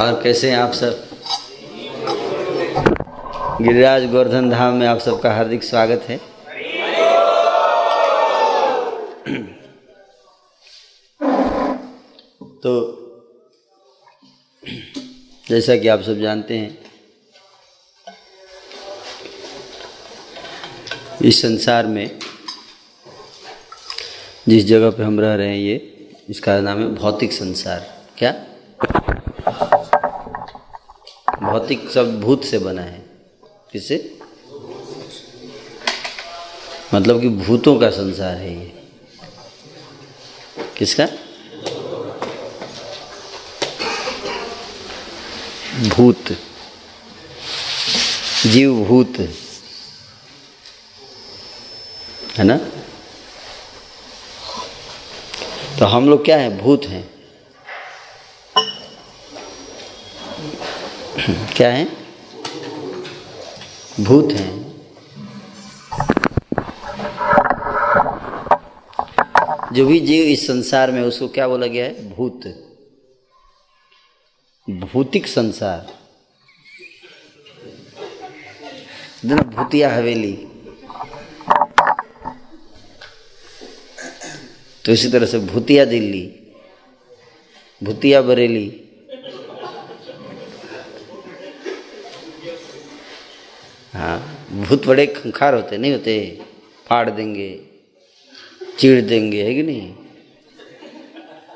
और कैसे हैं आप सब। गिरिराज गोवर्धन धाम में आप सबका हार्दिक स्वागत है। तो जैसा कि आप सब जानते हैं, इस संसार में जिस जगह पे हम रह रहे हैं, ये इसका नाम है भौतिक संसार। क्या भौतिक शब्द भूत से बना है। किससे? मतलब कि भूतों का संसार है ये। किसका? भूत, जीव भूत है ना। तो हम लोग क्या है? भूत हैं। क्या है? भूत हैं। जो भी जीव इस संसार में, उसको क्या बोला गया है? भूत। भौतिक संसार, भूतिया हवेली। तो इसी तरह से भूतिया दिल्ली, भूतिया बरेली, हाँ, भूत बड़े खंखार होते, नहीं होते? फाड़ देंगे, चीड़ देंगे, है कि नहीं?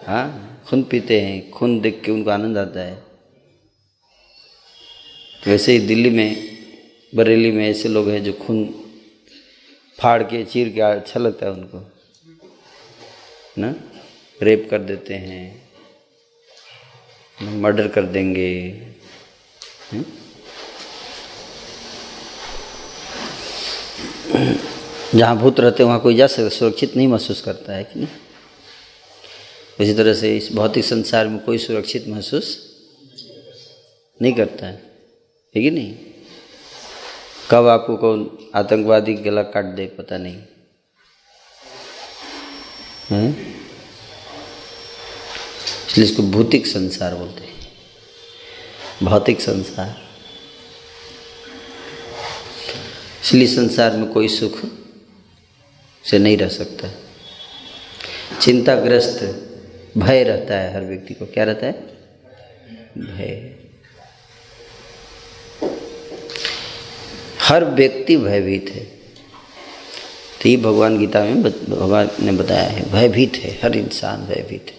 हाँ, खून पीते हैं, खून देख के उनको आनंद आता है। तो वैसे ही दिल्ली में, बरेली में ऐसे लोग हैं जो खून फाड़ के चीर के अच्छा लगता है उनको, ना? रेप कर देते हैं, मर्डर कर देंगे, है? जहाँ भूत रहते हैं वहाँ कोई जा सकता, सुरक्षित नहीं महसूस करता है कि नहीं? इसी तरह से इस भौतिक संसार में कोई सुरक्षित महसूस नहीं करता है, ठीक है नहीं? कब आपको कौन आतंकवादी गला काट दे पता नहीं है, इसलिए इसको भौतिक संसार बोलते हैं, भौतिक संसार। इसलिए संसार में कोई सुख से नहीं रह सकता। चिंताग्रस्त, भय रहता है हर व्यक्ति को। क्या रहता है? भय। हर व्यक्ति भयभीत है। तो ये भगवान गीता में भगवान ने बताया है, भयभीत है हर इंसान, भयभीत है।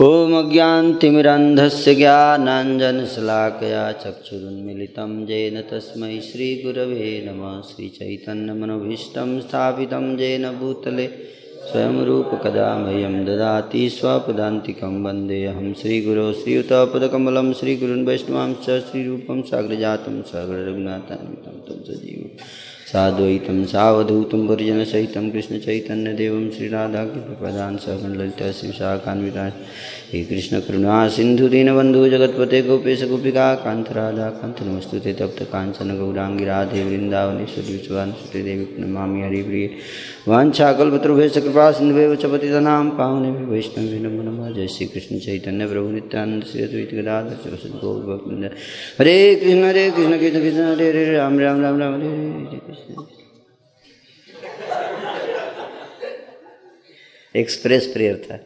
ओम अज्ञानतिमिरान्धस्य ज्ञानाञ्जनशलाकया चक्षुरुन्मीलितं येन तस्मै श्रीगुरवे नमः। श्रीचैतन्यमनोभीष्टं स्थापितं येन भूतले स्वयं रूपकदा मह्यं ददाति स्वपदान्तिकं वन्देऽहं श्रीगुरो श्रीयुतपदकमलं। श्रीगुरुन् वैष्णवांश्च श्रीरूपं साग्रजातं सागररघुनाथान्वितं तं सजीवं साद्वैतं सावधूतं परिजनसहितं कृष्णचैतन्यदेवं श्रीराधाकृष्णपदान् सहगण ललिता शिवशाखान्वितान्। हे कृष्णकरुणा सिन्धुदीनबन्धो जगत्पते गोपेश गोपिका कान्त राधाकान्त नमस्तुते। तप्तकाञ्चनगौराङ्गि राधे वृन्दावनेश्वरि विश्वांसुते देवी नमामि हरिप्रिये। वाञ्छाकल्पतरुभ्यश्च कृपासिन्धुभ्यो च पतितानां पावनेभ्यो वैष्णवेभ्यो नमो नमः। जय श्री कृष्ण चैतन्य प्रभु नित्यानंद श्री अद्वैत गदाधर गौरभक्तवृन्द। हरे कृष्ण हरे कृष्ण कृष्ण कृष्ण हरे हरे, राम राम राम राम हरे हरे। एक्सप्रेस प्रेयर था,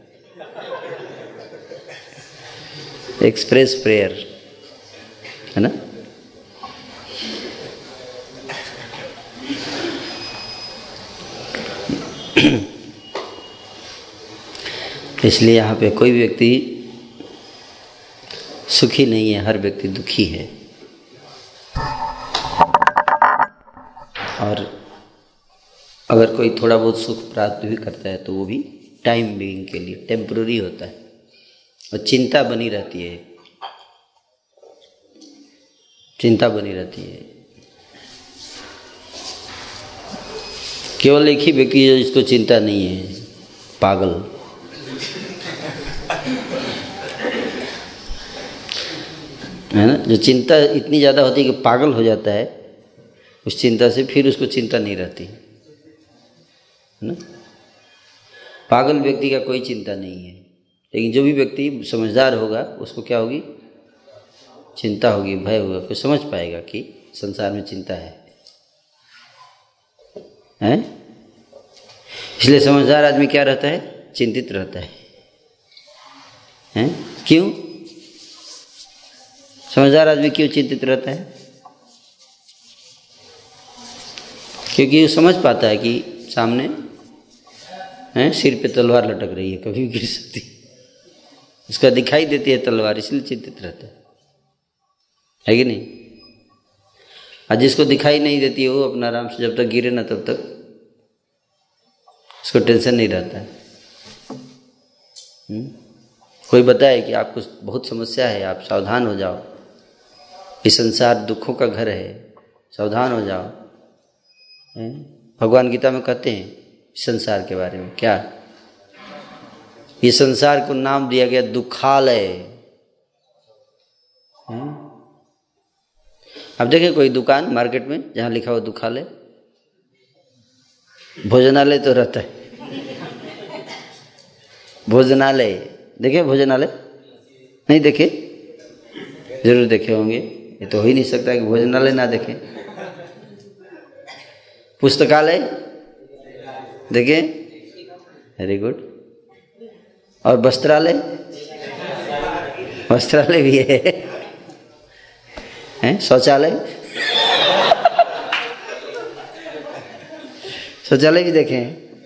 एक्सप्रेस प्रेयर है ना। इसलिए यहाँ पे कोई व्यक्ति सुखी नहीं है, हर व्यक्ति दुखी है। और अगर कोई थोड़ा बहुत सुख प्राप्त भी करता है तो वो भी टाइम बीइंग के लिए, टेम्पररी होता है और चिंता बनी रहती है, चिंता बनी रहती है। केवल एक ही व्यक्ति है जिसको चिंता नहीं है, पागल। है ना, जो चिंता इतनी ज़्यादा होती है कि पागल हो जाता है उस चिंता से, फिर उसको चिंता नहीं रहती, है ना। पागल व्यक्ति का कोई चिंता नहीं है, लेकिन जो भी व्यक्ति समझदार होगा उसको क्या होगी, चिंता होगी, भय होगा, कोई समझ पाएगा कि संसार में चिंता है? इसलिए समझदार आदमी क्या रहता है, चिंतित रहता है, हैं? क्यों समझदार आदमी क्यों चिंतित रहता है? क्योंकि वो समझ पाता है कि सामने हैं सिर पे तलवार लटक रही है, कभी भी गिर सकती, उसका दिखाई देती है तलवार, इसलिए चिंतित रहता है कि नहीं? और जिसको दिखाई नहीं देती है वो अपना आराम से जब तक गिरे ना तब तक उसको टेंशन नहीं रहता है। कोई बताए कि आपको बहुत समस्या है, आप सावधान हो जाओ, इस संसार दुखों का घर है, सावधान हो जाओ, है? भगवान गीता में कहते हैं इस संसार के बारे में क्या, ये संसार को नाम दिया गया दुखालय। अब देखिए कोई दुकान मार्केट में जहाँ लिखा हो दुखालय, भोजनालय तो रहता है, भोजनालय देखे, भोजनालय नहीं देखे, जरूर देखे होंगे, ये तो हो ही नहीं सकता कि भोजनालय ना देखे। पुस्तकालय देखे, वेरी गुड। और वस्त्रालय, वस्त्रालय भी है, शौचालय, शौचालय भी देखे हैं,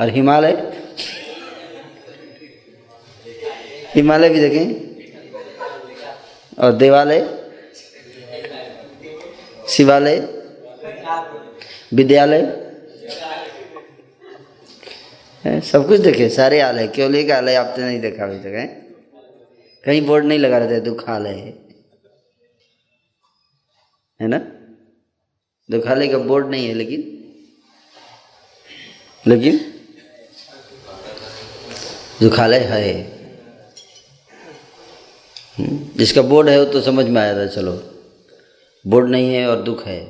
और हिमालय, हिमालय भी देखें, और देवालय, शिवालय, विद्यालय, सब कुछ देखें, सारे आलय। केवल एक आलय आपने नहीं देखा अभी तक, है? कहीं बोर्ड नहीं लगा रहता है दुखालय, है ना? दुखालय का बोर्ड नहीं है, लेकिन दुखालय है। जिसका बोर्ड है वो तो समझ में आया था, चलो बोर्ड नहीं है और दुख है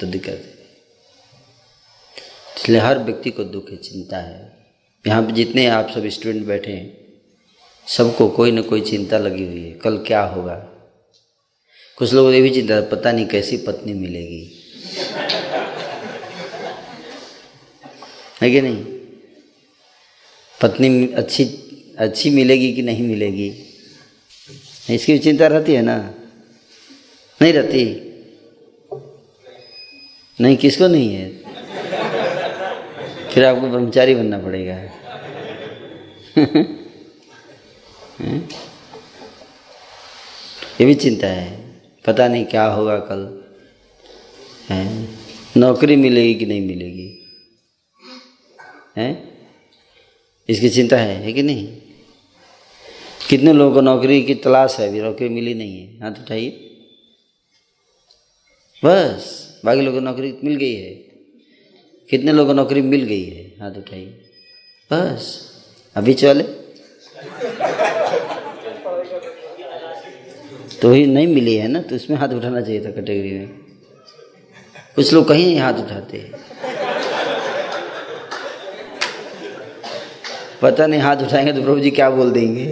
तो दिक्कत है। इसलिए हर व्यक्ति को दुख है, चिंता है। यहाँ पर जितने आप सब स्टूडेंट बैठे हैं, सबको कोई ना कोई चिंता लगी हुई है, कल क्या होगा। कुछ लोगों को ये भी चिंता, पता नहीं कैसी पत्नी मिलेगी, है कि नहीं? पत्नी अच्छी मिलेगी कि नहीं मिलेगी, इसकी भी चिंता रहती है ना? नहीं रहती? नहीं, किसको नहीं है? फिर आपको ब्रह्मचारी बनना पड़ेगा। ये भी चिंता है, पता नहीं क्या होगा कल, है? नौकरी मिलेगी कि नहीं मिलेगी, है? इसकी चिंता है कि नहीं? कितने लोगों को नौकरी की तलाश है, अभी नौकरी मिली नहीं है, हाथ उठाइए। बस बाकी लोगों को नौकरी मिल गई है। कितने लोगों को नौकरी मिल गई है, हाथ उठाइए। बस अभी चले तो ही नहीं मिली है ना, तो इसमें हाथ उठाना चाहिए था कैटेगरी में। कुछ लोग कहीं नहीं हाथ उठाते हैं, पता नहीं हाथ उठाएंगे तो प्रभु जी क्या बोल देंगे।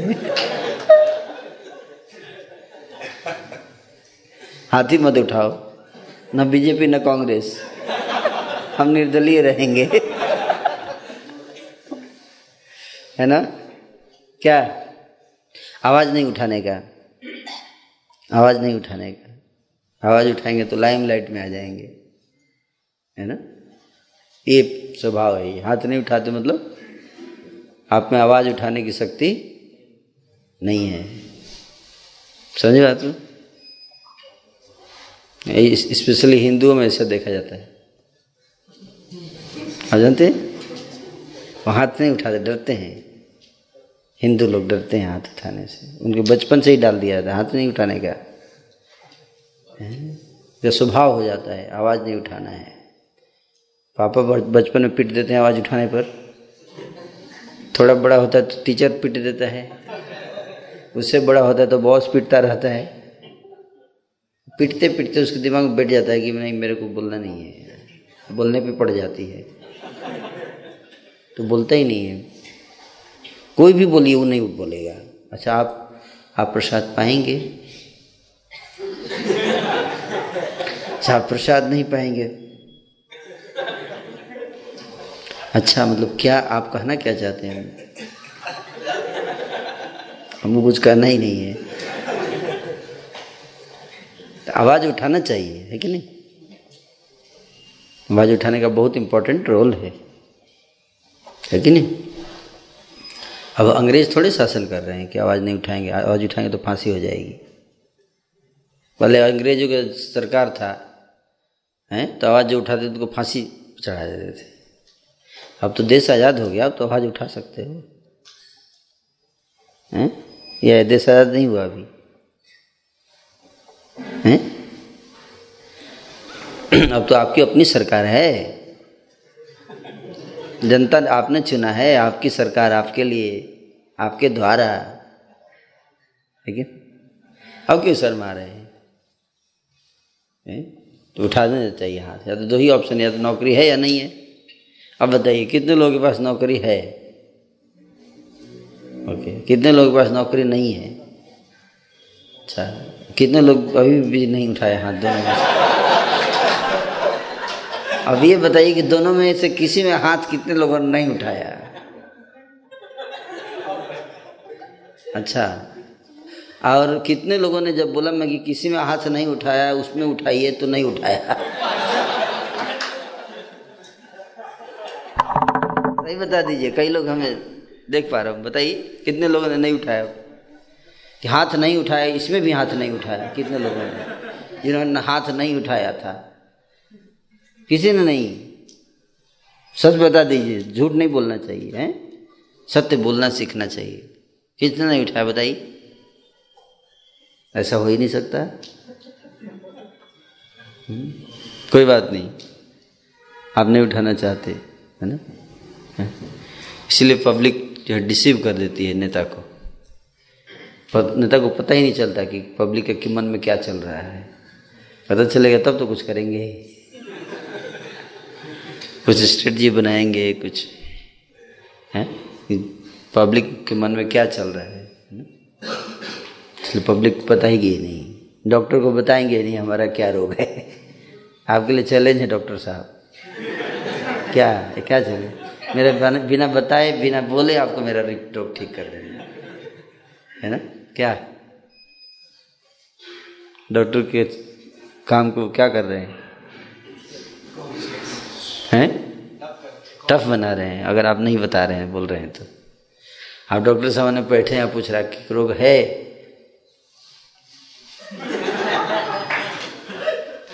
हाथ ही मत उठाओ, ना बीजेपी ना कांग्रेस, हम निर्दलीय रहेंगे, है ना? क्या आवाज नहीं उठाने का, आवाज नहीं उठाने का। आवाज उठाएंगे तो लाइमलाइट में आ जाएंगे, है ना? ये स्वभाव है, हाथ नहीं उठाते मतलब आप में आवाज़ उठाने की शक्ति नहीं है, समझे बात? स्पेशली हिंदुओं में ऐसा देखा जाता है, आप जानते हैं? वो हाथ नहीं उठाते, डरते हैं। हिंदू लोग डरते हैं हाथ उठाने से, उनके बचपन से ही डाल दिया जाता है हाथ नहीं उठाने का, जो स्वभाव हो जाता है। आवाज़ नहीं उठाना है, पापा बचपन में पीट देते हैं आवाज़ उठाने पर, थोड़ा बड़ा होता है तो टीचर पीट देता है, उससे बड़ा होता है तो बॉस पीटता रहता है। पीटते पीटते उसके दिमाग में बैठ जाता है कि नहीं, मेरे को बोलना नहीं है, बोलने पे पड़ जाती है। तो बोलता ही नहीं है, कोई भी बोलिए वो नहीं बोलेगा। अच्छा आप प्रसाद पाएंगे? अच्छा आप प्रसाद नहीं पाएंगे? अच्छा मतलब क्या आप कहना क्या चाहते हैं? हमको कुछ कहना ही नहीं है। तो आवाज़ उठाना चाहिए, है कि नहीं? आवाज़ उठाने का बहुत इम्पोर्टेंट रोल है कि नहीं? अब अंग्रेज थोड़े शासन कर रहे हैं कि आवाज़ नहीं उठाएंगे, आवाज़ उठाएंगे तो फांसी हो जाएगी। पहले अंग्रेजों की सरकार था हैं, तो आवाज़ जो उठाते थे उनको फांसी चढ़ा देते थे। अब तो देश आज़ाद हो गया, अब तो आवाज़ उठा सकते हो हैं। यह देश आज़ाद नहीं हुआ अभी हैं, अब तो आपकी अपनी सरकार है, जनता आपने चुना है, आपकी सरकार आपके लिए, आपके द्वारा, ठीक है। अब क्यों शर्मा रहे हैं? तो उठा देना चाहिए हाथ। या तो दो ही ऑप्शन है, या तो नौकरी है या नहीं है। अब बताइए कितने लोगों के पास नौकरी है? ओके, कितने लोगों के पास नौकरी नहीं है? अच्छा, कितने लोग अभी भी नहीं उठाए हाथ? दोनों में से अब ये बताइए कि दोनों में से किसी में हाथ कितने लोगों ने नहीं उठाया? अच्छा, और कितने लोगों ने जब बोला मैं कि किसी में हाथ नहीं उठाया, उसमें उठाइए तो नहीं उठाया? सही बता दीजिए, कई लोग हमें देख पा रहा हूँ। बताइए कितने लोगों ने नहीं उठाया, कि हाथ नहीं उठाया, इसमें भी हाथ नहीं उठाया? कितने लोगों ने, जिन्होंने हाथ नहीं उठाया था? किसी ने नहीं। सच बता दीजिए, झूठ नहीं बोलना चाहिए है, सत्य बोलना सीखना चाहिए। किसने नहीं उठाया बताइए? ऐसा हो ही नहीं सकता। कोई बात नहीं, आप नहीं उठाना चाहते है ना, इसलिए पब्लिक जो है डिसीव कर देती है नेता को। नेता को पता ही नहीं चलता कि पब्लिक के मन में क्या चल रहा है। पता चलेगा तब तो कुछ करेंगे, कुछ स्ट्रेटजी बनाएंगे, कुछ है पब्लिक के मन में क्या चल रहा है ना? पब्लिक बताएगी नहीं। डॉक्टर को बताएंगे नहीं हमारा क्या रोग है। आपके लिए चैलेंज है डॉक्टर साहब, क्या चैलेंज? मेरे बिना बताए बिना बोले आपको मेरा रोग ठीक कर देना है ना? क्या डॉक्टर के काम को क्या कर रहे हैं? टफ बना रहे हैं। अगर आप नहीं बता रहे हैं, बोल रहे हैं, तो आप डॉक्टर साहब ने बैठे हैं, आप पूछ रहा कि रोग है।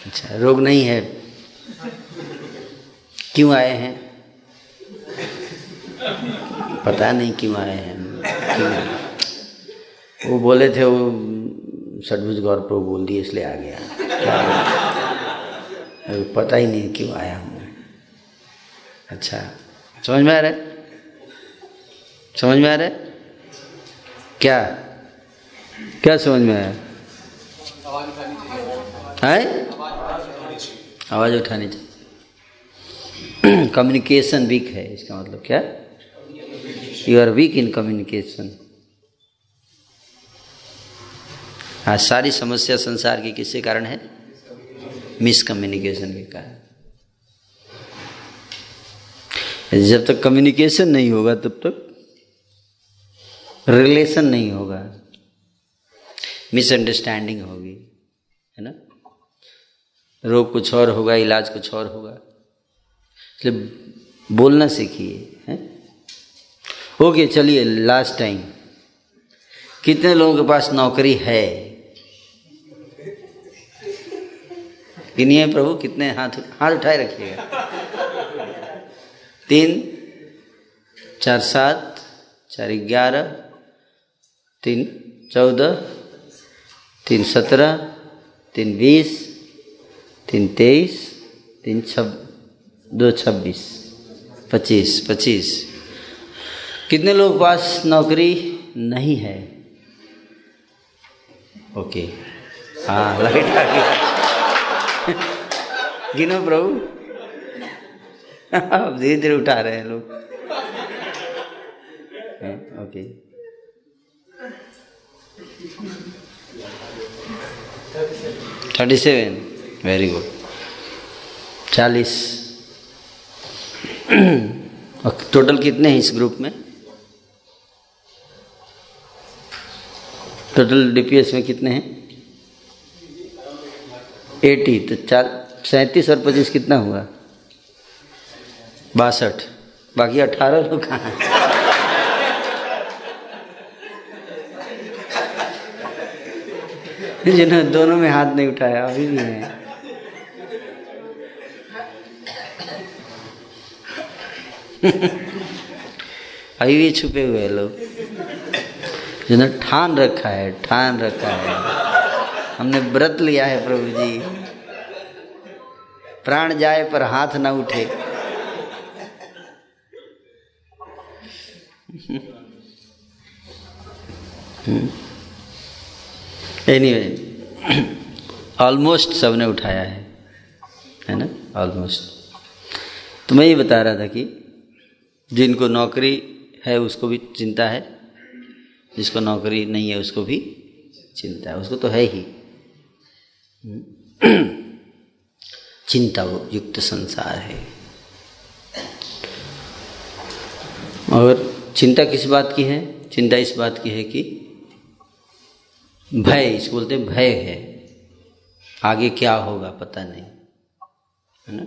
अच्छा, रोग नहीं है, क्यों आए हैं? पता नहीं क्यों आए हैं, क्यों? वो बोले थे, वो षडभुज गौर पर बोल दिए इसलिए आ गया। पता ही नहीं क्यों आया हूँ। अच्छा, समझ में आ रहा है? समझ में आ रहा है? क्या क्या समझ में आया है? आवाज़ उठानी चाहिए। कम्युनिकेशन वीक है, इसका मतलब क्या? You are weak in communication. आज सारी समस्या संसार की किसके कारण है? मिसकम्युनिकेशन के कारण। जब तक कम्युनिकेशन नहीं होगा तब तक रिलेशन नहीं होगा, मिसअंडरस्टैंडिंग होगी, है ना? रोग कुछ और होगा, इलाज कुछ और होगा। इसलिए बोलना सीखिए, है? ओके, चलिए लास्ट टाइम, कितने लोगों के पास नौकरी है? गिनिए प्रभु, कितने हाथ उठाए रखिएगा। 3, 4, 7, 4, 11, 3, 14, 3, 17, 3, 20, 3, 23, 3, 2, 26, 25। कितने लोग पास नौकरी नहीं है? ओके, हाँ लाइट आ गई। गिनो प्रभु, अब धीरे धीरे उठा रहे हैं लोग। Okay. Thirty-seven. Very good. 40. Total कितने हैं इस ग्रुप में? टोटल डीपीएस में कितने हैं? 80. तो 37 और 25 कितना हुआ? 62. बाकी 18 लोग कहाँ हैं? जिन्होंने दोनों में हाथ नहीं उठाया अभी भी है। अभी भी छुपे हुए हैं लोग, जिन्होंने ठान रखा है, ठान रखा है, हमने व्रत लिया है प्रभु जी, प्राण जाए पर हाथ ना उठे। एनीवे, ऑलमोस्ट सबने उठाया है ना, ऑलमोस्ट। तो मैं ये बता रहा था कि जिनको नौकरी है उसको भी चिंता है, जिसको नौकरी नहीं है उसको भी चिंता है। उसको तो है ही चिंता, वो युक्त संसार है। और चिंता किस बात की है? चिंता इस बात की है कि भय, इसको बोलते हैं भय है, आगे क्या होगा पता नहीं, है ना।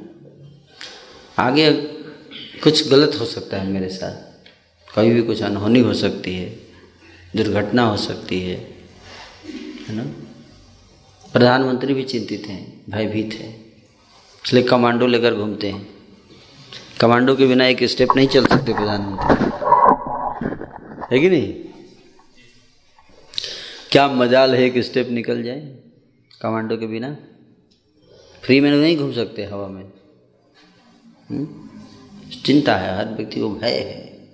आगे कुछ गलत हो सकता है मेरे साथ, कभी भी कुछ अनहोनी हो सकती है, दुर्घटना हो सकती है ना। प्रधानमंत्री भी चिंतित हैं, भयभीत हैं, इसलिए कमांडो लेकर घूमते हैं। कमांडो के बिना एक स्टेप नहीं चल सकते प्रधानमंत्री, है कि नहीं। क्या मजाल है कि स्टेप निकल जाए कमांडो के बिना। फ्री में नहीं घूम सकते हवा में। चिंता है, हर व्यक्ति को भय है।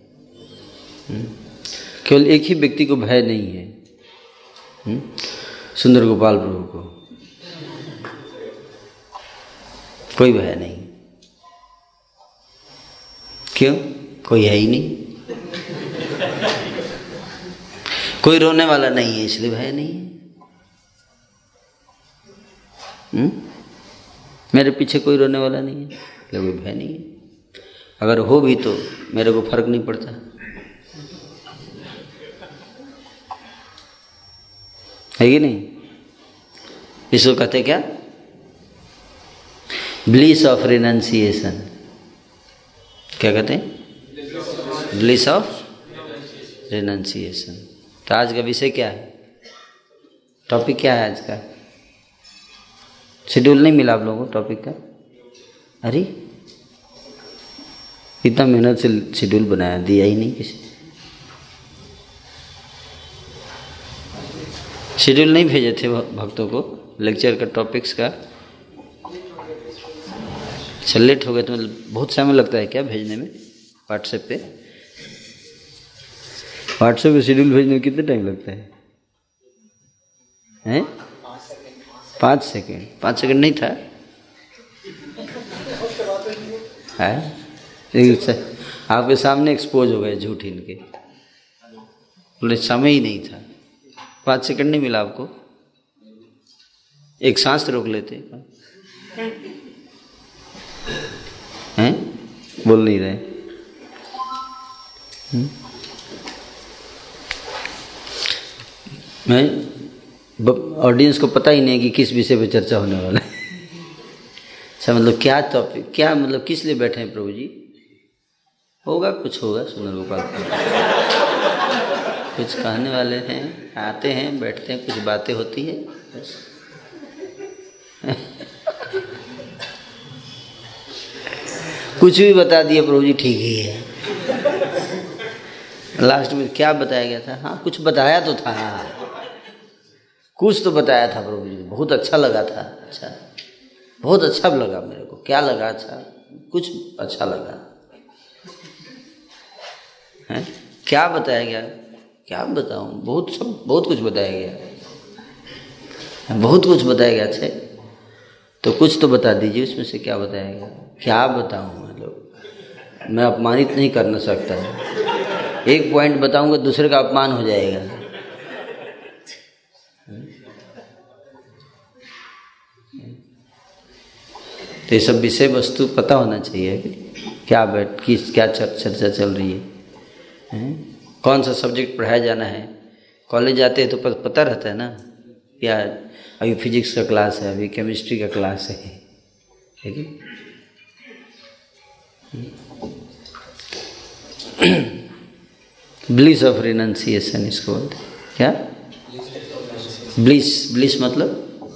केवल एक ही व्यक्ति को भय नहीं है, सुंदर गोपाल प्रभु को कोई भय नहीं। क्यों? कोई है ही नहीं, कोई रोने वाला नहीं है, इसलिए भय नहीं है। मेरे पीछे कोई रोने वाला नहीं है, इसलिए कोई भय नहीं है। अगर हो भी तो मेरे को फर्क नहीं पड़ता। है कि नहीं? इसको कहते क्या? Bliss of renunciation. क्या कहते हैं? Bliss of renunciation. तो आज का विषय क्या है? टॉपिक क्या है आज का? शेड्यूल नहीं मिला आप लोगों को टॉपिक का? अरे इतना मेहनत से शेड्यूल बनाया, दिया ही नहीं किसी। शेड्यूल नहीं भेजे थे भक्तों को लेक्चर का, टॉपिक्स का। अच्छा, लेट हो गए तो मतलब बहुत समय लगता है क्या भेजने में? व्हाट्सएप पे, व्हाट्सएप पे शेड्यूल भेजने में कितना टाइम लगता है? हैं? 5 सेकेंड। 5 सेकेंड नहीं था है? आपके सामने एक्सपोज हो गए झूठ इनके, बोले समय ही नहीं था। 5 सेकेंड नहीं मिला आपको? एक सांस रोक लेते हैं, बोल नहीं रहे हैं? मैं ऑडियंस को पता ही नहीं कि किस विषय पर चर्चा होने वाला है। अच्छा, मतलब क्या टॉपिक, क्या मतलब किस लिए बैठे हैं प्रभु जी? होगा कुछ, होगा सुंदर गोपाल कुछ कहने वाले हैं। आते हैं, बैठते हैं, कुछ बातें होती है। कुछ भी बता दिया प्रभु जी, ठीक ही है। लास्ट में क्या बताया गया था? हाँ, कुछ बताया तो था, कुछ तो बताया था प्रभु जी। बहुत अच्छा लगा था। अच्छा, बहुत अच्छा लगा मेरे को। क्या लगा? अच्छा, कुछ अच्छा लगा है। क्या बताया गया? क्या बताऊँ, बहुत सब, बहुत कुछ बताया गया, बहुत कुछ बताया गया। अच्छा, तो कुछ तो बता दीजिए उसमें से, क्या बताया गया? क्या बताऊँ, मैं अपमानित नहीं करना सकता, एक पॉइंट बताऊंगा दूसरे का अपमान हो जाएगा। तो ये सब विषय वस्तु पता होना चाहिए कि क्या क्या चर्चा चल रही है, कौन सा सब्जेक्ट पढ़ाया जाना है। कॉलेज जाते हैं तो पता रहता है ना, क्या अभी फिजिक्स का क्लास है, अभी केमिस्ट्री का क्लास है, ठीक है। ब्लिस ऑफ रिनंसिएशन इसको बोलते हैं, क्या ब्लिस, ब्लिस मतलब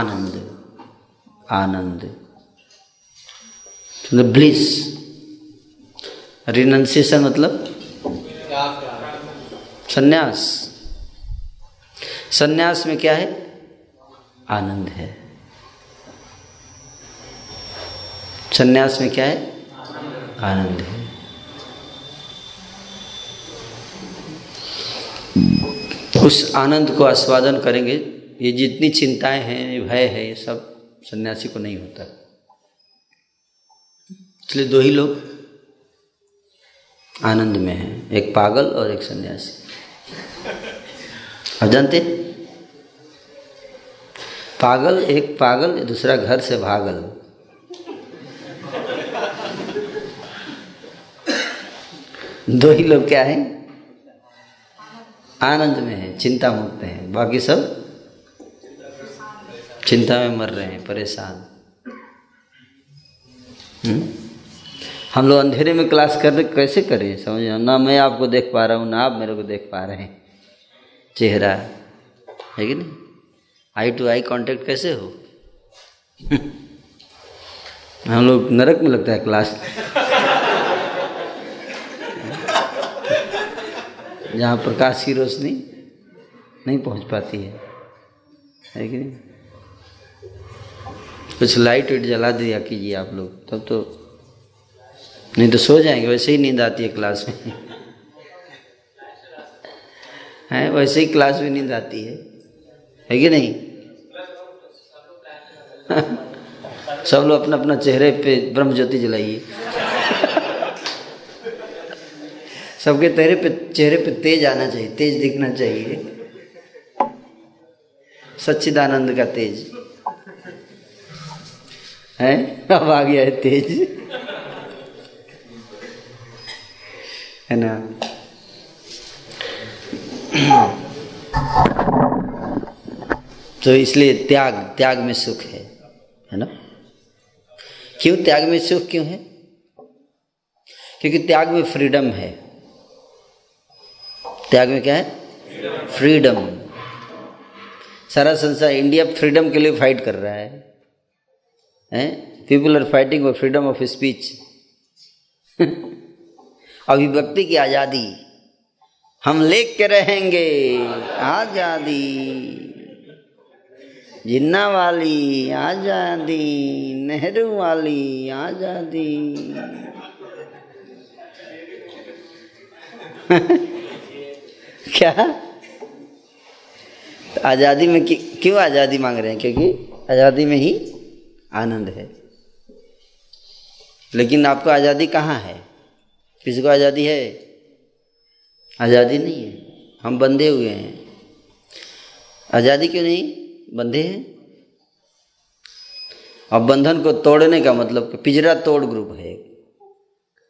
आनंद, आनंद तो ब्लिस। रिनंसिएशन मतलब सन्यास, सन्यास में क्या है, आनंद है। सन्यास में क्या है, आनंद है। उस आनंद को आस्वादन करेंगे। ये जितनी चिंताएं हैं, ये भय है, ये सब सन्यासी को नहीं होता। इसलिए दो ही लोग आनंद में हैं, एक पागल और एक सन्यासी। आप जानते पागल, एक पागल दूसरा घर से भागल। दो ही लोग क्या हैं, आनंद में है, चिंता मुक्त हैं। बाकी सब चिंता में मर रहे हैं, परेशान। हम लोग अंधेरे में क्लास कर रहे, कैसे करें समझ ना, मैं आपको देख पा रहा हूँ ना आप मेरे को देख पा रहे हैं, चेहरा है कि नहीं, आई टू आई कांटेक्ट कैसे हो। हम लोग नरक में लगता है क्लास, जहाँ प्रकाश की रोशनी नहीं पहुँच पाती है कि नहीं। कुछ लाइट वाइट जला दिया कीजिए आप लोग, तब तो, नहीं तो सो जाएंगे। वैसे ही नींद आती है क्लास में, हैं वैसे ही क्लास में नींद आती है कि नहीं। सब लोग अपना अपना चेहरे पे ब्रह्म ज्योति जलाइए। सबके चेहरे पे तेज आना चाहिए, तेज दिखना चाहिए, सच्चिदानंद का तेज है। अब आ गया है तेज, है ना। तो इसलिए त्याग, त्याग में सुख है ना। क्यों त्याग में सुख क्यों है, क्योंकि त्याग में फ्रीडम है। त्याग में क्या है, फ्रीडम। सारा संसार, इंडिया फ्रीडम के लिए फाइट कर रहा है। People are fighting for freedom of speech, अभिव्यक्ति की आज़ादी। हम लेके के रहेंगे आज़ादी, जिन्ना वाली आज़ादी, नेहरू वाली आज़ादी। क्या तो आज़ादी में क्यों आज़ादी मांग रहे हैं, क्योंकि आज़ादी में ही आनंद है। लेकिन आपको आज़ादी कहाँ है, किसी को आज़ादी है, आज़ादी नहीं है। हम बंधे हुए हैं। आज़ादी क्यों नहीं, बंधे हैं। अब बंधन को तोड़ने का मतलब पिंजरा तोड़ ग्रुप है,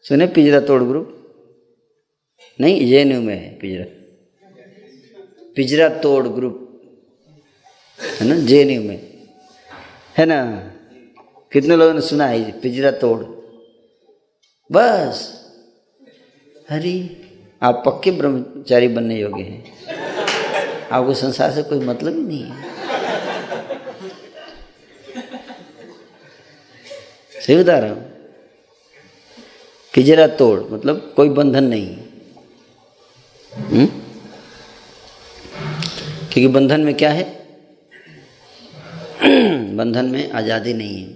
सुने पिंजरा तोड़ ग्रुप, नहीं जेएनयू में है पिंजरा, पिंजरा तोड़ ग्रुप है ना जेएनयू में, है ना। कितने लोगों ने सुना है पिंजरा तोड़, बस हरी आप पक्के ब्रह्मचारी बनने योग्य हैं, आपको संसार से कोई मतलब ही नहीं है। सही बता रहा हूँ। पिंजरा तोड़ मतलब कोई बंधन नहीं, क्योंकि बंधन में क्या है, बंधन में आज़ादी नहीं है।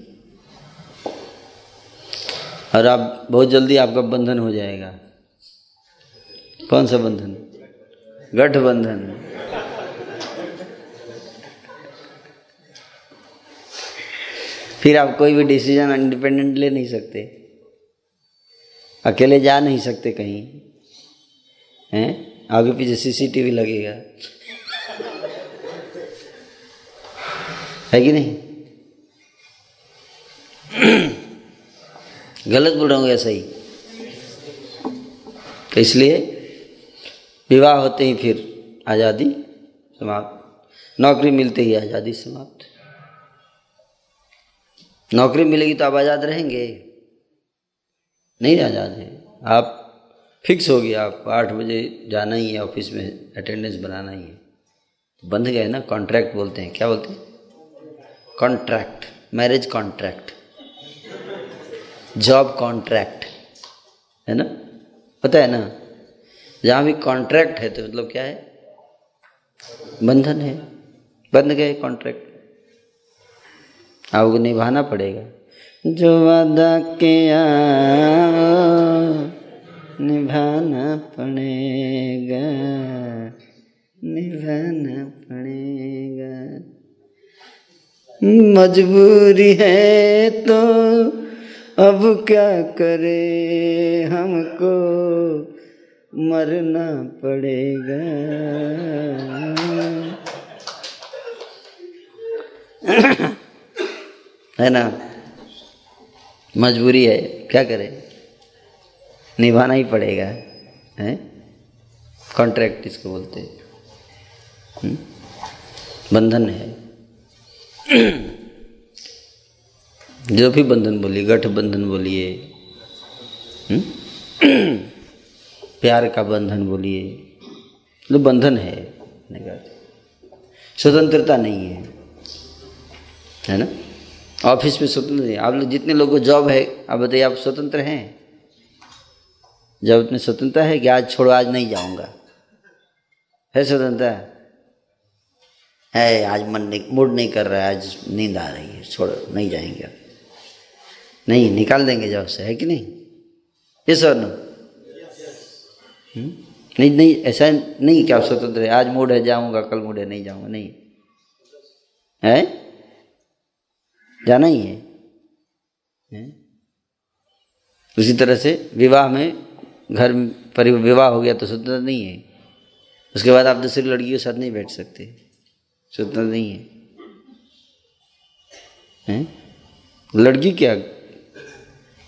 और आप बहुत जल्दी आपका बंधन हो जाएगा। कौन सा बंधन, गठबंधन। फिर आप कोई भी डिसीजन इंडिपेंडेंट ले नहीं सकते, अकेले जा नहीं सकते कहीं, हैं, आगे पीछे सीसीटीवी लगेगा, है कि नहीं? गलत बोल रहा हूँ या सही? तो इसलिए विवाह होते ही फिर आज़ादी समाप्त, नौकरी मिलते ही आज़ादी समाप्त। नौकरी मिलेगी तो आप आज़ाद रहेंगे? नहीं आज़ाद है, आप फिक्स हो गया, आपको 8 बजे जाना ही है ऑफिस में, अटेंडेंस बनाना ही है, तो बंध गए ना। कॉन्ट्रैक्ट बोलते हैं, क्या बोलते हैं? Contract, marriage contract, job contract, है ना, पता है ना। जहाँ भी कॉन्ट्रैक्ट है तो मतलब क्या है? बंधन है, बंध गए कॉन्ट्रैक्ट, आपको निभाना पड़ेगा। जो वादा किया निभाना पड़ेगा, निभाना पड़ेगा, मजबूरी है तो अब क्या करे, हमको मरना पड़ेगा, है ना। मजबूरी है, क्या करें, निभाना ही पड़ेगा, हैं, कॉन्ट्रैक्ट इसको बोलते हैं, बंधन है। जो भी बंधन बोलिए, गठबंधन बोलिए, प्यार का बंधन बोलिए, मतलब बंधन है, स्वतंत्रता नहीं है, है ना। ऑफिस में स्वतंत्र, आप लोग जितने लोगों को जॉब है, आप बताइए आप स्वतंत्र हैं? जॉब में स्वतंत्रता है कि आज छोड़ो आज नहीं जाऊंगा, है स्वतंत्रता? है, आज मन नहीं, मूड नहीं कर रहा है, आज नींद आ रही है, छोड़ो नहीं जाएंगे, नहीं निकाल देंगे जॉब से, है कि नहीं? यस और नो? नहीं, नहीं ऐसा नहीं कि आप स्वतंत्र है, आज मूड है जाऊंगा, कल मूड है नहीं जाऊंगा, नहीं है, जाना ही है। उसी तरह से विवाह में, घर परिवार विवाह हो गया तो स्वतंत्र नहीं है, उसके बाद आप दूसरी लड़की के साथ नहीं बैठ सकते, स्वतंत्र नहीं है, हैं? लड़की क्या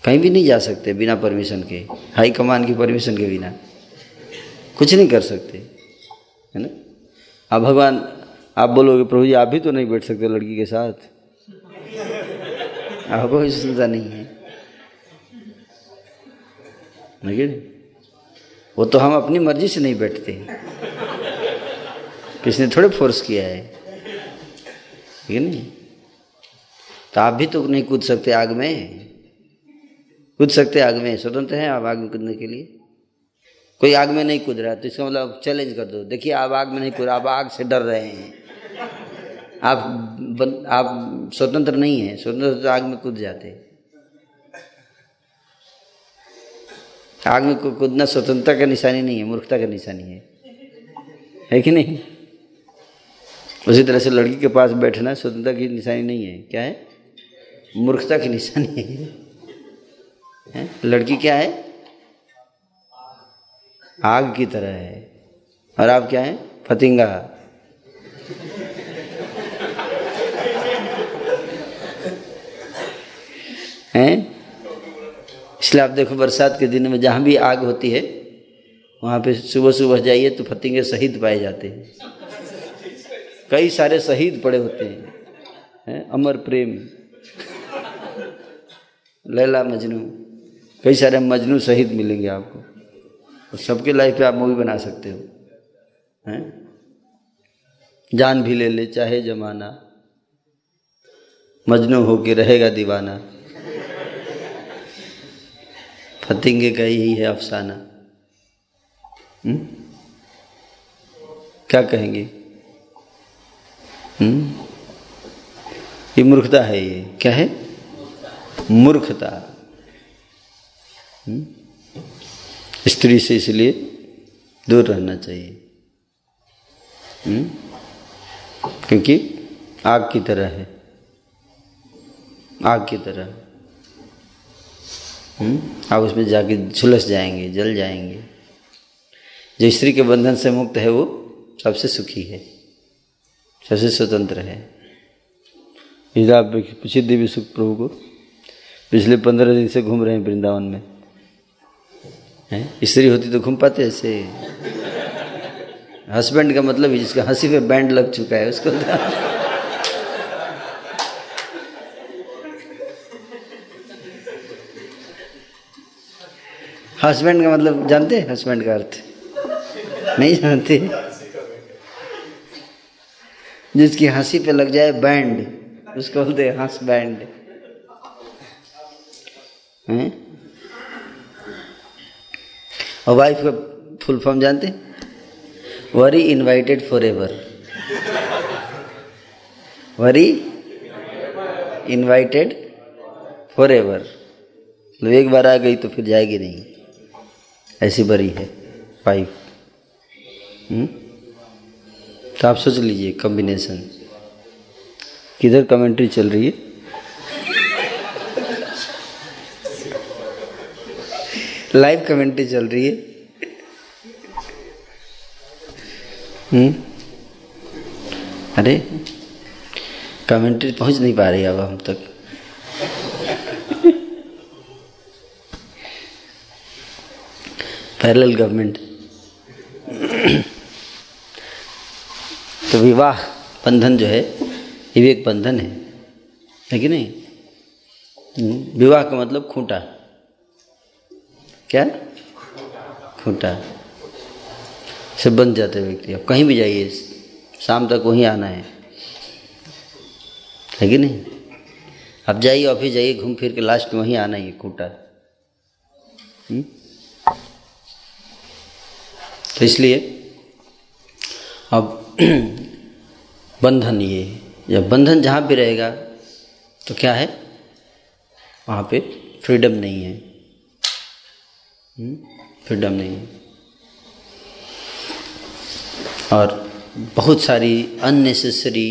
कहीं भी नहीं जा सकते बिना परमिशन के, हाई कमान की परमिशन के बिना कुछ नहीं कर सकते, है ना। अब भगवान, आप बोलोगे प्रभु जी आप भी तो नहीं बैठ सकते लड़की के साथ, आपको भी सुनता नहीं है, लेकिन वो तो हम अपनी मर्जी से नहीं बैठते, किसने थोड़े फोर्स किया है, ठीक है नहीं? तो आप भी तो नहीं कूद सकते आग में, कूद सकते आग में, स्वतंत्र हैं आप आग में कूदने के लिए। कोई आग में नहीं कूद रहा तो इसका मतलब चैलेंज कर दो, देखिए आप आग में नहीं कूद रहे, आप आग से डर रहे हैं, आप स्वतंत्र नहीं है, स्वतंत्र तो आग में कूद जाते। आग में कूदना स्वतंत्रता का निशानी नहीं है, मूर्खता का निशानी है कि नहीं? उसी तरह से लड़की के पास बैठना स्वतंत्रता की निशानी नहीं है, क्या है? मूर्खता की निशानी है। लड़की क्या है? आग की तरह है, और आप क्या है? फतिंगा, हैं। इसलिए आप देखो बरसात के दिन में जहाँ भी आग होती है वहाँ पे सुबह सुबह जाइए तो फतिंगे शहीद पाए जाते हैं, कई सारे शहीद पड़े होते हैं, हैं? अमर प्रेम, लैला मजनू, कई सारे मजनू शहीद मिलेंगे आपको, और सबके लाइफ पे आप मूवी बना सकते हो, हैं? जान भी ले ले चाहे जमाना, मजनू होके रहेगा दीवाना, फतिंगे का यही है अफसाना। क्या कहेंगे? ये मूर्खता है, ये क्या है? मूर्खता। स्त्री से इसलिए दूर रहना चाहिए, क्योंकि आग की तरह है, आग की तरह। आप उसमें जाके झुलस जाएंगे, जल जाएंगे। जो स्त्री के बंधन से मुक्त है वो सबसे सुखी है, सबसे स्वतंत्र है। इधर आप पूछिए देवी सुख प्रभु को, पिछले 15 दिन से घूम रहे हैं वृंदावन में, हैं? स्त्री होती तो घूम पाते ऐसे। हस्बैंड का मतलब जिसका हंसी पे बैंड लग चुका है उसको हस्बैंड का मतलब जानते हैं? हस्बैंड का अर्थ नहीं जानते। जिसकी हंसी पे लग जाए बैंड उसको बोलते हैं हंस बैंड। और वाइफ का फुल फॉर्म जानते हैं? Worry invited for ever. Worry invited for ever, एक बार आ गई तो फिर जाएगी नहीं, ऐसी बरी है वाइफ। तो आप सोच लीजिए कॉम्बिनेशन। किधर कमेंट्री चल रही है? लाइव कमेंट्री चल रही है। अरे कमेंट्री पहुंच नहीं पा रही अब हम तक। Parallel government. तो विवाह बंधन जो है ये भी एक बंधन है कि नहीं? विवाह का मतलब खूंटा। क्या खूंटा से बंध जाते हैं व्यक्ति। अब कहीं भी जाइए शाम तक वहीं आना है कि नहीं? अब जाइए ऑफिस जाइए घूम फिर के लास्ट वहीं आना ही खूंटा। तो इसलिए अब बंधन ये जब बंधन जहाँ पे रहेगा तो क्या है वहाँ पे फ्रीडम नहीं है। फ्रीडम नहीं है और बहुत सारी अननेसेसरी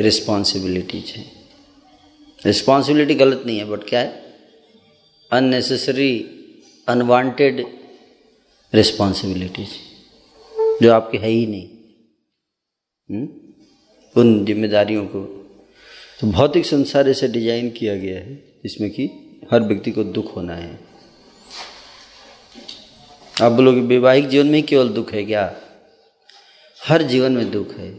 रिस्पॉन्सिबिलिटीज हैं। रिस्पॉन्सिबिलिटी गलत नहीं है बट क्या है अननेसेसरी अनवांटेड रिस्पॉन्सिबिलिटीज जो आपके है ही नहीं। उन जिम्मेदारियों को तो भौतिक संसार ऐसे डिजाइन किया गया है जिसमें कि हर व्यक्ति को दुख होना है। आप बोलोगे वैवाहिक जीवन में केवल दुख है क्या? हर जीवन में दुख है।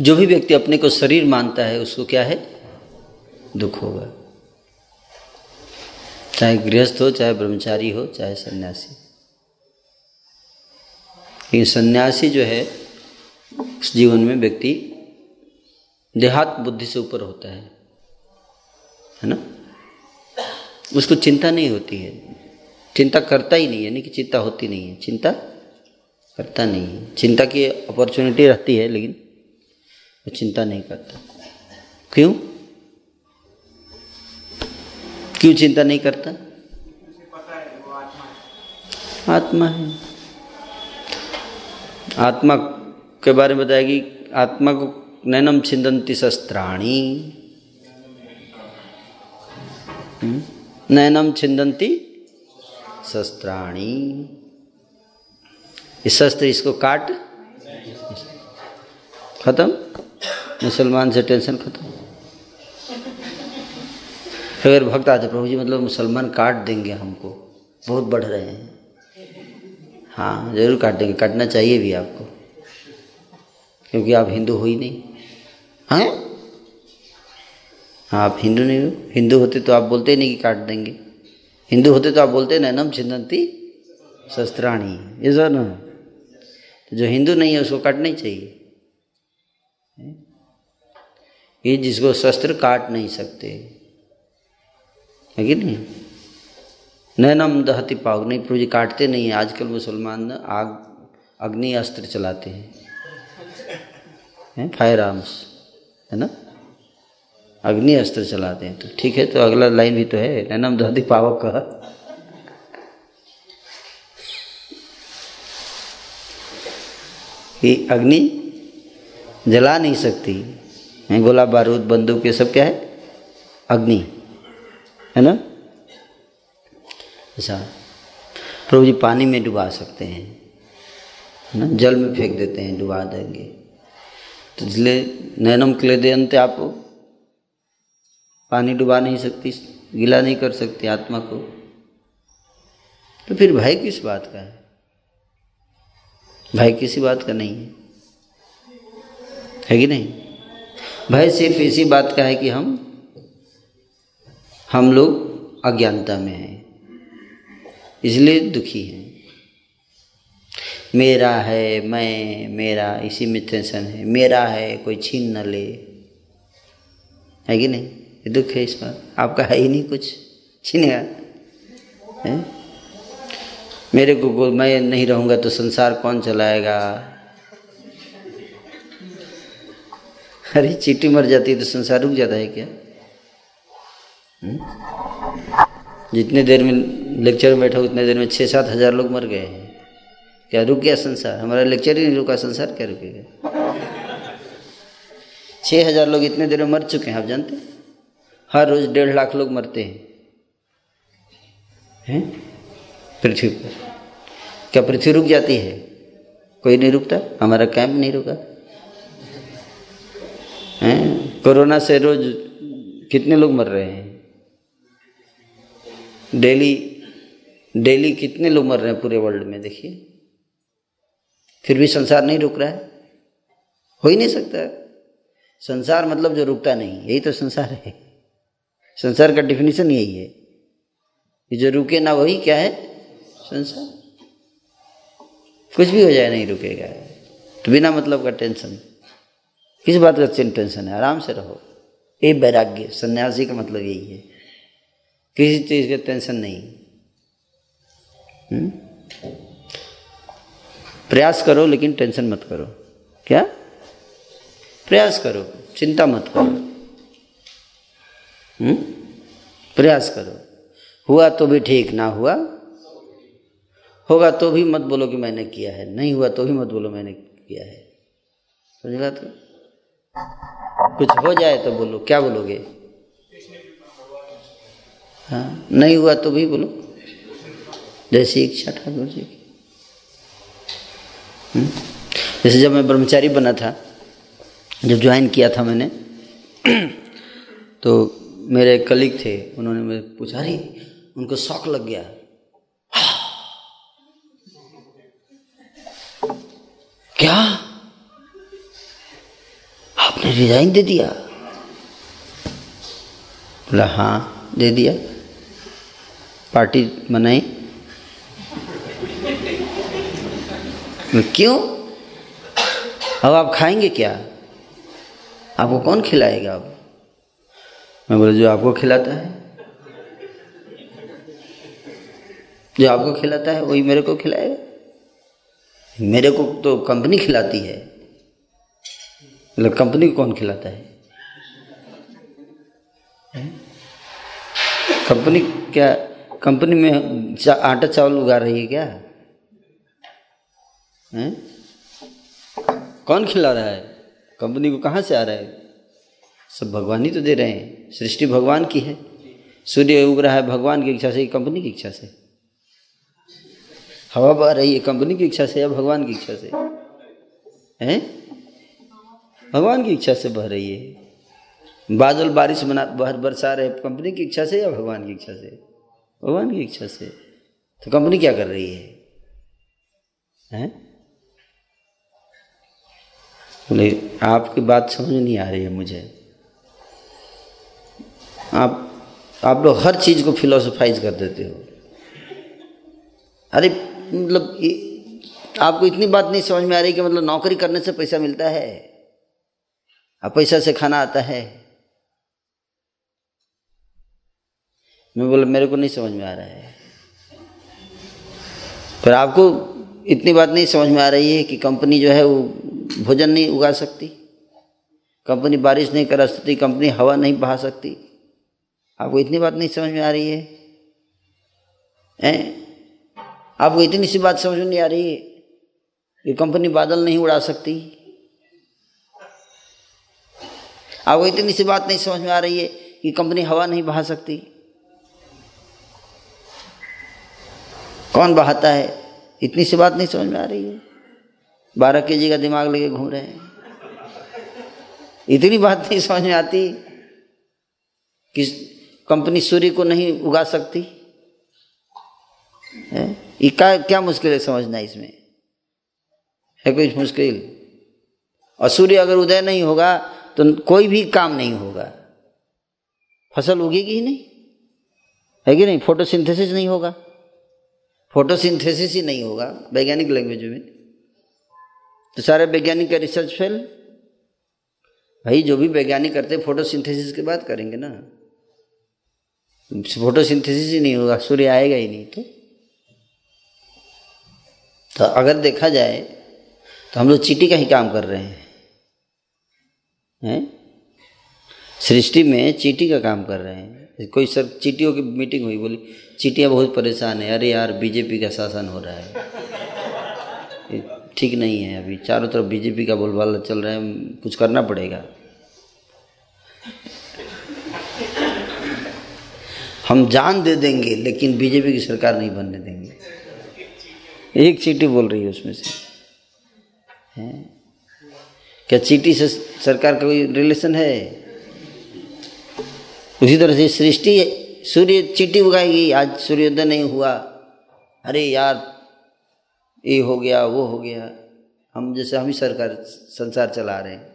जो भी व्यक्ति अपने को शरीर मानता है उसको क्या है? दुख होगा। चाहे गृहस्थ हो, चाहे ब्रह्मचारी हो, चाहे सन्यासी। लेकिन सन्यासी जो है उस जीवन में व्यक्ति देहात बुद्धि से ऊपर होता है ना? उसको चिंता नहीं होती है, चिंता करता ही नहीं है। नहीं कि चिंता होती नहीं है, चिंता करता नहीं है। चिंता की अपॉर्चुनिटी रहती है लेकिन वो चिंता नहीं करता। क्यों क्यों चिंता नहीं करता? पता है वो आत्मा है। आत्मा है। आत्मा के बारे में बताएगी आत्मा को नैनम छिंदंती शस्त्राणी। नैनम छिंदंती शस्त्राणी। इस शस्त्र इसको काट खत्म। मुसलमान से टेंशन खत्म। अगर भक्त आते प्रभु जी मतलब मुसलमान काट देंगे हमको, बहुत बढ़ रहे हैं। हाँ जरूर काटेंगे, काटना चाहिए भी आपको क्योंकि आप हिंदू हो ही नहीं। हैं? हाँ आप हिंदू नहीं हो। हिंदू होते तो आप बोलते ही नहीं कि काट देंगे। हिंदू होते तो आप बोलते ना नम छिंदंती शस्त्राणी। ये जो ना जो हिंदू नहीं है उसको काटना ही चाहिए। ये जिसको शस्त्र काट नहीं सकते है कि नहीं? नैनम दहती पाग। नहीं प्रभु जी काटते नहीं है। आजकल मुसलमान आग अग्नि अस्त्र चलाते हैं, फायर आर्म्स है ना? अग्नि अस्त्र चलाते हैं। तो ठीक है, तो अगला लाइन भी तो है नैनम दहती पावक का। कि अग्नि जला नहीं सकती। गोला बारूद बंदूक ये सब क्या है? अग्नि है ना। ऐसा प्रभु जी पानी में डुबा सकते हैं ना, जल में फेंक देते हैं, डुबा देंगे। तो इसलिए नैनम क्लेदे अंत, आप पानी डुबा नहीं सकती, गीला नहीं कर सकती आत्मा को, तो फिर भय किस बात का है? भय किसी बात का नहीं है, है कि नहीं? भय सिर्फ इसी बात का है कि हम लोग अज्ञानता में हैं, इसलिए दुखी हैं। मेरा है, मैं, मेरा, इसी में टेंशन है, मेरा है, कोई छीन न ले, है कि नहीं? ये दुख है इस पर। आपका है ही नहीं कुछ, छीनेगा है? मेरे को, मैं नहीं रहूँगा तो संसार कौन चलाएगा? अरे चींटी मर जाती है तो संसार रुक जाता है क्या? जितने देर में लेक्चर में बैठा उतने देर में 6-7 हज़ार लोग मर गए हैं। क्या रुक गया संसार? हमारा लेक्चर ही नहीं रुका, संसार क्या रुकेगा? 6 हज़ार लोग इतने देर में मर चुके हैं, आप जानते हैं? हर रोज 1.5 लाख लोग मरते हैं पृथ्वी पर। क्या पृथ्वी रुक जाती है? कोई नहीं रुकता, हमारा कैंप नहीं रुका है। कोरोना से रोज कितने लोग मर रहे हैं? डेली कितने लोग मर रहे हैं पूरे वर्ल्ड में, देखिए। फिर भी संसार नहीं रुक रहा है, हो ही नहीं सकता। संसार मतलब जो रुकता नहीं, यही तो संसार है। संसार का डिफिनीशन यही है कि जो रुके ना, वही क्या है संसार। कुछ भी हो जाए नहीं रुकेगा, तो बिना मतलब का टेंशन, किस बात का टेंशन है? आराम से रहो, ये वैराग्य सन्यासी का मतलब यही है, किसी चीज़ का टेंशन नहीं। प्रयास करो लेकिन टेंशन मत करो। क्या? प्रयास करो, चिंता मत करो। प्रयास करो, हुआ तो भी ठीक, ना हुआ होगा तो भी मत बोलो कि मैंने किया है, नहीं हुआ तो भी मत बोलो मैंने किया है, समझला? तो कुछ हो जाए तो बोलो, क्या बोलोगे? हाँ, नहीं हुआ तो भी बोलो, जैसी इच्छा ठाकुर जी की। जैसे जब मैं ब्रह्मचारी बना था, जब ज्वाइन किया था मैंने, तो मेरे कलीग थे, उन्होंने मुझे पूछा, अरे उनको शौक लग गया। क्या आपने रिजाइन दे दिया? बोला हाँ दे दिया। पार्टी मनाई? क्यों? अब आप खाएंगे क्या? आपको कौन खिलाएगा अब? मैं बोला जो आपको खिलाता है, जो आपको खिलाता है वही मेरे को खिलाएगा। मेरे को तो कंपनी खिलाती है, मतलब कंपनी को कौन खिलाता है? कंपनी क्या, कंपनी में आटा चावल उगा रही है क्या? है? कौन खिला रहा है? कंपनी को कहाँ से आ रहा है? सब भगवान ही तो दे रहे हैं, सृष्टि भगवान की है। सूर्य उग रहा है भगवान की इच्छा से, कंपनी की इच्छा से? हवा बह रही है कंपनी की इच्छा से या भगवान की इच्छा से? हैं? भगवान की इच्छा से बह रही है। बादल बारिश बरसा रहे, कंपनी की इच्छा से या भगवान की इच्छा से? भगवान की इच्छा से। तो कंपनी क्या कर रही है? हैं? बोले आपकी बात समझ नहीं आ रही है मुझे। आप लोग हर चीज़ को फिलोसोफाइज कर देते हो। अरे मतलब आपको इतनी बात नहीं समझ में आ रही कि मतलब नौकरी करने से पैसा मिलता है, आप पैसा से खाना आता है। मैं बोला मेरे को नहीं समझ में आ रहा है, पर आपको इतनी बात नहीं समझ में आ रही है कि कंपनी जो है वो भोजन नहीं उगा सकती, कंपनी बारिश नहीं करा सकती, कंपनी हवा नहीं बहा सकती, आपको इतनी बात नहीं समझ में आ रही है? आपको इतनी सी बात समझ में नहीं आ रही है कि कंपनी बादल नहीं उड़ा सकती? आपको इतनी सी बात नहीं समझ में आ रही है कि कंपनी हवा नहीं बहा सकती। कौन बहाता है? इतनी सी बात नहीं समझ में आ रही है? 12 केजी का दिमाग लेके घूम रहे हैं, इतनी बात नहीं समझ में आती कि कंपनी सूर्य को नहीं उगा सकती है? ये क्या मुश्किल है समझना? इसमें है कुछ मुश्किल? और सूर्य अगर उदय नहीं होगा तो कोई भी काम नहीं होगा, फसल उगेगी ही नहीं, है कि नहीं? फोटोसिंथेसिस नहीं होगा, फोटोसिंथेसिस ही नहीं होगा वैज्ञानिक लैंग्वेज में, तो सारे वैज्ञानिक का रिसर्च फेल। भाई जो भी वैज्ञानिक करते फोटोसिंथेसिस के बाद करेंगे ना, फोटोसिंथेसिस ही नहीं होगा, सूर्य आएगा ही नहीं। तो अगर देखा जाए तो हम लोग चीटी का ही काम कर रहे हैं, सृष्टि में चीटी का काम कर रहे हैं। कोई सर चीटियों की मीटिंग हुई, बोली चीटियाँ बहुत परेशान है, अरे यार बीजेपी का शासन हो रहा है, ठीक नहीं है, अभी चारों तरफ बीजेपी का बोलबाला चल रहा है, कुछ करना पड़ेगा। हम जान दे देंगे लेकिन बीजेपी की सरकार नहीं बनने देंगे। एक चीटी बोल रही है उसमें से है। क्या चीटी से सरकार का कोई रिलेशन है? उसी तरह से सृष्टि, सूर्य चीटी उगाएगी, आज सूर्योदय नहीं हुआ, अरे यार ये हो गया वो हो गया, हम जैसे हम ही सरकार संसार चला रहे हैं।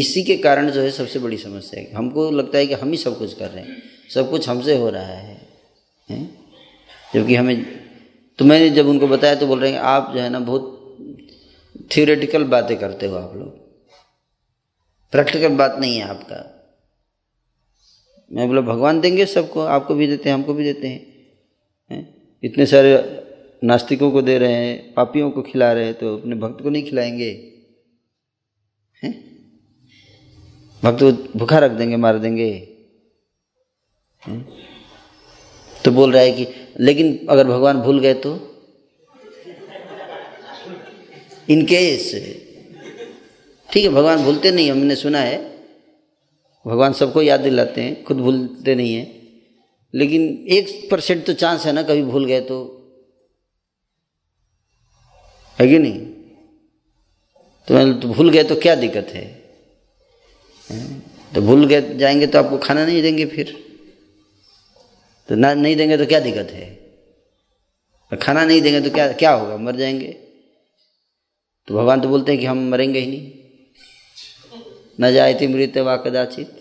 इसी के कारण जो है सबसे बड़ी समस्या है, हमको लगता है कि हम ही सब कुछ कर रहे हैं, सब कुछ हमसे हो रहा है? जबकि हमें, तो मैंने जब उनको बताया तो बोल रहे हैं आप जो है ना बहुत थियोरेटिकल बातें करते हो, आप लोग प्रैक्टिकल बात नहीं है आपका। मैं बोला भगवान देंगे सबको, आपको भी देते हैं हमको भी देते हैं, इतने सारे नास्तिकों को दे रहे हैं, पापियों को खिला रहे हैं, तो अपने भक्त को नहीं खिलाएंगे हैं? भक्त को भूखा रख देंगे, मार देंगे हैं? तो बोल रहा है कि लेकिन अगर भगवान भूल गए तो इनकेस, ठीक है भगवान भूलते नहीं, हमने सुना है भगवान सबको याद दिलाते हैं, खुद भूलते नहीं है, लेकिन 1% तो चांस है ना कभी भूल गए तो, है कि नहीं? तो भूल गए तो क्या दिक्कत है? तो भूल गए जाएंगे तो आपको खाना नहीं देंगे, फिर तो ना नहीं देंगे तो क्या दिक्कत है? खाना नहीं देंगे तो क्या होगा? मर जाएंगे? तो भगवान तो बोलते हैं कि हम मरेंगे ही नहीं, न जायते मृत्यु वा कदाचित,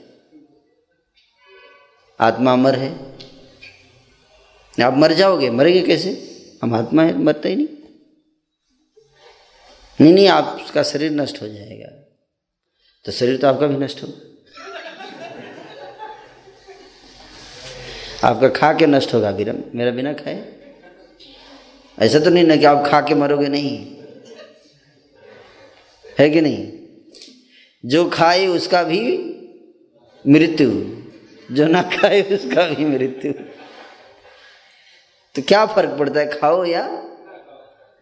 आत्मा अमर है। आप मर जाओगे, मरेंगे कैसे? हम आत्मा है, मरते ही नहीं। नहीं, आपका शरीर नष्ट हो जाएगा, तो शरीर तो आपका भी नष्ट होगा, आपका खा के नष्ट होगा, मेरा बिना खाए। ऐसा तो नहीं ना कि आप खा के मरोगे, नहीं है कि नहीं? जो खाए उसका भी मृत्यु, जो ना खाए उसका भी मृत्यु, तो क्या फर्क पड़ता है खाओ या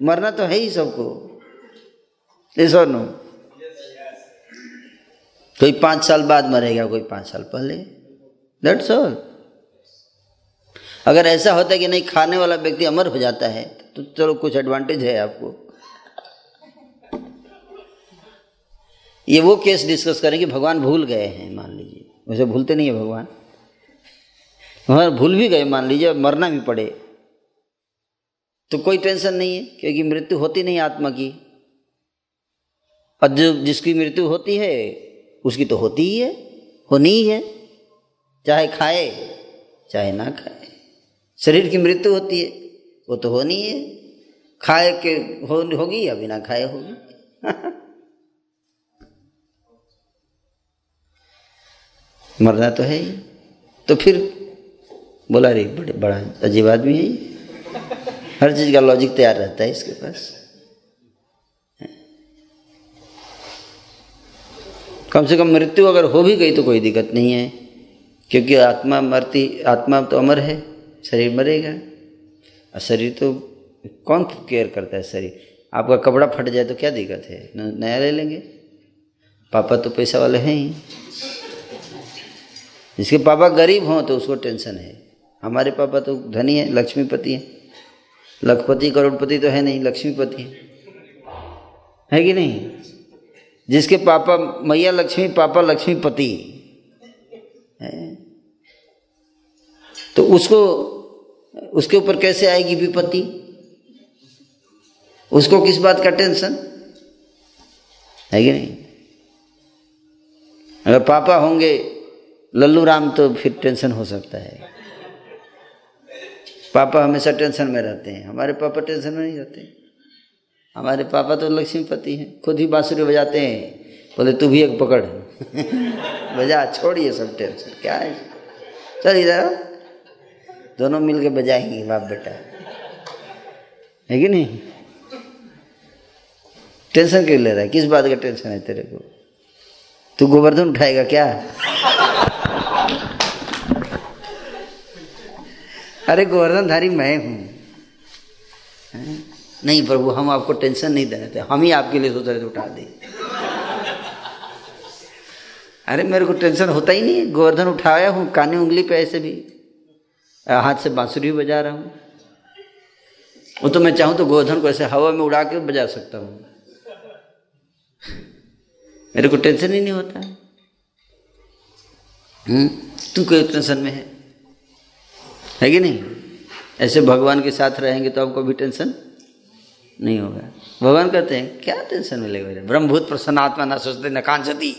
मरना, तो है ही सबको। नो कोई 5 साल बाद मरेगा, कोई 5 साल पहले, दैट्स ऑल। अगर ऐसा होता है कि नहीं खाने वाला व्यक्ति अमर हो जाता है तो चलो कुछ एडवांटेज है आपको। ये वो केस डिस्कस करेंगे, भगवान भूल गए हैं मान लीजिए, वैसे भूलते नहीं है भगवान, हमारे भूल भी गए मान लीजिए, मरना भी पड़े तो कोई टेंशन नहीं है, क्योंकि मृत्यु होती नहीं आत्मा की, और जो जिसकी मृत्यु होती है उसकी तो होती ही है, होनी ही है, चाहे खाए चाहे ना खाए। शरीर की मृत्यु होती है वो तो होनी है, खाए के होगी या बिना खाए होगी। मरना तो है ही, तो फिर बोला रे बड़ा अजीब आदमी है ये, हर चीज़ का लॉजिक तैयार रहता है इसके पास। कम से कम मृत्यु अगर हो भी गई तो कोई दिक्कत नहीं है, क्योंकि आत्मा तो अमर है, शरीर मरेगा, और शरीर तो कौन केयर करता है शरीर? आपका कपड़ा फट जाए तो क्या दिक्कत है, नया ले लेंगे, पापा तो पैसा वाले हैं ही, जिसके पापा गरीब हों तो उसको टेंशन है, हमारे पापा तो धनी है, लक्ष्मीपति है, लखपति करोड़पति तो है नहीं, लक्ष्मीपति है कि नहीं। जिसके पापा मैया लक्ष्मी, पापा लक्ष्मीपति है तो उसको, उसके ऊपर कैसे आएगी विपत्ति, उसको किस बात का टेंशन है कि नहीं। अगर पापा होंगे लल्लू राम तो फिर टेंशन हो सकता है, पापा हमेशा टेंशन में रहते हैं, हमारे पापा टेंशन में नहीं रहते, हमारे पापा तो लक्ष्मीपति हैं, खुद ही बांसुरी बजाते हैं, बोले तू भी एक पकड़ बजा, छोड़िए सब टेंशन, क्या है चल इधर, दोनों मिल के बजाएंगे बाप बेटा, है कि नहीं। टेंशन क्यों ले रहा है, किस बात का टेंशन है तेरे को, तू गोवर्धन उठाएगा क्या अरे गोवर्धनधारी मैं हूँ। नहीं प्रभु, हम आपको टेंशन नहीं देना थे, हम ही आपके लिए सोच रहे थे उठा दें। अरे मेरे को टेंशन होता ही नहीं, गोवर्धन उठाया हूँ, कानी उंगली पे ऐसे भी, हाथ से बांसुरी भी बजा रहा हूँ, वो तो मैं चाहूँ तो गोवर्धन को ऐसे हवा में उड़ा के बजा सकता हूँ, मेरे को टेंशन ही नहीं होता है। तू क्यों टेंशन में है कि नहीं। ऐसे भगवान के साथ रहेंगे तो आपको भी टेंशन नहीं होगा। भगवान कहते हैं क्या टेंशन मिलेगा, ब्रह्मभूत प्रसन्नात्मा न सोचते न कांचती,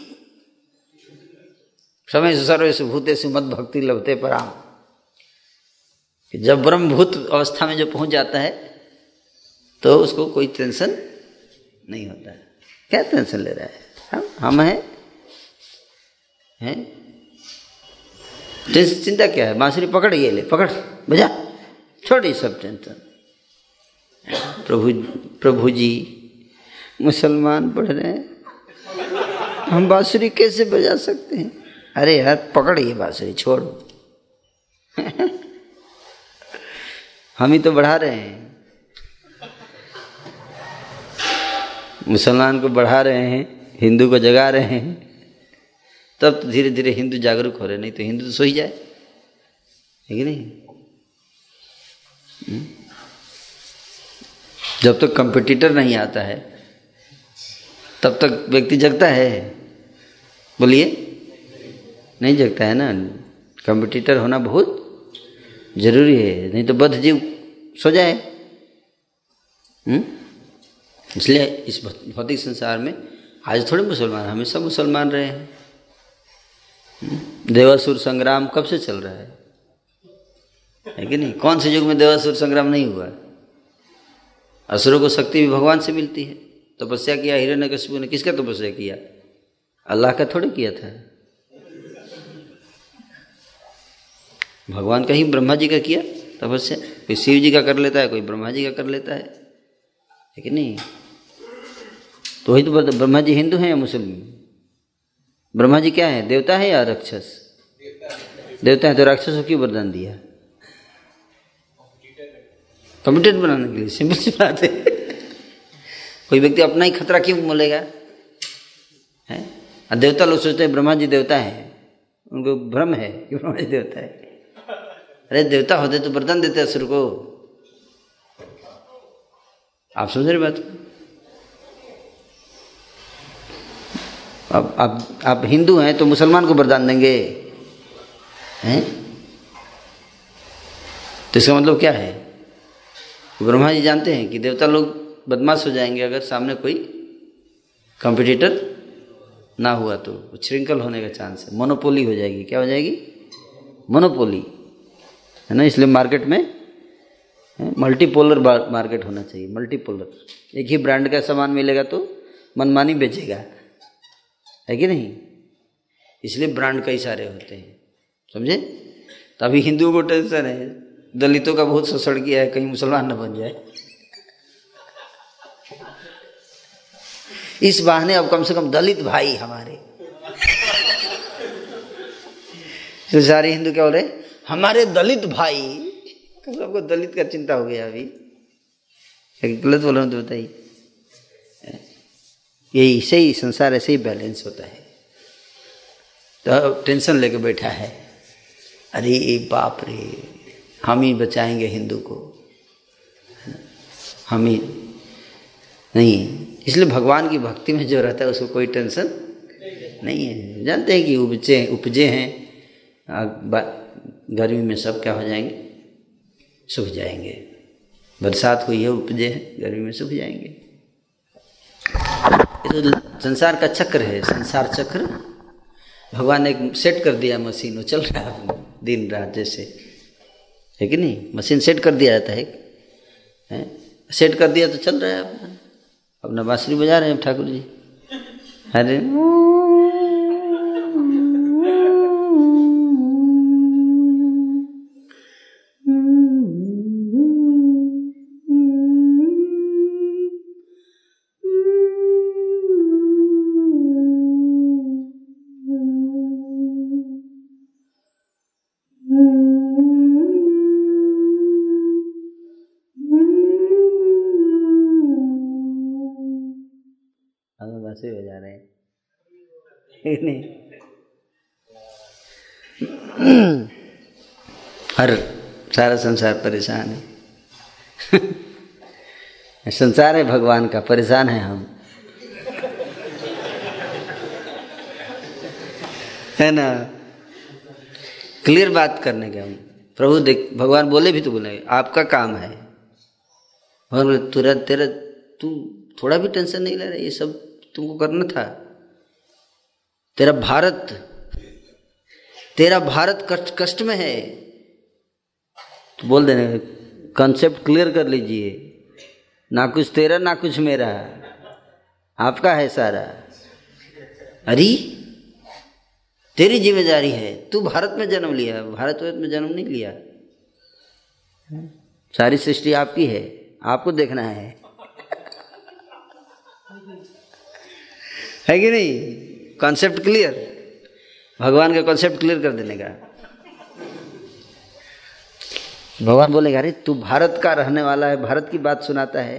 समय सर्वेश भूतेषु मद भक्ति लभते पराम। जब ब्रह्मभूत अवस्था में जो पहुंच जाता है तो उसको कोई टेंशन नहीं होता है। क्या टेंशन ले रहा है, हम हैं? चिंता क्या है, बांसुरी पकड़, ये ले पकड़, बजा, छोड़ी सब टेंशन। प्रभु जी मुसलमान पढ़ रहे हैं, हम बांसुरी कैसे बजा सकते हैं। अरे यार पकड़ ये बांसुरी, छोड़ो हम ही तो बढ़ा रहे हैं, मुसलमान को बढ़ा रहे हैं, हिंदू को जगा रहे हैं, तब तो धीरे धीरे हिंदू जागरूक हो रहे, नहीं तो हिंदू तो सो ही जाए, है कि नहीं। जब तक कंपटीटर नहीं आता है तब तक व्यक्ति जगता है, बोलिए नहीं जगता है ना। कंपटीटर होना बहुत जरूरी है, नहीं तो बद्ध जीव सो जाए। इसलिए इस भौतिक संसार में आज थोड़े मुसलमान, हमेशा मुसलमान रहे हैं। देवासुर संग्राम कब से चल रहा है कि नहीं। कौन से युग में देवासुर संग्राम नहीं हुआ। असुरों को शक्ति भी भगवान से मिलती है। तपस्या किया हिरण्यकश्यप ने, किसका तपस्या किया, अल्लाह का थोड़े किया था, भगवान का ही, ब्रह्मा जी का किया तपस्या। कोई शिव जी का कर लेता है, कोई ब्रह्मा जी का कर लेता है कि नहीं। तो वही तो ब्रह्मा जी हिंदू हैं या मुस्लिम। ब्रह्मा जी क्या है, देवता है या राक्षस, देवता है तो राक्षसों क्यों वरदान दिया, कॉम्पिटेंट बनाने के लिए। सिंपल सी बात है कोई व्यक्ति अपना ही खतरा क्यों मोलेगा है। और देवता लोग सोचते हैं ब्रह्मा जी देवता है, उनको भ्रम है कि ब्रह्मा जी देवता है। अरे देवता होते तो वरदान देते असुर को। आप समझ रहे बात। अब आप हिंदू हैं तो मुसलमान को वरदान देंगे हैं, तो इसका मतलब क्या है। ब्रह्मा जी जानते हैं कि देवता लोग बदमाश हो जाएंगे अगर सामने कोई कंपटीटर ना हुआ तो, श्रृंखल होने का चांस है, मोनोपोली हो जाएगी। क्या हो जाएगी, मोनोपोली है ना। इसलिए मार्केट में मल्टीपोलर मार्केट होना चाहिए। मल्टीपोलर, एक ही ब्रांड का सामान मिलेगा तो मनमानी बेचेगा, है कि नहीं। इसलिए ब्रांड कई सारे होते हैं, समझे। तभी हिंदुओं को टेंशन है, दलितों का बहुत शोषण किया है, कहीं मुसलमान न बन जाए। इस बहाने अब कम से कम दलित भाई हमारे तो सारे हिंदू क्या हो रहे, हमारे दलित भाई, सबको दलित का चिंता हो गया। अभी गलत बोल रहा हूँ तो बताइए। यही सही संसार, ऐसे ही बैलेंस होता है। तो टेंशन लेके बैठा है अरे ये बाप रे, हम ही बचाएंगे हिंदू को, हम ही नहीं। इसलिए भगवान की भक्ति में जो रहता है उसको कोई टेंशन नहीं है। जानते हैं कि उपजे हैं, गर्मी में सब क्या हो जाएंगे, सूख जाएंगे। बरसात हुई है, उपजे हैं, गर्मी में सूख जाएंगे। ये तो संसार का चक्र है, संसार चक्र। भगवान ने एक सेट कर दिया मशीन, वो चल रहा है दिन रात जैसे, है कि नहीं। मशीन सेट कर दिया जाता है, सेट कर दिया तो चल रहा है अपना। अपना बांसुरी बजा रहे हैं ठाकुर जी, अरे बजा रहे हैं नहीं। हर सारा संसार परेशान है। संसार है भगवान का, परेशान है हम, है ना। क्लियर बात करने के हम प्रभु देख, भगवान बोले भी तो बोले आपका काम है। भगवान तुरंत तेरा तू थोड़ा भी टेंशन नहीं ले रहा, ये सब तुमको करना था। तेरा भारत कष्ट में है तो बोल देना। कॉन्सेप्ट क्लियर कर लीजिए, ना कुछ तेरा ना कुछ मेरा, आपका है सारा। अरे तेरी जिम्मेदारी है, तू भारत में जन्म लिया, भारत में जन्म नहीं लिया। सारी सृष्टि आपकी है, आपको देखना है, है कि नहीं। कॉन्सेप्ट क्लियर, भगवान का कॉन्सेप्ट क्लियर कर देने का। भगवान बोलेगा अरे तू भारत का रहने वाला है, भारत की बात सुनाता है।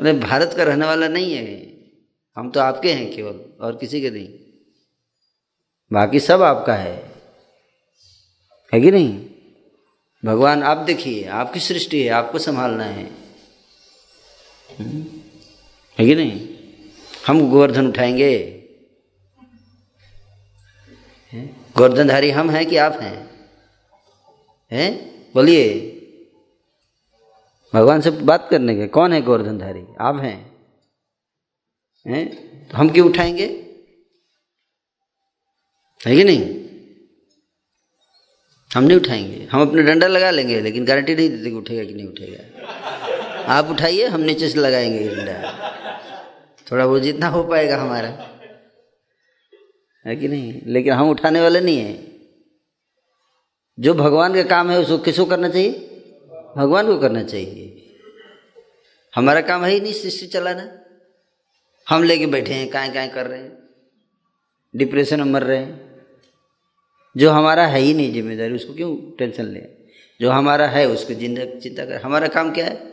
अरे भारत का रहने वाला नहीं है, हम तो आपके हैं केवल, और किसी के नहीं। बाकी सब आपका है कि नहीं। भगवान आप देखिए, आपकी सृष्टि है, आपको संभालना है, है कि नहीं। हम गोवर्धन उठाएंगे, गोवर्धनधारी हम हैं कि आप हैं, हैं बोलिए। भगवान से बात करने के, कौन है गोवर्धनधारी, आप हैं, हैं तो हम क्यों उठाएंगे, है कि नहीं। हम नहीं उठाएंगे, हम अपने डंडा लगा लेंगे, लेकिन गारंटी नहीं देते कि उठेगा कि नहीं उठेगा। आप उठाइए, हम नीचे से लगाएंगे डंडा, थोड़ा वो जितना हो पाएगा हमारा, है कि नहीं। लेकिन हम उठाने वाले नहीं है। जो भगवान का काम है उसको किसको करना चाहिए, भगवान को करना चाहिए। हमारा काम है ही नहीं सृष्टि चलाना। हम लेके बैठे हैं, काएं कर रहे हैं, डिप्रेशन में मर रहे हैं। जो हमारा है ही नहीं जिम्मेदारी, उसको क्यों टेंशन ले। जो हमारा है उसको चिंता कर। हमारा काम क्या है,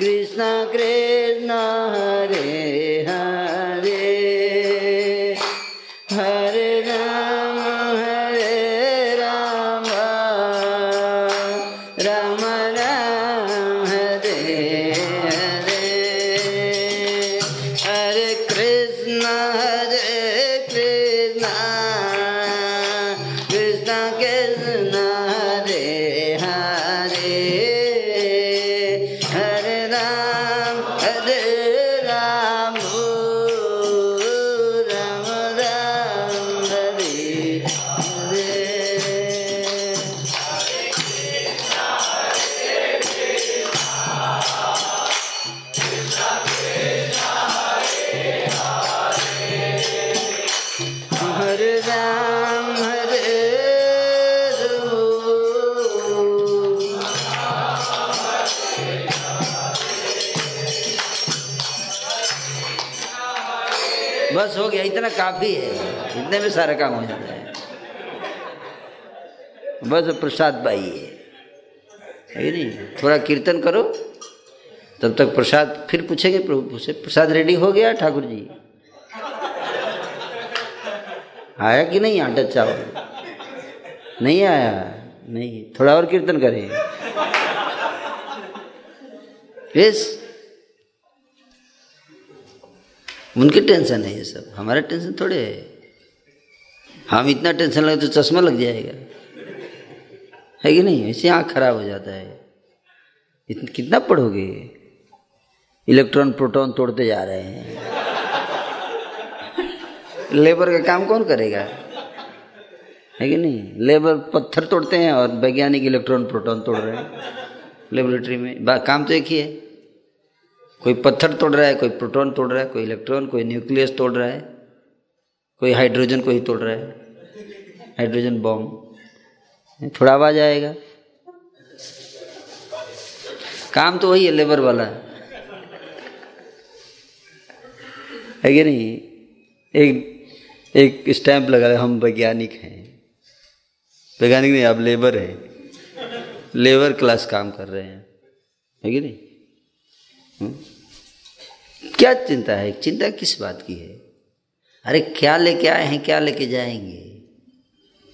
कृष्णा कृष्णा हरे हरे, हरे राम राम राम हरे हरे, हरे कृष्णा कृष्णा कृष्णा हरे हरे, हरे राम राम राम हरे। बस हो गया, इतना काफ़ी है, इतने में सारा काम हो जाता है। बस प्रसाद पाई है नहीं, थोड़ा कीर्तन करो, तब तक प्रसाद। फिर पूछेंगे प्रभु से, प्रसाद रेडी हो गया ठाकुर जी, आया कि नहीं आटा चावल? नहीं आया, नहीं, थोड़ा और कीर्तन करें। यस, उनकी टेंशन है ये सब, हमारा टेंशन थोड़े है। हम इतना टेंशन लगे तो चश्मा लग जाएगा, है कि नहीं? ऐसे आँख खराब हो जाता है। इतना कितना पढ़ोगे? इलेक्ट्रॉन प्रोटॉन तोड़ते जा रहे हैं लेबर का काम कौन करेगा, है कि नहीं? लेबर पत्थर तोड़ते हैं और वैज्ञानिक इलेक्ट्रॉन प्रोटॉन तोड़ रहे हैं लेबोरेटरी में। काम तो एक ही है, कोई पत्थर तोड़ रहा है, कोई प्रोटॉन तोड़ रहा है, कोई इलेक्ट्रॉन, कोई न्यूक्लियस तोड़ रहा है, कोई हाइड्रोजन को ही तोड़ रहा है, हाइड्रोजन बॉम्ब। थोड़ा आवाज आएगा, काम तो वही है लेबर वाला, है कि नहीं? एक स्टैंप लगा, हम वैज्ञानिक हैं। वैज्ञानिक नहीं, आप लेबर हैं, लेबर क्लास काम कर रहे हैं, है कि नहीं? क्या चिंता है? चिंता किस बात की है? अरे क्या लेके आए हैं, क्या लेके जाएंगे?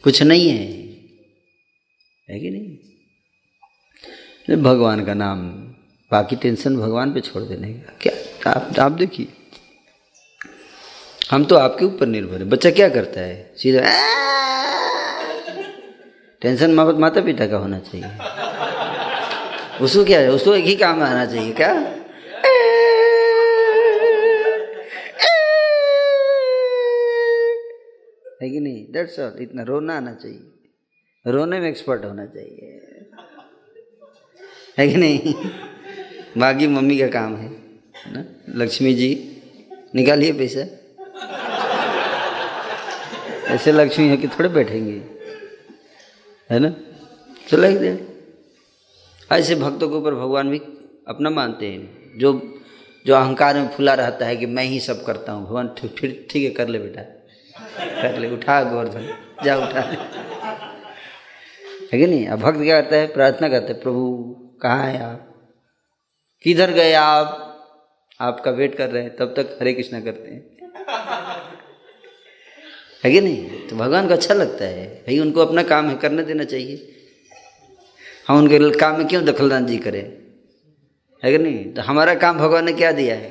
कुछ नहीं है, है कि नहीं? भगवान का नाम, बाकी टेंशन भगवान पे छोड़ देने का। क्या आप देखिए, हम तो आपके ऊपर निर्भर है। बच्चा क्या करता है? सीधा टेंशन माता पिता का होना चाहिए। उसको क्या है, उसको एक ही काम आना चाहिए, क्या है कि नहीं? That's all. इतना रोना आना चाहिए, रोने में एक्सपर्ट होना चाहिए, है कि नहीं? बाकी मम्मी का काम है ना। लक्ष्मी जी निकालिए पैसा, ऐसे लक्ष्मी है कि थोड़े बैठेंगे, है ना? चला ही दे। ऐसे भक्तों के ऊपर भगवान भी अपना मानते हैं। जो अहंकार में फूला रहता है कि मैं ही सब करता हूँ, भगवान फिर ठीक है, कर ले बेटा, कर ले, उठा गोवर्धन, जा उठा, है कि नहीं? अब भक्त क्या करता है? प्रार्थना करता है, प्रभु कहाँ हैं आप, किधर गए आप, आपका वेट कर रहे हैं, तब तक हरे कृष्णा करते हैं, है कि नहीं? तो भगवान को अच्छा लगता है भाई, उनको अपना काम है, करने देना चाहिए। हम उनके काम में क्यों दखलंदाजी करें, है कि नहीं? तो हमारा काम भगवान ने क्या दिया है?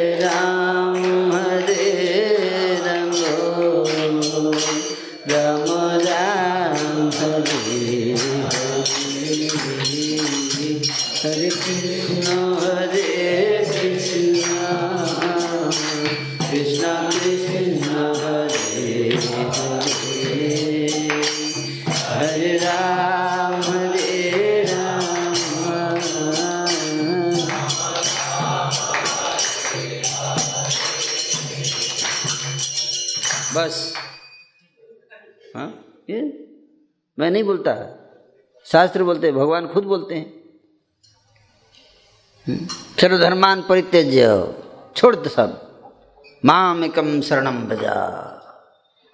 राम हरे राम, राम राम हरे हरे, हरे कृष्णा हरे कृष्णा कृष्णा कृष्णा हरे हरे, हरे राम हरे राम, बस। हाँ, ये मैं नहीं बोलता, शास्त्र बोलते हैं, भगवान खुद बोलते हैं, सर्वधर्मान परित्यज्य, छोड़ दो सब, माम एकम शरणम भजा,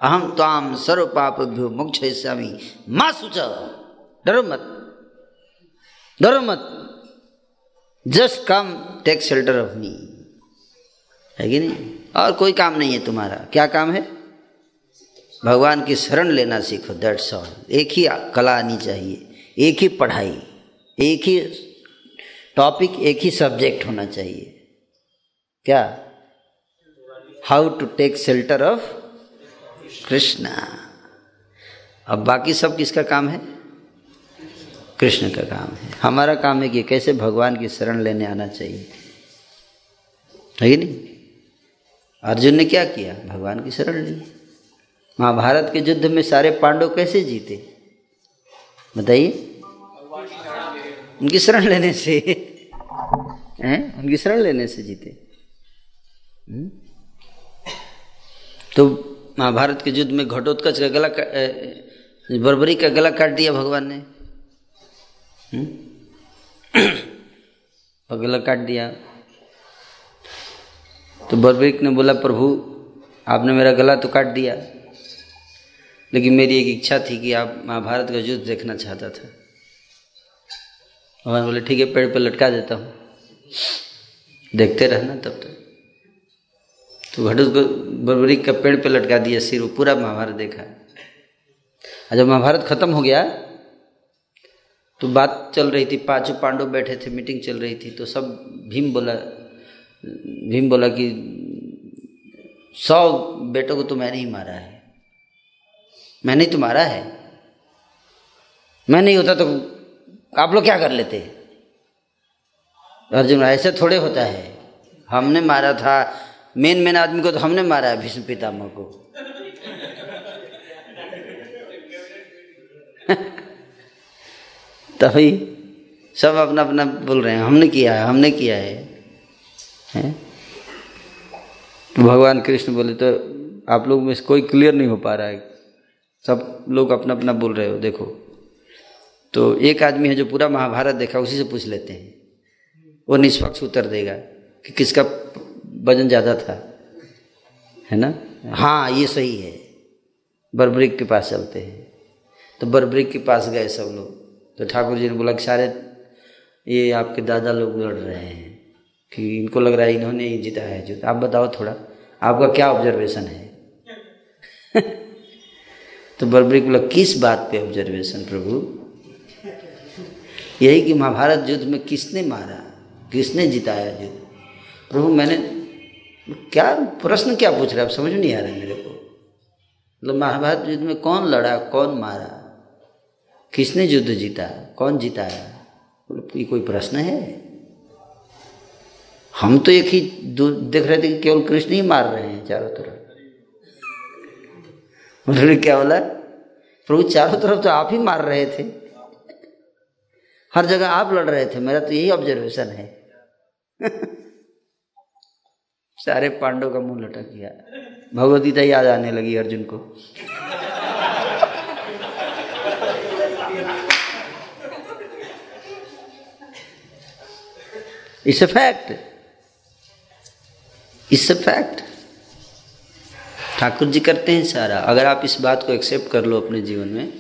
अहम त्वाम सर्व पापेभ्यो मोक्षयिष्यामि, मा शुच, डरो मत, डरो मत, just come take shelter of me, है कि नहीं? और कोई काम नहीं है तुम्हारा। क्या काम है? भगवान की शरण लेना सीखो, दैट्स ऑल। एक ही कला आनी चाहिए, एक ही पढ़ाई, एक ही टॉपिक, एक ही सब्जेक्ट होना चाहिए। क्या? How to take shelter of Krishna. अब बाकी सब किसका काम है? कृष्ण का काम है। हमारा काम है कि कैसे भगवान की शरण लेने आना चाहिए, है कि नहीं? अर्जुन ने क्या किया? भगवान की शरण ली। महाभारत के युद्ध में सारे पांडव कैसे जीते, बताइए? उनकी शरण लेने से, हैं, उनकी शरण लेने से जीते। तो महाभारत के युद्ध में घटोत्कच का गला, बर्बरी का गला काट दिया भगवान ने, गला काट दिया। तो बर्बरीक ने बोला, प्रभु आपने मेरा गला तो काट दिया, लेकिन मेरी एक इच्छा थी कि आप महाभारत का युद्ध देखना चाहता था। भगवान बोले ठीक है, पेड़ पर लटका देता हूँ, देखते रहना तब तक। तो घटोत्कच को बर्बरीक का पेड़ पे लटका दिया सिर, वो पूरा महाभारत देखा। और जब महाभारत खत्म हो गया तो बात चल रही थी, पांचों पांडव बैठे थे, मीटिंग चल रही थी। तो सब भीम बोला कि 100 बेटों को तो मैंने ही मारा है, मैंने ही तो मारा है, मैं नहीं होता तो आप लोग क्या कर लेते। अर्जुन, ऐसे थोड़े होता है, हमने मारा था मेन आदमी को, तो हमने मारा है भीष्म पितामह को। तभी सब अपना अपना बोल रहे हैं, हमने किया है। भगवान कृष्ण बोले तो आप लोग में से कोई क्लियर नहीं हो पा रहा है, सब लोग अपना अपना बोल रहे हो। देखो तो एक आदमी है जो पूरा महाभारत देखा, उसी से पूछ लेते हैं, वो निष्पक्ष उत्तर देगा कि किसका वजन ज़्यादा था, है ना। हाँ ये सही है, बर्बरीक के पास चलते हैं। तो बर्बरीक के पास गए सब लोग। तो ठाकुर जी ने बोला कि सारे ये आपके दादा लोग लड़ रहे हैं कि इनको लग रहा है इन्होंने ही जीता है युद्ध, आप बताओ थोड़ा आपका क्या ऑब्जर्वेशन है। तो बर्बरीक बोला, किस बात पे ऑब्जर्वेशन प्रभु, यही कि महाभारत युद्ध में किसने मारा, किसने जिताया युद्ध। प्रभु मैंने क्या प्रश्न क्या पूछ रहा है, आप समझ नहीं आ रहा है मेरे को, मतलब महाभारत युद्ध में कौन लड़ा, कौन मारा, किसने युद्ध जीता, कौन जिताया, ये कोई प्रश्न है। हम तो एक ही देख रहे थे कि केवल कृष्ण ही मार रहे हैं चारों तरफ। उन्होंने क्या बोला, प्रभु चारों तरफ तो आप ही मार रहे थे, हर जगह आप लड़ रहे थे, मेरा तो यही ऑब्जर्वेशन है। सारे पांडव का मुंह लटक गया, भगवदगीता याद आने लगी अर्जुन को। It's a fact। Thakur ji करते हैं सारा। अगर आप इस बात को एक्सेप्ट कर लो अपने जीवन में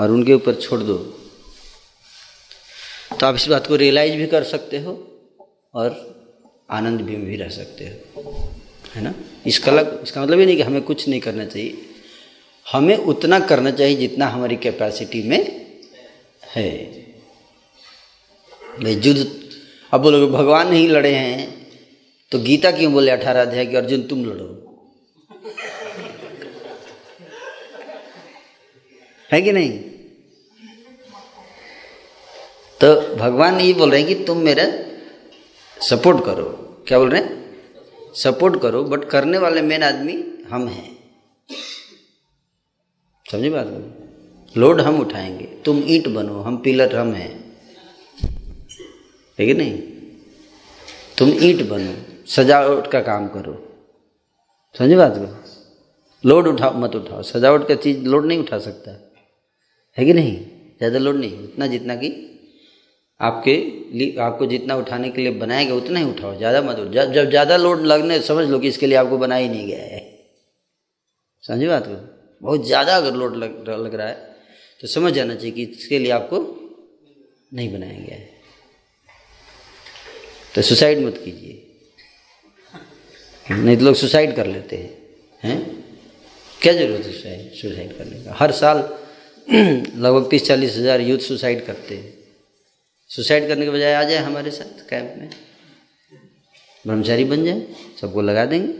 और उनके ऊपर छोड़ दो, तो आप इस बात को रियलाइज भी कर सकते हो और आनंद भी रह सकते हो, है ना। इसका मतलब ये नहीं कि हमें कुछ नहीं करना चाहिए, हमें उतना करना चाहिए जितना हमारी कैपेसिटी में है। युद्ध, अब बोलोगे भगवान नहीं लड़े हैं तो गीता क्यों बोले 18 अध्याय कि अर्जुन तुम लड़ो, है कि नहीं। तो भगवान ये बोल रहे हैं कि तुम मेरा सपोर्ट करो, क्या बोल रहे हैं, सपोर्ट करो, बट करने वाले मेन आदमी हम हैं, समझे बात को, लोड हम उठाएंगे, तुम ईंट बनो, हम पिलर, हम हैं, है कि नहीं। तुम ईंट बनो, सजावट का काम करो, समझे बात को, लोड उठाओ मत उठाओ, सजावट का चीज़ लोड नहीं उठा सकता, है कि नहीं। ज़्यादा लोड नहीं, उतना जितना कि आपके लिए, आपको जितना उठाने के लिए बनाया गया उतना ही उठाओ, ज़्यादा मत उठाओ। जब ज़्यादा लोड लगने समझ लो कि इसके लिए आपको बनाया ही नहीं गया है, समझे बात को। बहुत ज़्यादा अगर लोड लग रहा है तो समझ जाना चाहिए कि इसके लिए आपको नहीं बनाया गया है। तो सुसाइड मत कीजिए, नहीं तो लोग सुसाइड कर लेते हैं, हैं, क्या जरूरत है सुसाइड करने का। हर साल लगभग 30-40 हज़ार यूथ सुसाइड करते हैं। सुसाइड करने के बजाय आ जाए हमारे साथ कैंप में, ब्रह्मचारी बन जाए, सबको लगा देंगे,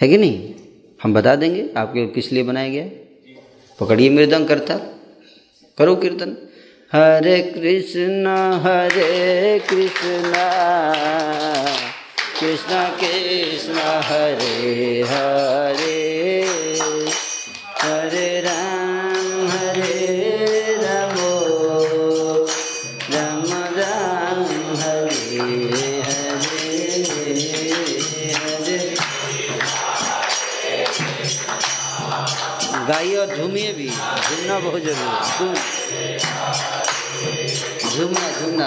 है कि नहीं। हम बता देंगे आपके किस लिए बनाया गया, पकड़िए मृदंग, करता करो कीर्तन, हरे कृष्णा कृष्णा कृष्णा हरे हरे, हरे राम राम राम हरे हरे हरे। गाइए और झूमिए भी, झूमना बहुत जरूरी है। झूमना झूमना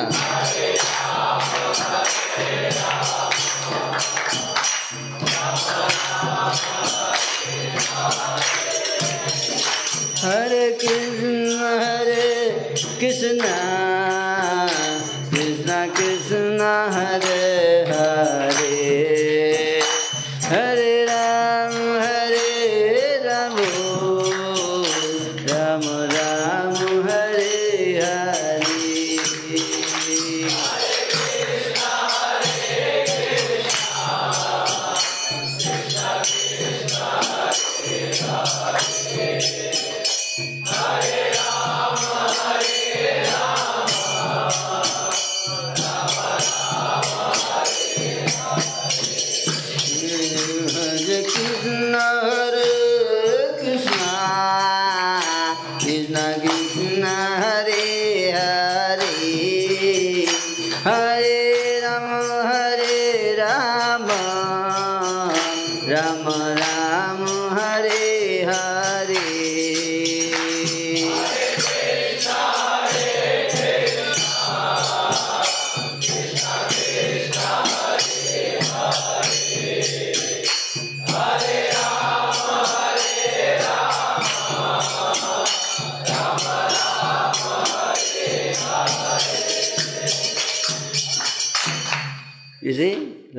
Hare Krishna Hare Krishna Krishna Krishna Hare Hare Hare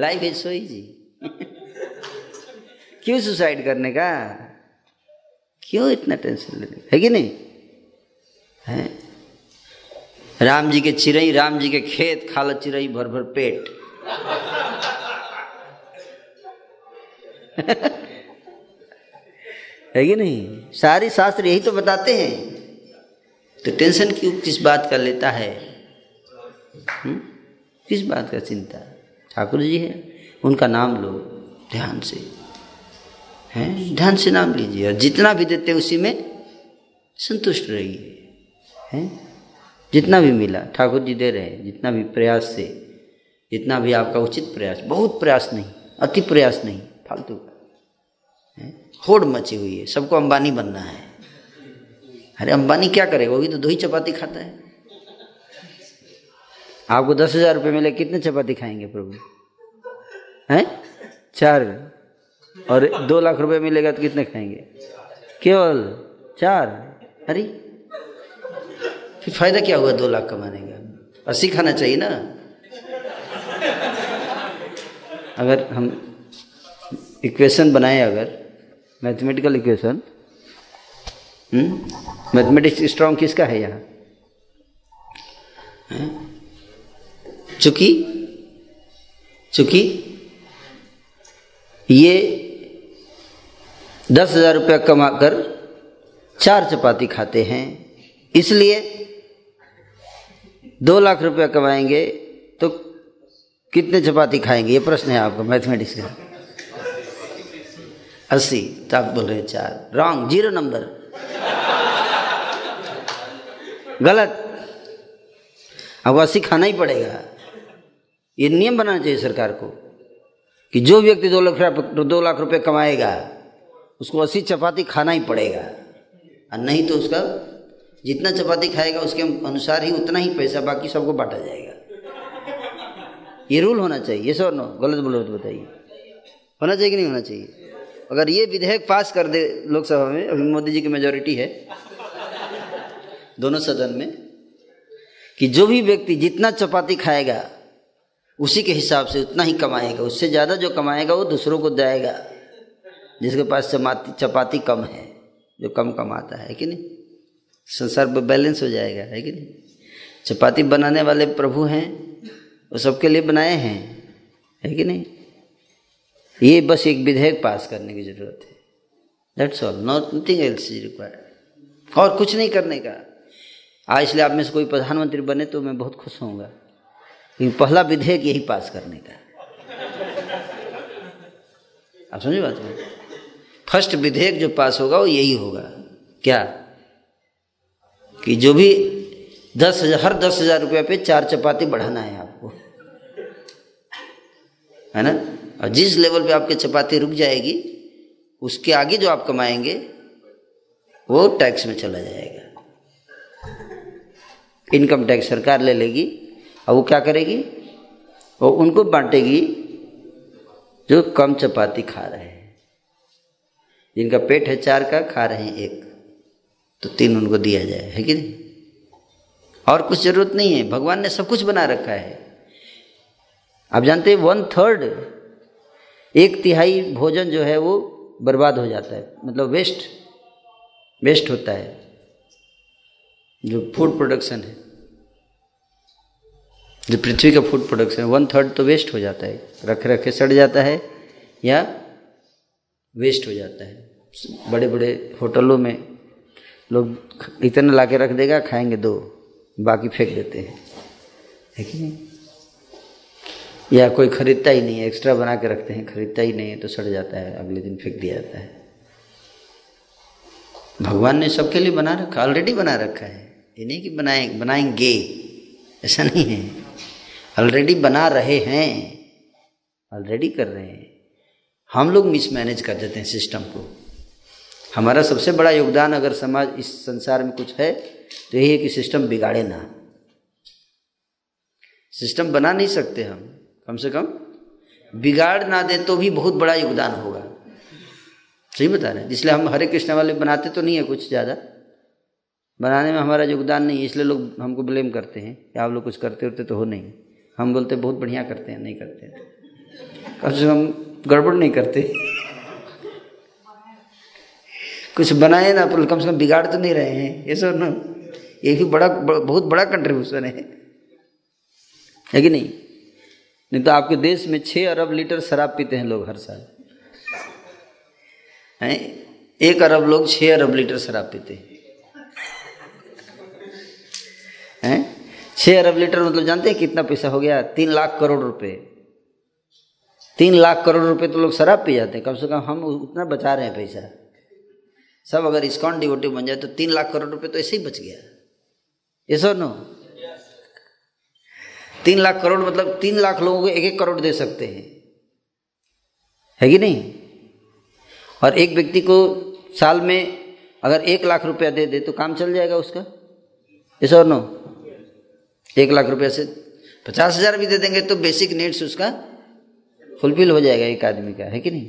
life is so easy. क्यों सुसाइड करने का, क्यों इतना टेंशन लेने है कि नहीं है। राम जी के चिरई, राम जी के खेत, खाला चिरई भर भर पेट। है कि नहीं, सारी शास्त्र यही तो बताते हैं, तो टेंशन क्यों किस बात का लेता है। किस बात का चिंता। ठाकुर जी हैं, उनका नाम लो ध्यान से, हैं ध्यान से नाम लीजिए और जितना भी देते उसी में संतुष्ट रहिए। हैं जितना भी मिला ठाकुर जी दे रहे हैं, जितना भी प्रयास से, जितना भी आपका उचित प्रयास, बहुत प्रयास नहीं, अति प्रयास नहीं, फालतू का। है होड़ मची हुई है, सबको अंबानी बनना है। अरे अंबानी क्या करेगा, वो भी तो दो ही चपाती खाता है। आपको 10,000 रुपये मिले, कितने चपाती खाएंगे प्रभु, हैं 4। और 2 लाख रुपये मिलेगा तो कितने खाएंगे, केवल 4। अरे फिर फायदा क्या हुआ 2 लाख कमाने का। 80 खाना चाहिए ना। अगर हम इक्वेशन बनाए, अगर मैथमेटिकल इक्वेशन, मैथमेटिक्स स्ट्रांग किसका है यहाँ, हैं? चूंकि ये 10,000 रुपया कमा कर 4 चपाती खाते हैं, इसलिए 2 लाख रुपया कमाएंगे तो कितने चपाती खाएंगे, ये प्रश्न है आपका मैथमेटिक्स का। 80, तो आप बोल रहे हैं 4। रॉन्ग, 0 नंबर, गलत। अब 80 खाना ही पड़ेगा। ये नियम बनाना चाहिए सरकार को कि जो व्यक्ति 2 लाख रुपए कमाएगा उसको 80 चपाती खाना ही पड़ेगा, और नहीं तो उसका जितना चपाती खाएगा उसके अनुसार ही उतना ही पैसा बाकी सबको बांटा जाएगा। ये रूल होना चाहिए। ये सर नो, गलत बोल रहे हो तो बताइए, होना चाहिए कि नहीं होना चाहिए। अगर ये विधेयक पास कर दे लोकसभा में, अभी मोदी जी की मेजोरिटी है दोनों सदन में, कि जो भी व्यक्ति जितना चपाती खाएगा उसी के हिसाब से उतना ही कमाएगा, उससे ज़्यादा जो कमाएगा वो दूसरों को जाएगा, जिसके पास चपाती कम है, जो कम कमाता है कि नहीं, संसार पर बैलेंस हो जाएगा। है कि नहीं, चपाती बनाने वाले प्रभु हैं, वो सबके लिए बनाए हैं। है कि नहीं, ये बस एक विधेयक पास करने की ज़रूरत है, that's all, not nothing else is required. और कुछ नहीं करने का। आज इसलिए आप में से कोई प्रधानमंत्री बने तो मैं बहुत खुश होऊंगा, लेकिन पहला विधेयक यही पास करने का। आप समझे बात में, फर्स्ट विधेयक जो पास होगा वो यही होगा। क्या कि जो भी 10,000 रुपया पे 4 चपाती बढ़ाना है आपको, है ना। और जिस लेवल पे आपके चपाती रुक जाएगी उसके आगे जो आप कमाएंगे वो टैक्स में चला जाएगा। इनकम टैक्स सरकार ले लेगी और वो क्या करेगी, वो उनको बांटेगी जो कम चपाती खा रहे हैं। जिनका पेट है चार का, खा रहे हैं एक, तो तीन उनको दिया जाए, है कि नहीं? और कुछ जरूरत नहीं है, भगवान ने सब कुछ बना रखा है। आप जानते हैं 1/3 1/3 भोजन जो है वो बर्बाद हो जाता है, मतलब वेस्ट होता है जो फूड प्रोडक्शन है, जो पृथ्वी का फूड प्रोडक्शन है। 1/3 तो वेस्ट हो जाता है, रखे सड़ जाता है या वेस्ट हो जाता है। बड़े बड़े होटलों में लोग इतना लाके रख देगा, खाएंगे दो, बाकी फेंक देते हैं, है कि नहीं? या कोई खरीदता ही नहीं है, एक्स्ट्रा बना के रखते हैं, खरीदता ही नहीं है तो सड़ जाता है, अगले दिन फेंक दिया जाता है। भगवान ने सबके लिए बना रखा, ऑलरेडी बना रखा है। ये नहीं कि बनाएंगे, ऐसा नहीं है, ऑलरेडी बना रहे हैं, ऑलरेडी कर रहे हैं। हम लोग मिसमैनेज कर देते हैं सिस्टम को। हमारा सबसे बड़ा योगदान अगर समाज इस संसार में कुछ है तो यही है कि सिस्टम बिगाड़े ना। सिस्टम बना नहीं सकते हम, कम से कम बिगाड़ ना दे तो भी बहुत बड़ा योगदान होगा। सही बता रहे हैं, इसलिए हम हरे कृष्णा वाले बनाते तो नहीं है, कुछ ज़्यादा बनाने में हमारा योगदान नहीं है, इसलिए लोग हमको ब्लेम करते हैं कि आप लोग कुछ करते उठते तो हो नहीं। हम बोलते बहुत बढ़िया करते हैं, नहीं करते हैं, कम से कम गड़बड़ नहीं करते, कुछ बनाए ना, पर कम से कम बिगाड़ तो नहीं रहे हैं। ये सर ना, ये भी बहुत बड़ा कंट्रीब्यूशन है कि नहीं? नहीं तो आपके देश में 6 अरब लीटर शराब पीते हैं लोग हर साल, हैं 1 अरब लोग 6 अरब लीटर शराब पीते हैं। 6 अरब लीटर मतलब जानते हैं कितना पैसा हो गया? 3 लाख करोड़ रुपए। 3 लाख करोड़ रुपए तो लोग शराब पी जाते हैं, कम से कम हम उतना बचा रहे हैं पैसा। सब अगर इस्कॉन डिवोटी बन जाए तो 3 लाख करोड़ रुपए तो ऐसे ही बच गया। ये सो नो, 3 लाख करोड़ मतलब 3 लाख लोगों को 1-1 करोड़ दे सकते हैं, है कि नहीं? और एक व्यक्ति को साल में अगर 1 लाख रुपया दे दे तो काम चल जाएगा उसका। ये सो नो, 1 लाख रुपया से 50,000 भी दे देंगे तो बेसिक नीड्स उसका फुलफिल हो जाएगा एक आदमी का, है कि नहीं?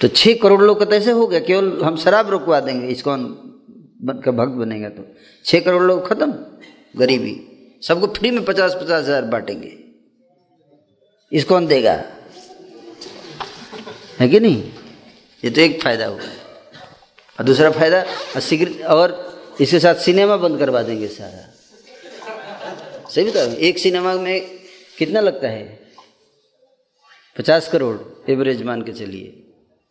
तो 6 करोड़ लोग का ऐसे हो गया, केवल हम शराब रुकवा देंगे, इस्कॉन का भक्त बनेगा तो 6 करोड़ लोग खत्म, गरीबी। सबको फ्री में 50-50 हज़ार बांटेंगे, इस्कॉन देगा, है कि नहीं? ये तो एक फायदा होगा। और दूसरा फायदा, सिगरेट और इसके साथ सिनेमा बंद करवा देंगे सारा। सही बता, एक सिनेमा में कितना लगता है? 50 करोड़ एवरेज मान के चलिए,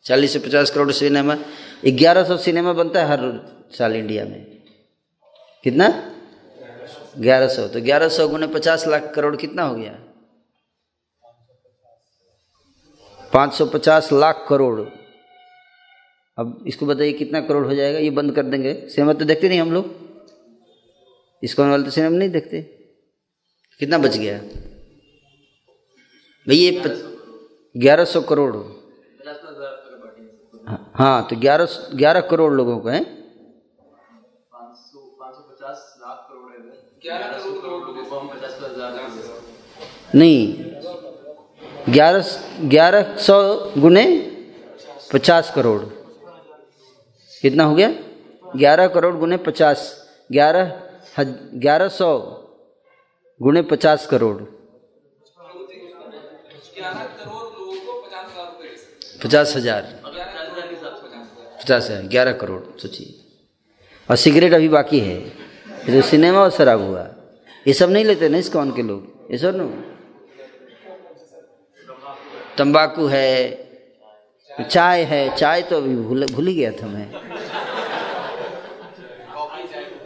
40 से 50 करोड़ सिनेमा, 1100 सिनेमा बनता है हर साल इंडिया में। कितना? 1100। तो 1100 गुने 50 लाख करोड़ कितना हो गया? 550 लाख करोड़। अब इसको बताइए कितना करोड़ हो जाएगा? ये बंद कर देंगे, सिनेमा तो देखते नहीं हम लोग, इसको वाले तो सिनेमा नहीं देखते, कितना बच गया भैया? 1100 करोड़। हाँ, तो 11 करोड़ लोगों को है, 550 लाख करोड़ नहीं, 1100 गुने 50 करोड़ कितना हो गया? 11 करोड़ गुने 50, 1100 गुने 50 करोड़, 11 करोड़ लोगों को 50,000 50,000 11 करोड़ सोचिए। और सिगरेट अभी बाकी है, जो सिनेमा और शराब हुआ, ये सब नहीं लेते ना इस्कॉन के लोग, ये सब नो। तंबाकू है, चाय है, चाय तो अभी भूल ही गया था मैं।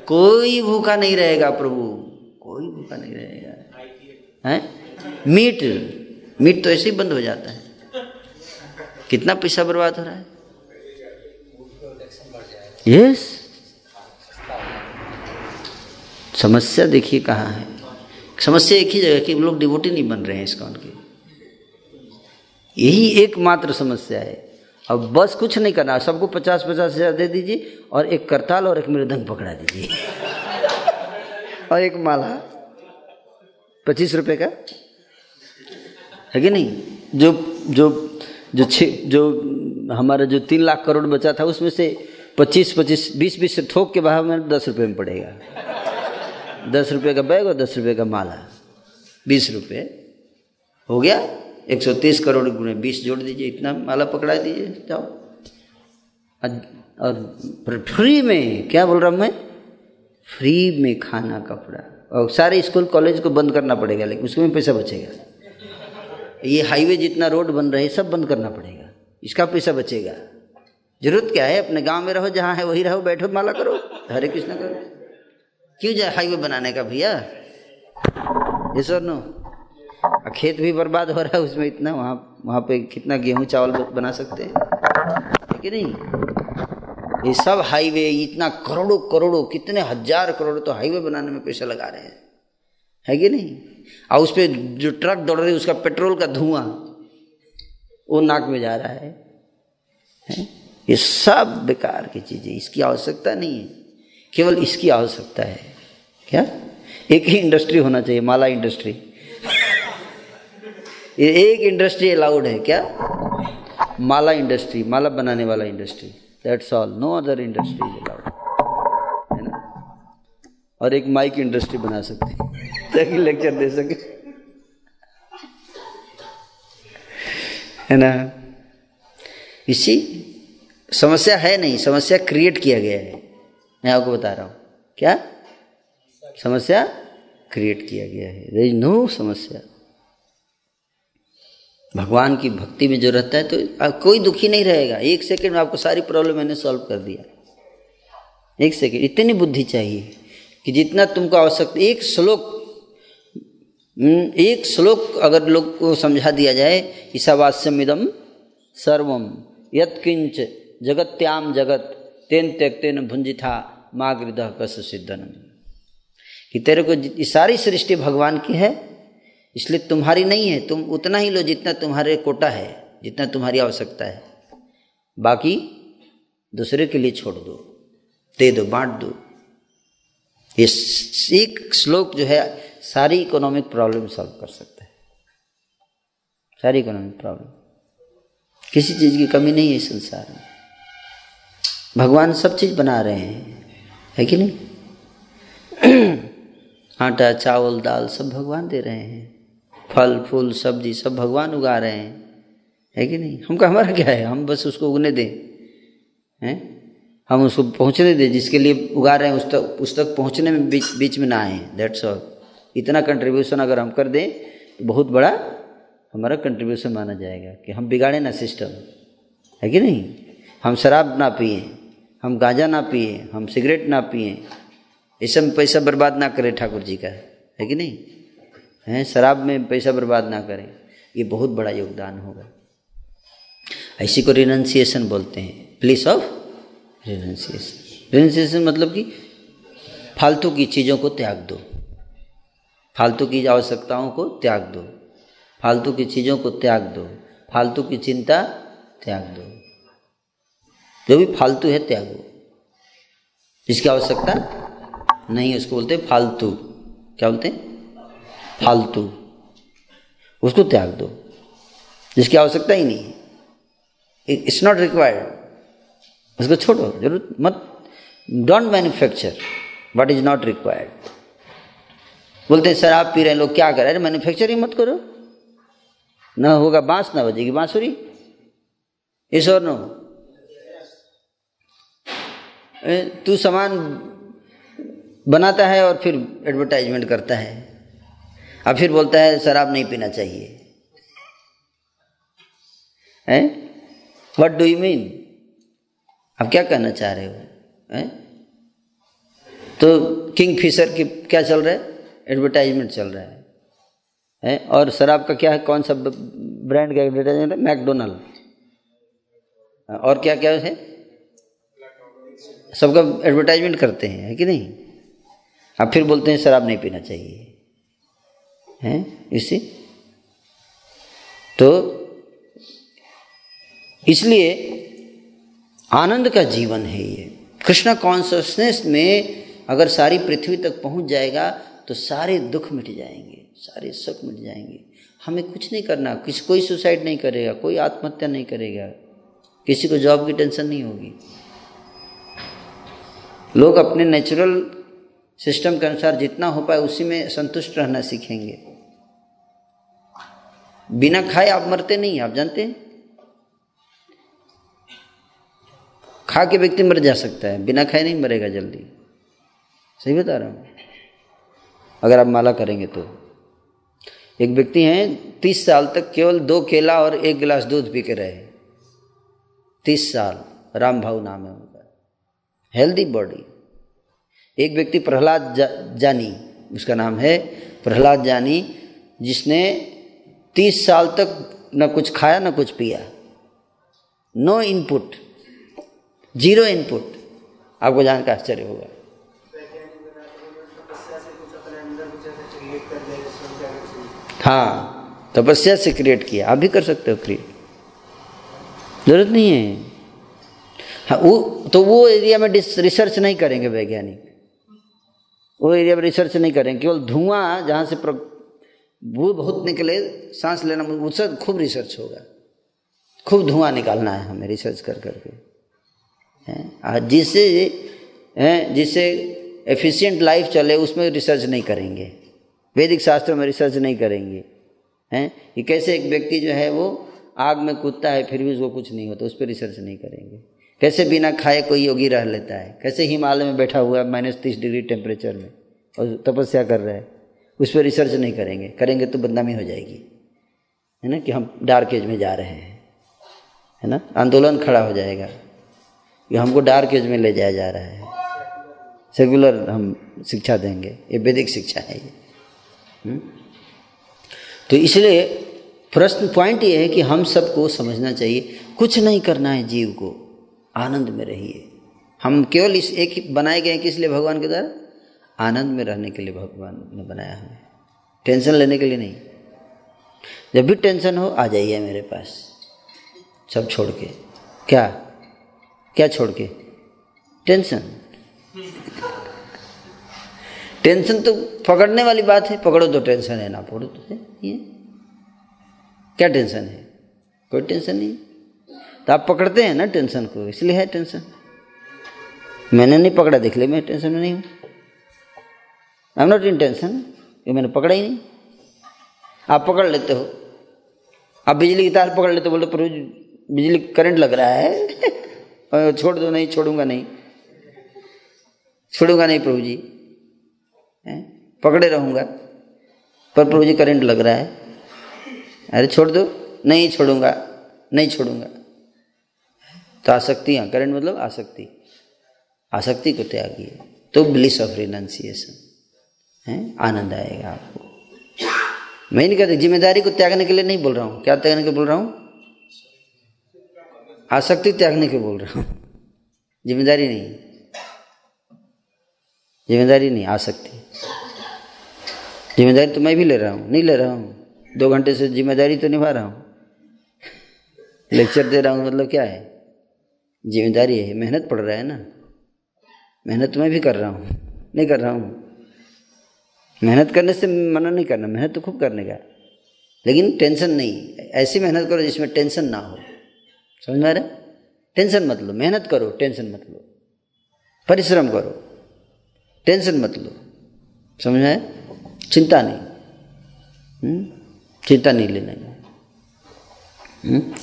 कोई भूखा नहीं रहेगा प्रभु, कोई भूखा नहीं रहेगा। हैं मीट तो ऐसे ही बंद हो जाता है, कितना पैसा बर्बाद हो रहा है। यस, समस्या देखिए कहाँ है। समस्या एक ही जगह कि लोग डिवोटी नहीं बन रहे हैं इस्कॉन के, यही एकमात्र समस्या है। अब बस कुछ नहीं करना, सबको 50-50 हज़ार दे दीजिए और एक करताल और एक मृदंग पकड़ा दीजिए और एक माला 25 रुपये का है कि नहीं। जो जो जो जो हमारा जो 3 लाख करोड़ बचा था उसमें से 25-25, 20-20 थोक के भाव में 10 रुपये में पड़ेगा। 10 रुपये का बैग और 10 रुपये का माला, 20 रुपये हो गया। 130 करोड़ गुणे 20 जोड़ दीजिए, इतना माला पकड़ा दीजिए, जाओ। और फ्री में, क्या बोल रहा हूँ मैं, फ्री में खाना कपड़ा। और सारे स्कूल कॉलेज को बंद करना पड़ेगा, लेकिन उसमें पैसा बचेगा। ये हाईवे जितना रोड बन रहे सब बंद करना पड़ेगा, इसका पैसा बचेगा। जरूरत क्या है, अपने गांव में रहो, जहाँ है वही रहो, बैठो, माला करो, हरे कृष्णा करो। क्यों जाए हाईवे बनाने का भैया, ये सर नो खेत भी बर्बाद हो रहा है उसमें। इतना वहाँ पे कितना गेहूँ चावल बना सकते हैं कि नहीं। ये सब हाईवे, इतना करोड़ों करोड़ों, कितने हजार करोड़ तो हाईवे बनाने में पैसा लगा रहे हैं, है कि नहीं। और उस पर जो ट्रक दौड़ रही है उसका पेट्रोल का धुआं वो नाक में जा रहा है। ये सब बेकार की चीज़ें, इसकी आवश्यकता नहीं है। केवल इसकी आवश्यकता है क्या, एक ही इंडस्ट्री होना चाहिए, माला इंडस्ट्री। ये एक इंडस्ट्री अलाउड है क्या, माला इंडस्ट्री, माला बनाने वाला industry. That's all, no other industry is allowed, है ना। और एक माइक इंडस्ट्री बना सकते हैं ताकि लेक्चर दे सके, है ना। इसी समस्या है नहीं, समस्या क्रिएट किया गया है, मैं आपको बता रहा हूँ। क्या समस्या क्रिएट किया गया है, देयर इज नो समस्या। भगवान की भक्ति में जो रहता है तो कोई दुखी नहीं रहेगा। 1 सेकंड में आपको सारी प्रॉब्लम मैंने सॉल्व कर दिया, 1 सेकंड। इतनी बुद्धि चाहिए कि जितना तुमको आवश्यकता। एक श्लोक अगर लोग को समझा दिया जाए, ईशावास्यमिदं सर्वम यत्किंच जगत्याम जगत तेन त्यक्तेन भुंजिथा मा गृधः कस्य सिद्धनं, कि तेरे को सारी सृष्टि भगवान की है, इसलिए तुम्हारी नहीं है। तुम उतना ही लो जितना तुम्हारे कोटा है, जितना तुम्हारी आवश्यकता है, बाकी दूसरे के लिए छोड़ दो, दे दो, बांट दो। ये एक श्लोक जो है सारी इकोनॉमिक प्रॉब्लम सॉल्व कर सकता है, सारी इकोनॉमिक प्रॉब्लम। किसी चीज़ की कमी नहीं है इस संसार में, भगवान सब चीज़ बना रहे हैं, है कि नहीं। आटा चावल दाल सब भगवान दे रहे हैं, फल फूल सब्जी सब भगवान उगा रहे हैं, है कि नहीं। हमको हमारा क्या है, हम बस उसको उगने दें, हैं, हम उसको पहुँचने दें। जिसके लिए उगा रहे हैं उस तक पहुँचने में बीच में ना आए, दैट्स ऑल। इतना कंट्रीब्यूशन अगर हम कर दें तो बहुत बड़ा हमारा कंट्रीब्यूशन माना जाएगा कि हम बिगाड़े ना सिस्टम, है कि नहीं। हम शराब ना पिए, हम गांजा ना पिए, हम सिगरेट ना पिए, इसमें पैसा बर्बाद ना करें, ठाकुर जी का है कि नहीं है। शराब में पैसा बर्बाद ना करें, ये बहुत बड़ा योगदान होगा। इसी को रिनंसिएशन बोलते हैं, प्लेस ऑफ रिनंसिएशन। रिनंसिएशन मतलब कि फालतू की चीज़ों को त्याग दो, फालतू की आवश्यकताओं को त्याग दो, फालतू की चीज़ों को त्याग दो, फालतू की चिंता त्याग दो, जो भी फालतू है त्यागो, जिसकी आवश्यकता नहीं, उसको बोलते हैं फालतू। क्या बोलते हैं, फालतू, उसको त्याग दो जिसकी आवश्यकता ही नहीं है, इट्स नॉट रिक्वायर्ड, उसको छोड़ो, जरूरत मत, don't manufacture what is not required. बोलते हैं सर आप पी रहे हैं लोग क्या करें, अरे मैन्युफैक्चर ही मत करो, ना होगा बांस ना बजेगी बांसुरी। इस और नो, तू सामान बनाता है और फिर एडवर्टाइजमेंट करता है, और फिर बोलता है शराब नहीं पीना चाहिए, हैं, व्हाट डू यू मीन, आप क्या कहना चाह रहे हो, हैं। तो किंग फिशर की क्या चल रहा है, एडवर्टाइजमेंट चल रहा है, हैं। और शराब का क्या है, कौन सा ब्रांड का एडवर्टाइजमेंट है, मैकडोनल्ड और क्या क्या है, सबका एडवर्टाइजमेंट करते हैं, है कि नहीं। अब फिर बोलते हैं शराब नहीं पीना चाहिए, हैं। इससे तो इसलिए आनंद का जीवन है ये। कृष्णा कॉन्शसनेस में अगर सारी पृथ्वी तक पहुंच जाएगा तो सारे दुख मिट जाएंगे, सारे सुख मिट जाएंगे। हमें कुछ नहीं करना, किसी कोई सुसाइड नहीं करेगा, कोई आत्महत्या नहीं करेगा, किसी को जॉब की टेंशन नहीं होगी। लोग अपने नेचुरल सिस्टम के अनुसार जितना हो पाए उसी में संतुष्ट रहना सीखेंगे। बिना खाए आप मरते नहीं, आप जानते हैं? खा के व्यक्ति मर जा सकता है, बिना खाए नहीं मरेगा जल्दी। सही बता रहा हूँ, अगर आप माला करेंगे तो। एक व्यक्ति हैं 30 साल तक केवल 2 केला और 1 गिलास दूध पी के रहे, 30 साल, राम भाव नाम है उनका, हेल्दी बॉडी। एक व्यक्ति प्रहलाद जानी, उसका नाम है प्रहलाद जानी, जिसने 30 साल तक न कुछ खाया न कुछ पिया, नो इनपुट, 0 इनपुट। आपको जानकर आश्चर्य होगा। हाँ, तपस्या से क्रिएट किया, आप भी कर सकते हो क्रिएट, जरूरत नहीं है। हाँ, वो एरिया में रिसर्च नहीं करेंगे वैज्ञानिक, वो एरिया में रिसर्च नहीं करेंगे, केवल धुआं जहाँ से वो बहुत निकले, सांस लेना, उससे खूब रिसर्च होगा, खूब धुआं निकालना है हमें रिसर्च कर करके। जिससे एफिशिएंट लाइफ चले उसमें रिसर्च नहीं करेंगे, वैदिक शास्त्रों में रिसर्च नहीं करेंगे। हैं, ये कैसे एक व्यक्ति जो है वो आग में कूदता है फिर भी उसको कुछ नहीं होता, उस पर रिसर्च नहीं करेंगे। कैसे बिना खाए कोई योगी रह लेता है, कैसे हिमालय में बैठा हुआ है -30 डिग्री टेम्परेचर में और तपस्या कर रहा है, उस पर रिसर्च नहीं करेंगे। करेंगे तो बदनामी हो जाएगी, है ना, कि हम डार्क एज में जा रहे हैं, है ना, आंदोलन खड़ा हो जाएगा कि हमको डार्क एज में ले जाया जा रहा है। सेकुलर हम शिक्षा देंगे, ये वैदिक शिक्षा है ये। तो इसलिए प्रश्न पॉइंट ये है कि हम सबको समझना चाहिए कुछ नहीं करना है, जीव को आनंद में रहिए। हम केवल इस एक ही बनाए गए हैं कि इसलिए भगवान के द्वारा आनंद में रहने के लिए भगवान ने बनाया है, टेंशन लेने के लिए नहीं। जब भी टेंशन हो आ जाइए मेरे पास, सब छोड़ के। क्या क्या छोड़ के? टेंशन। टेंशन तो पकड़ने वाली बात है, पकड़ो तो टेंशन है, ना पकड़ो तो है। ये क्या टेंशन है? कोई टेंशन नहीं। तो आप पकड़ते हैं ना टेंशन को, इसलिए है टेंशन। मैंने नहीं पकड़ा, देख ले मैं टेंशन में नहीं हूँ, I am not in tension, ये मैंने पकड़ा ही नहीं। आप पकड़ लेते हो, आप बिजली की तार पकड़ लेते हो, बोले प्रभु बिजली करंट लग रहा है छोड़ दो। नहीं छोड़ूंगा, नहीं छोड़ूंगा, नहीं प्रभु जी, पकड़े रहूँगा, पर प्रभु जी करंट लग रहा है, अरे छोड़ दो, नहीं छोड़ूंगा, नहीं छोड़ूंगा। तो आसक्ति, हाँ, करंट मतलब आसक्ति, आसक्ति को त्यागिए तो ब्लिस ऑफ रिनाउंसिएशन है, आनंद आएगा आपको। मैं नहीं कहता जिम्मेदारी को त्यागने के लिए नहीं बोल रहा हूँ, क्या त्यागने के बोल रहा हूँ? आसक्ति त्यागने के बोल रहा हूँ, जिम्मेदारी नहीं, जिम्मेदारी नहीं, आसक्ति। जिम्मेदारी तो मैं भी ले रहा हूँ, नहीं ले रहा हूँ, 2 घंटे से जिम्मेदारी तो निभा रहा हूँ, लेक्चर दे रहा हूँ, मतलब क्या है? जिम्मेदारी है, मेहनत पड़ रहा है ना, मेहनत तो मैं भी कर रहा हूँ, नहीं कर रहा हूँ। मेहनत करने से मना नहीं करना, मेहनत तो खूब करने का, लेकिन टेंशन नहीं। ऐसी मेहनत करो जिसमें टेंशन ना हो, समझ में आ रहा है? टेंशन मत लो, मेहनत करो, टेंशन मत लो, परिश्रम करो, टेंशन मत लो, समझ में आए? चिंता नहीं, चिंता नहीं लेने में,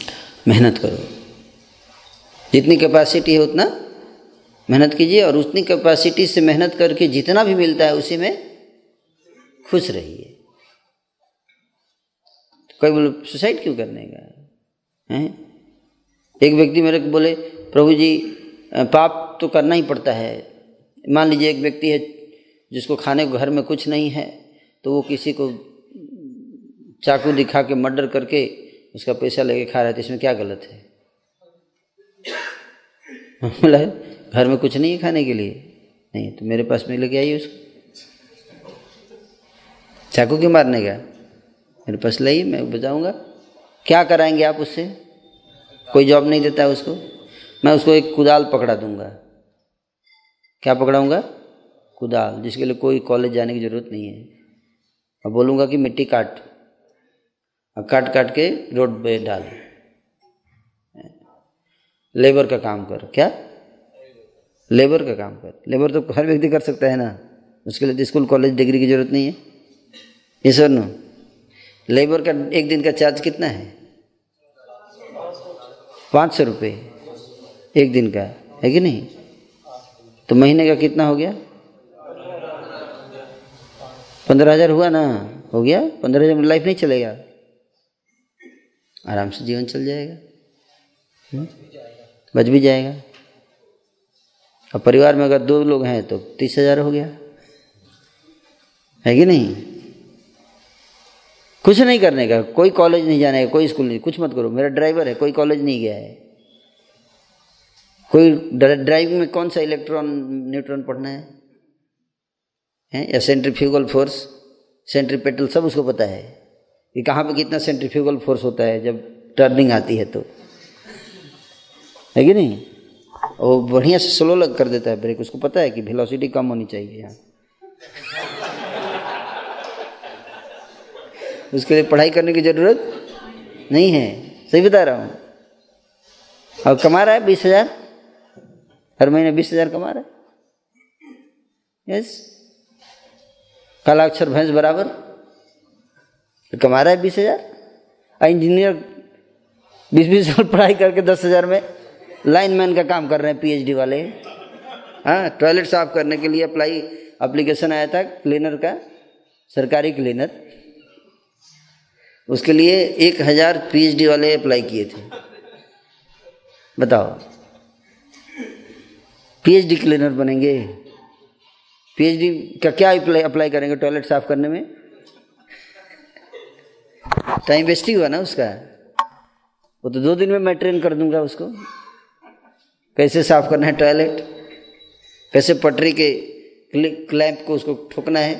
मेहनत करो, जितनी कैपेसिटी है उतना मेहनत कीजिए, और उतनी कैपेसिटी से मेहनत करके जितना भी मिलता है उसी में खुश रहिए। कोई बोले सुसाइड क्यों करने का है? एक व्यक्ति मेरे को बोले प्रभु जी पाप तो करना ही पड़ता है। मान लीजिए एक व्यक्ति है जिसको खाने को घर में कुछ नहीं है, तो वो किसी को चाकू दिखा के मर्डर करके उसका पैसा लेके खा रहा है, तो इसमें क्या गलत है? घर में कुछ नहीं है खाने के लिए, नहीं तो मेरे पास में लेके आइए, उसको चाकू क्यों मारने का, मेरे पास लाइए, मैं बचाऊंगा। क्या कराएंगे आप उससे? कोई जॉब नहीं देता है उसको, मैं उसको एक कुदाल पकड़ा दूंगा। क्या पकड़ाऊंगा? कुदाल, जिसके लिए कोई कॉलेज जाने की ज़रूरत नहीं है। और बोलूँगा कि मिट्टी काट, और काट काट के रोड पे डाल, लेबर का काम कर। क्या? लेबर का काम कर। लेबर तो हर व्यक्ति कर सकता है ना, उसके लिए स्कूल कॉलेज डिग्री की ज़रूरत नहीं है। ये सर नो, लेबर का एक दिन का चार्ज कितना है? 500 रुपये एक दिन का है कि नहीं? तो महीने का कितना हो गया? 15,000 हुआ ना, हो गया 15,000 में लाइफ नहीं चलेगा, आराम से जीवन चल जाएगा, बच भी जाएगा। और परिवार में अगर 2 लोग हैं तो 30,000 हो गया, है कि नहीं? कुछ नहीं करने का, कोई कॉलेज नहीं जाने का, कोई स्कूल नहीं, कुछ मत करो। मेरा ड्राइवर है, कोई कॉलेज नहीं गया है, कोई ड्राइविंग में कौन सा इलेक्ट्रॉन न्यूट्रॉन पढ़ना है? या सेंट्रीफ्यूगल फोर्स, सेंट्रीपेटल, सब उसको पता है कि कहाँ पे कितना सेंट्रीफ्यूगल फोर्स होता है जब टर्निंग आती है तो, है कि नहीं? वो बढ़िया से स्लो लग कर देता है ब्रेक, उसको पता है कि वेलोसिटी कम होनी चाहिए यहाँ। उसके लिए पढ़ाई करने की ज़रूरत नहीं है, सही बता रहा हूँ। और कमा रहा है 20,000 हर महीने, 20,000 कमा रहा है। यस, काला अक्षर भैंस बराबर, तो कमा रहा है 20,000। और इंजीनियर 20-20 साल पढ़ाई करके 10,000 में लाइनमैन का काम कर रहे हैं, पीएचडी वाले। हाँ, टॉयलेट साफ करने के लिए एप्लीकेशन आया था क्लीनर का, सरकारी क्लीनर, उसके लिए 1,000 पीएचडी वाले अप्लाई किए थे। बताओ, पीएचडी क्लीनर बनेंगे? पीएचडी का क्या अप्लाई करेंगे टॉयलेट साफ करने में? टाइम वेस्ट ही हुआ ना उसका। वो तो 2 दिन में मैं ट्रेन कर दूंगा उसको, कैसे साफ करना है टॉयलेट, कैसे पटरी के क्लैंप को उसको ठोकना है।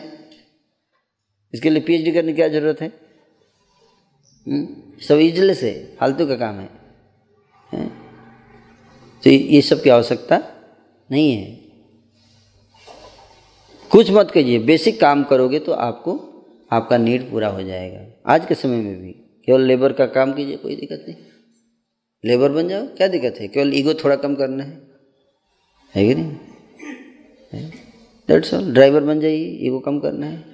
इसके लिए पीएचडी करने की क्या ज़रूरत है? सब इजले से फालतू का काम है। तो ये सब की आवश्यकता नहीं है। कुछ मत कीजिए, बेसिक काम करोगे तो आपको आपका नीड पूरा हो जाएगा। आज के समय में भी केवल लेबर का काम कीजिए, कोई दिक्कत नहीं, लेबर बन जाओ, क्या दिक्कत है? केवल ईगो थोड़ा कम करना है कि नहीं? That's all. ड्राइवर बन जाइए, ईगो कम करना है।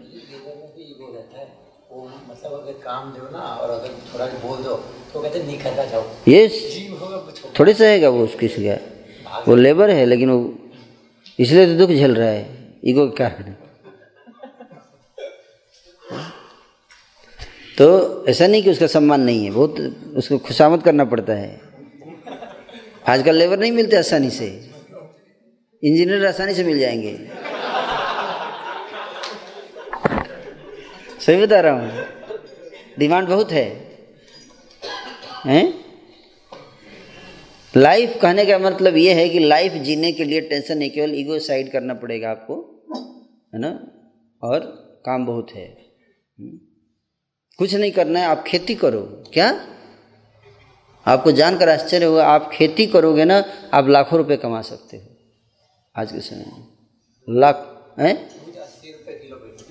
काम दो ना, और अगर थोड़ा बोल दो तो कहते नहीं करता जाओ। यस, थोड़ी सा रहेगा वो, उसकी शिकायत। वो लेबर है, लेकिन वो इसलिए तो दुख झेल रहा है, ईगो के कारण। तो ऐसा नहीं कि उसका सम्मान नहीं है, बहुत उसको खुशामद करना पड़ता है। आजकल लेबर नहीं मिलते आसानी से, इंजीनियर आसानी से मिल जाएंगे, सही बता रहा हूँ। डिमांड बहुत है, हैं? लाइफ कहने का मतलब ये है कि लाइफ जीने के लिए टेंशन नहीं, केवल ईगो साइड करना पड़ेगा आपको, है ना? और काम बहुत है। कुछ नहीं करना है, आप खेती करो। क्या? आपको जानकर आश्चर्य होगा, आप खेती करोगे ना, आप लाखों रुपए कमा सकते हो आज के समय में। लाख हैं,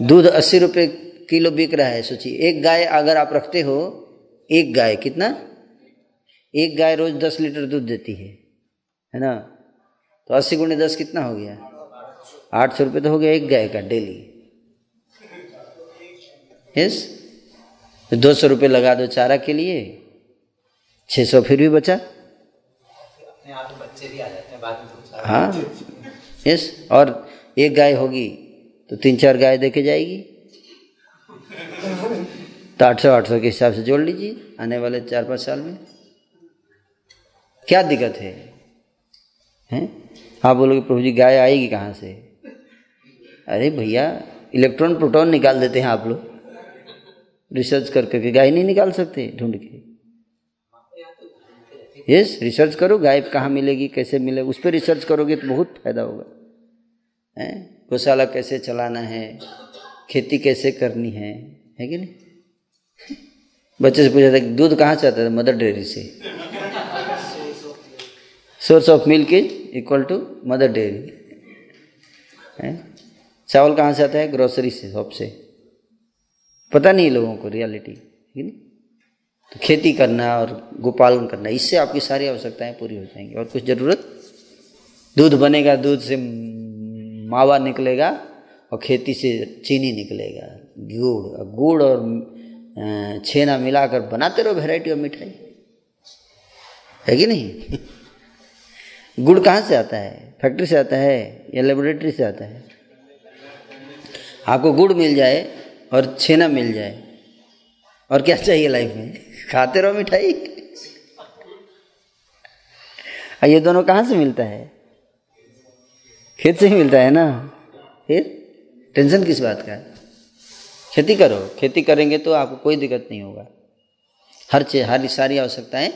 दूध 80 रुपये किलो बिक रहा है। सोचिए, एक गाय अगर आप रखते हो, एक गाय कितना, एक गाय रोज 10 लीटर दूध देती है ना? तो 80 × 10 कितना हो गया? 800 रुपये तो हो गया एक गाय का डेली। यस, 200 रुपये लगा दो चारा के लिए, 600 फिर भी बचा। हाँ, यस। और एक गाय होगी तो 3-4 गाय देके जाएगी, तो 800 के हिसाब से जोड़ लीजिए आने वाले 4-5 साल में। क्या दिक्कत है? हैं? आप बोलोगे प्रभु जी गाय आएगी कहाँ से? अरे भैया, इलेक्ट्रॉन प्रोटॉन निकाल देते हैं आप लोग रिसर्च करके, कि गाय नहीं निकाल सकते ढूंढ के। यस, रिसर्च करो, गाय कहाँ मिलेगी, कैसे मिलेगी, उस पर रिसर्च करोगे तो बहुत फायदा होगा। हैं? गौशाला कैसे चलाना है, खेती कैसे करनी है कि नहीं? बच्चे से पूछा था दूध कहाँ से आता है? मदर डेयरी से। Source of milk is equal to Mother Dairy. चावल कहाँ से आता है? ग्रोसरी से, शॉप से। पता नहीं लोगों को रियलिटी, नहीं? तो खेती करना और गोपालन करना, इससे आपकी सारी आवश्यकताएं पूरी हो जाएंगी। और कुछ ज़रूरत? दूध बनेगा, दूध से मावा निकलेगा और खेती से चीनी निकलेगा, गुड़ और छेना मिलाकर बनाते रहो वैरायटी और मिठाई, है कि नहीं? गुड़ कहाँ से आता है? फैक्ट्री से आता है या लेबोरेटरी से आता है? आपको गुड़ मिल जाए और छेना मिल जाए और क्या चाहिए लाइफ में? खाते रहो मिठाई। ये दोनों कहाँ से मिलता है? खेत से ही मिलता है ना। फिर टेंशन किस बात का है? खेती करो, खेती करेंगे तो आपको कोई दिक्कत नहीं होगा, हर चीज, हर सारी आवश्यकताएं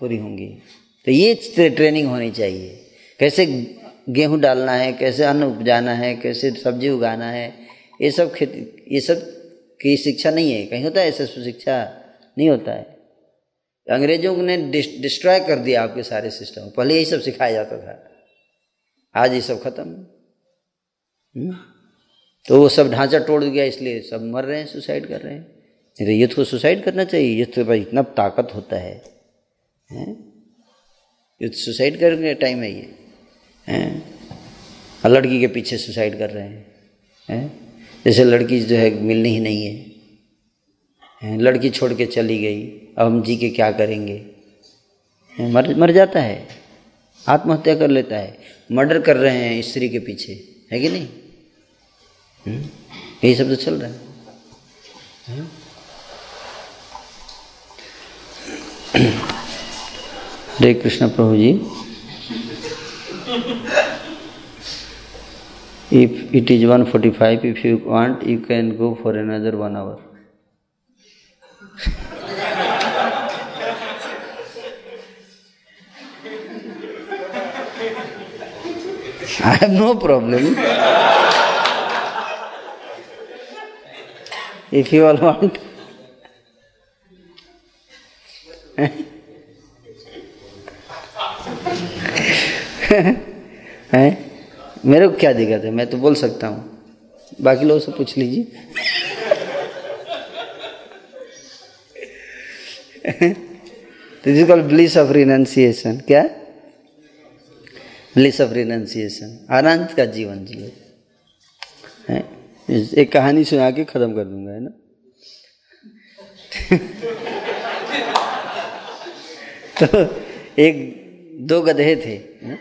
पूरी होंगी। तो ये ट्रेनिंग होनी चाहिए, कैसे गेहूं डालना है, कैसे अन्न उपजाना है, कैसे सब्जी उगाना है, ये सब खेती, ये सब की शिक्षा नहीं है कहीं। होता है ऐसा? शिक्षा नहीं होता है। अंग्रेजों ने डिस्ट्रॉय कर दिया आपके सारे सिस्टम। पहले यही सब सिखाया जाता था, आज ये सब खत्म। तो वो सब ढांचा तोड़ गया, इसलिए सब मर रहे हैं, सुसाइड कर रहे हैं। तो युद्ध को सुसाइड करना चाहिए, युद्ध के पास इतना ताकत होता है, युद्ध सुसाइड करने का टाइम है ये, हैं? लड़की के पीछे सुसाइड कर रहे हैं, हैं? जैसे लड़की जो है मिलनी ही नहीं है, लड़की छोड़ के चली गई, अब हम जी के क्या करेंगे? मर जाता है, आत्महत्या कर लेता है। मर्डर कर रहे हैं स्त्री के पीछे, है कि नहीं? यही सब तो चल रहा है। हरे कृष्ण प्रभु जी। If it is 1:45, if you want, you can go for another 1 hour. I have no problem. If you all want. Eh? मेरे को क्या दिक्कत है? मैं तो बोल सकता हूँ, बाकी लोगों से पूछ लीजिए। This is called bliss of renunciation. क्या? ब्लिस ऑफ रिनंसिएशन, आनंद का जीवन जियो। एक कहानी सुना के खत्म कर दूंगा, है ना। तो एक 2 गधे थे, ना?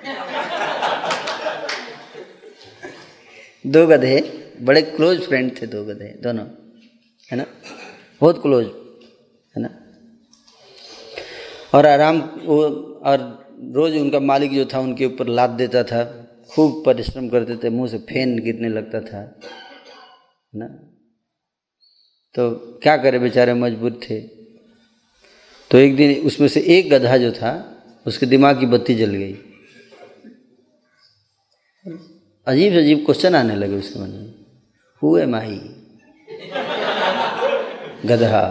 2 गधे बड़े क्लोज फ्रेंड थे, 2 गधे दोनों, है ना, बहुत क्लोज, है ना। और आराम वो, और रोज उनका मालिक जो था उनके ऊपर लाद देता था, खूब परिश्रम करते थे, मुंह से फेन गिरने लगता था, है ना। तो क्या करे, बेचारे मजबूर थे। तो एक दिन उसमें से एक गधा जो था, उसके दिमाग की बत्ती जल गई, अजीब अजीब क्वेश्चन आने लगे उसके मन में। हु एम आई, गधा,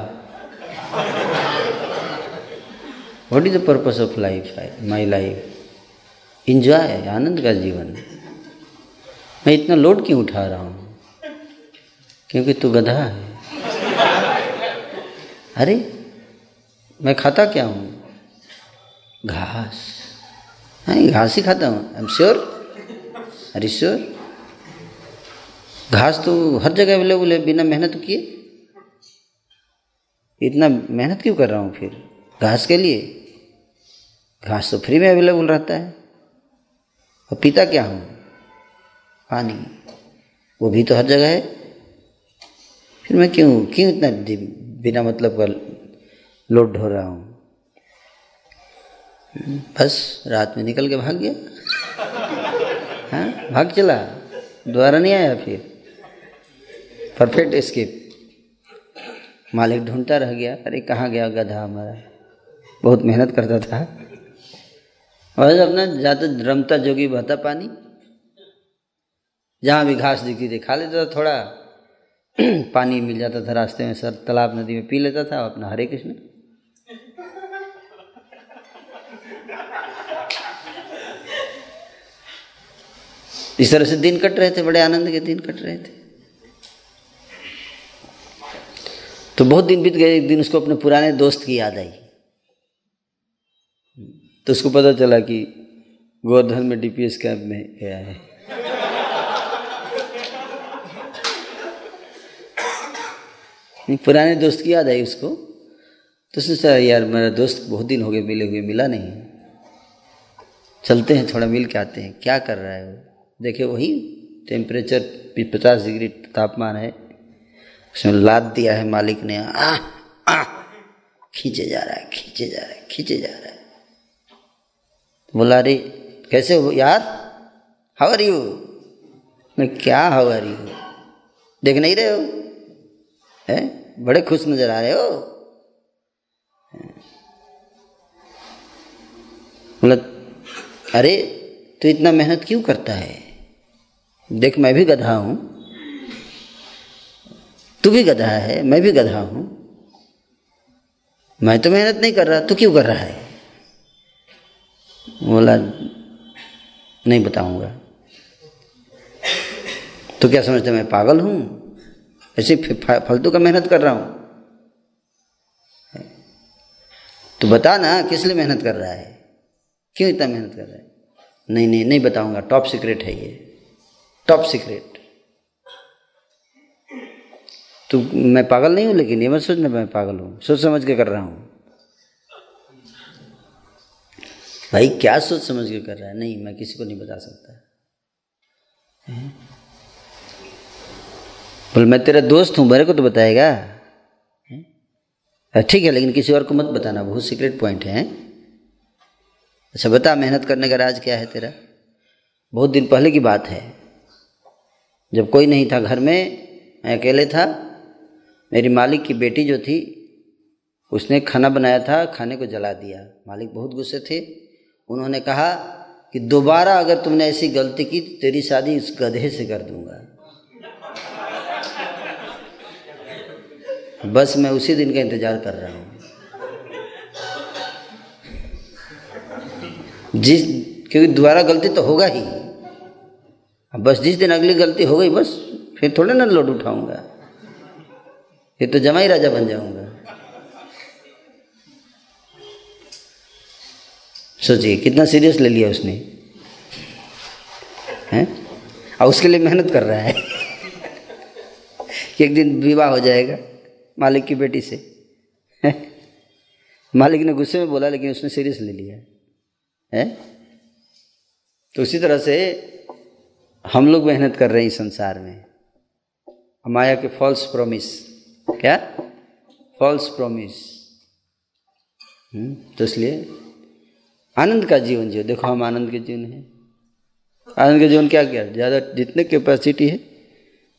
what is the purpose of life, my life, enjoy, आनंद का जीवन। मैं इतना लोड क्यों उठा रहा हूँ? क्योंकि तू गधा है। अरे मैं खाता क्या हूँ? घास, नहीं घास ही खाता हूँ। आई एम श्योर, रिश्वर घास तो हर जगह अवेलेबल है, बिना मेहनत किए। इतना मेहनत क्यों कर रहा हूँ फिर घास के लिए? घास तो फ्री में अवेलेबल रहता है। और पीता क्या हूँ? पानी, वो भी तो हर जगह है। फिर मैं क्यों इतना बिना मतलब का लोड ढो रहा हूँ? बस रात में निकल के भाग गया, हाँ, भाग चला, दोबारा नहीं आया। फिर परफेक्ट एस्केप। मालिक ढूंढता रह गया, अरे कहाँ गया गधा हमारा, बहुत मेहनत करता था। और अपना जाता रमता जोगी बहता पानी, जहाँ भी घास दिखती थी खा लेता था, थोड़ा पानी मिल जाता था रास्ते में, सर तालाब नदी में पी लेता था, अपना हरे कृष्ण। इस तरह से दिन कट रहे थे, बड़े आनंद के दिन कट रहे थे। तो बहुत दिन बीत गए। एक दिन उसको अपने पुराने दोस्त की याद आई, तो उसको पता चला कि गोवर्धन में डीपीएस कैंप में गया है। पुराने दोस्त की याद आई उसको, तो उसने सोचा यार मेरा दोस्त बहुत दिन हो गए मिले हुए, मिला नहीं, चलते हैं थोड़ा मिल के आते हैं, क्या कर रहा है वो। देखिए वही टेम्परेचर 50 डिग्री तापमान है, उसमें लाद दिया है मालिक ने, खींचे जा रहा है। बोला अरे कैसे हो यार, हाउ आर यू। मैं क्या हाउ आर यू, देख नहीं रहे हो है, बड़े खुश नजर आ रहे हो। बोला अरे तू इतना मेहनत क्यों करता है, देख मैं भी गधा हूँ, तू भी गधा है, मैं भी गधा हूँ, मैं तो मेहनत नहीं कर रहा, तू क्यों कर रहा है। बोला नहीं बताऊंगा। तो क्या समझते मैं पागल हूँ, ऐसे फालतू का मेहनत कर रहा हूँ, तो बता ना किस लिए मेहनत कर रहा है, क्यों इतना मेहनत कर रहा है। नहीं बताऊंगा, टॉप सीक्रेट है ये, टॉप सीक्रेट। तो मैं पागल नहीं हूँ, लेकिन ये मत सोचना मैं पागल हूँ, सोच समझ के कर रहा हूँ। भाई क्या सोच समझ के कर रहा है। नहीं मैं किसी को नहीं बता सकता। बोल मैं तेरा दोस्त हूँ, मेरे को तो बताएगा। ठीक है लेकिन किसी और को मत बताना, बहुत सीक्रेट पॉइंट है। अच्छा बता मेहनत करने का राज क्या है तेरा। बहुत दिन पहले की बात है, जब कोई नहीं था घर में, मैं अकेले था। मेरी मालिक की बेटी जो थी उसने खाना बनाया था, खाने को जला दिया। मालिक बहुत गुस्से थे, उन्होंने कहा कि दोबारा अगर तुमने ऐसी गलती की तो तेरी शादी इस गधे से कर दूंगा। बस मैं उसी दिन का इंतजार कर रहा हूँ, जिस क्योंकि दोबारा गलती तो होगा ही, बस जिस दिन अगली गलती हो गई बस फिर थोड़े ना लोड उठाऊंगा, फिर तो जमाई राजा बन जाऊंगा। सोचिए कितना सीरियस ले लिया उसने हैं, और उसके लिए मेहनत कर रहा है कि एक दिन विवाह हो जाएगा मालिक की बेटी से। मालिक ने गुस्से में बोला लेकिन उसने सीरियस ले लिया है। तो उसी तरह से हम लोग मेहनत कर रहे हैं संसार में, माया के फॉल्स प्रॉमिस, क्या फॉल्स प्रॉमिस। तो इसलिए आनंद का जीवन जियो। देखो हम आनंद के जीवन है, आनंद के जीवन क्या क्या, ज़्यादा जितने कैपेसिटी है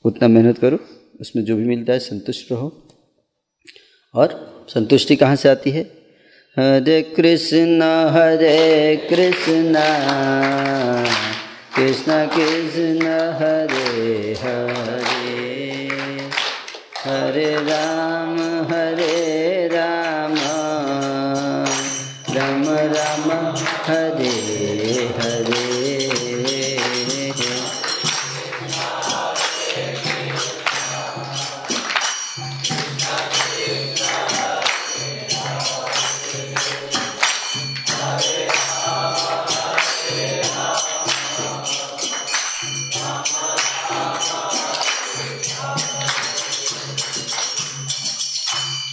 उतना मेहनत करो, उसमें जो भी मिलता है संतुष्ट रहो। और संतुष्टि कहाँ से आती है, हरे कृष्णा कृष्णा कृष्णा हरे हरे, हरे राम हरे राम, राम राम हरे हरे।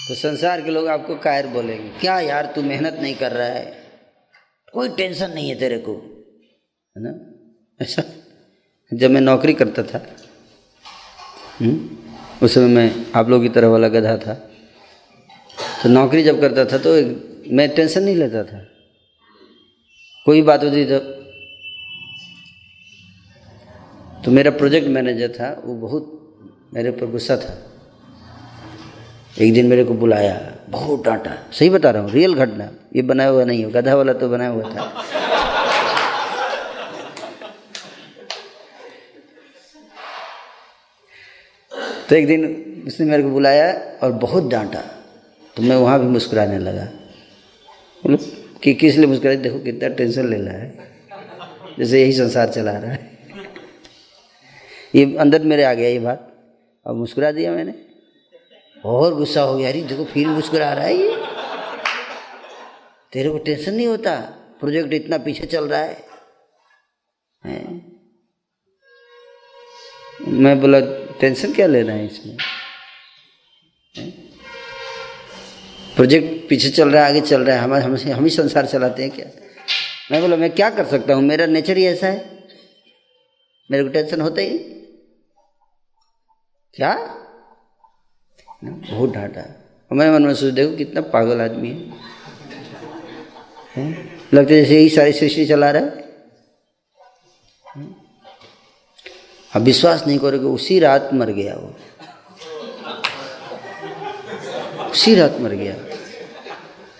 तो संसार के लोग आपको कायर बोलेंगे, क्या यार तू मेहनत नहीं कर रहा है, कोई टेंशन नहीं है तेरे को, है ना। ऐसा जब मैं नौकरी करता था उस समय मैं आप लोगों की तरह वाला गधा था, तो नौकरी जब करता था तो मैं टेंशन नहीं लेता था। कोई बात होती तो मेरा प्रोजेक्ट मैनेजर था, वो बहुत मेरे ऊपर गुस्सा था। एक दिन मेरे को बुलाया, बहुत डांटा, सही बता रहा हूँ, रियल घटना, ये बनाया हुआ नहीं हो, गधा वाला तो बनाया हुआ था। तो एक दिन उसने मेरे को बुलाया और बहुत डांटा, तो मैं वहाँ भी मुस्कुराने लगा। बोलो कि किस लिए मुस्कुराई, देखो कितना टेंशन ले रहा है, जैसे यही संसार चला रहा है। ये अंदर मेरे आ गया ये बात, और मुस्कुरा दिया मैंने, और गुस्सा हो गया, अरे देखो फिर मुस्कुरा रहा है ये, तेरे को टेंशन नहीं होता, प्रोजेक्ट इतना पीछे चल रहा है। मैं बोला टेंशन क्या लेना है इसमें, प्रोजेक्ट पीछे चल रहा है आगे चल रहा है, हम ही संसार चलाते हैं क्या। मैं बोला मैं क्या कर सकता हूँ, मेरा नेचर ही ऐसा है, मेरे को टेंशन होता ही क्या। बहुत डांटा, मैं मन में सोच देखो कितना पागल आदमी है, लगता है जैसे यही सारी सृष्टि चला रहा है। अब विश्वास नहीं करोगे, उसी रात मर गया वो, उसी रात मर गया,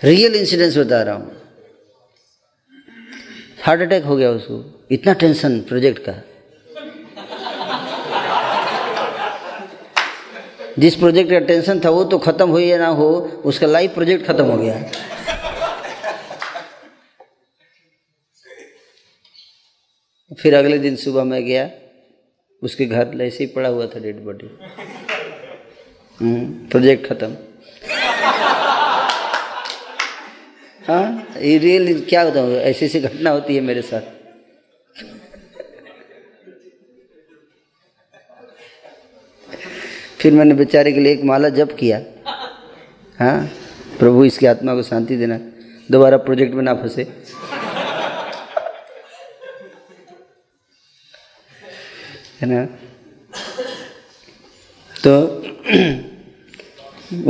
रियल इंसिडेंस बता रहा हूँ। हार्ट अटैक हो गया उसको, इतना टेंशन प्रोजेक्ट का, जिस प्रोजेक्ट का टेंशन था वो तो खत्म हो या ना हो, उसका लाइफ प्रोजेक्ट खत्म हो गया। फिर अगले दिन सुबह मैं गया उसके घर, ऐसे ही पड़ा हुआ था डेड बॉडी, प्रोजेक्ट खत्म। हाँ ये रियल, क्या बताऊँ, ऐसी ऐसी घटना होती है मेरे साथ। फिर मैंने बेचारे के लिए एक माला जप किया, हाँ प्रभु इसकी आत्मा को शांति देना, दोबारा प्रोजेक्ट में ना फंसे। है ना, तो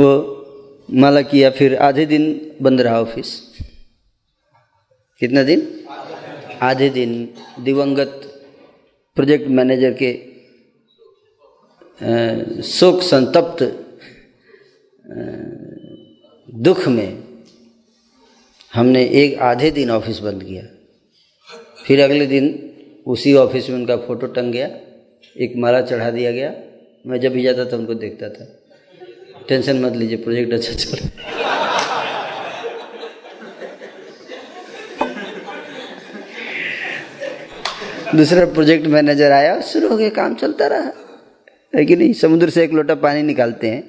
वो माला किया। फिर आधे दिन बंद रहा ऑफिस, कितना दिन, आधे दिन। दिवंगत प्रोजेक्ट मैनेजर के शोक संतप्त दुख में हमने एक आधे दिन ऑफिस बंद किया। फिर अगले दिन उसी ऑफिस में उनका फोटो टंग गया, एक माला चढ़ा दिया गया। मैं जब भी जाता था उनको देखता था, टेंशन मत लीजिए प्रोजेक्ट अच्छा चल रहा है। दूसरा प्रोजेक्ट मैनेजर आया, शुरू हो गया, काम चलता रहा। है कि नहीं, समुद्र से एक लोटा पानी निकालते हैं,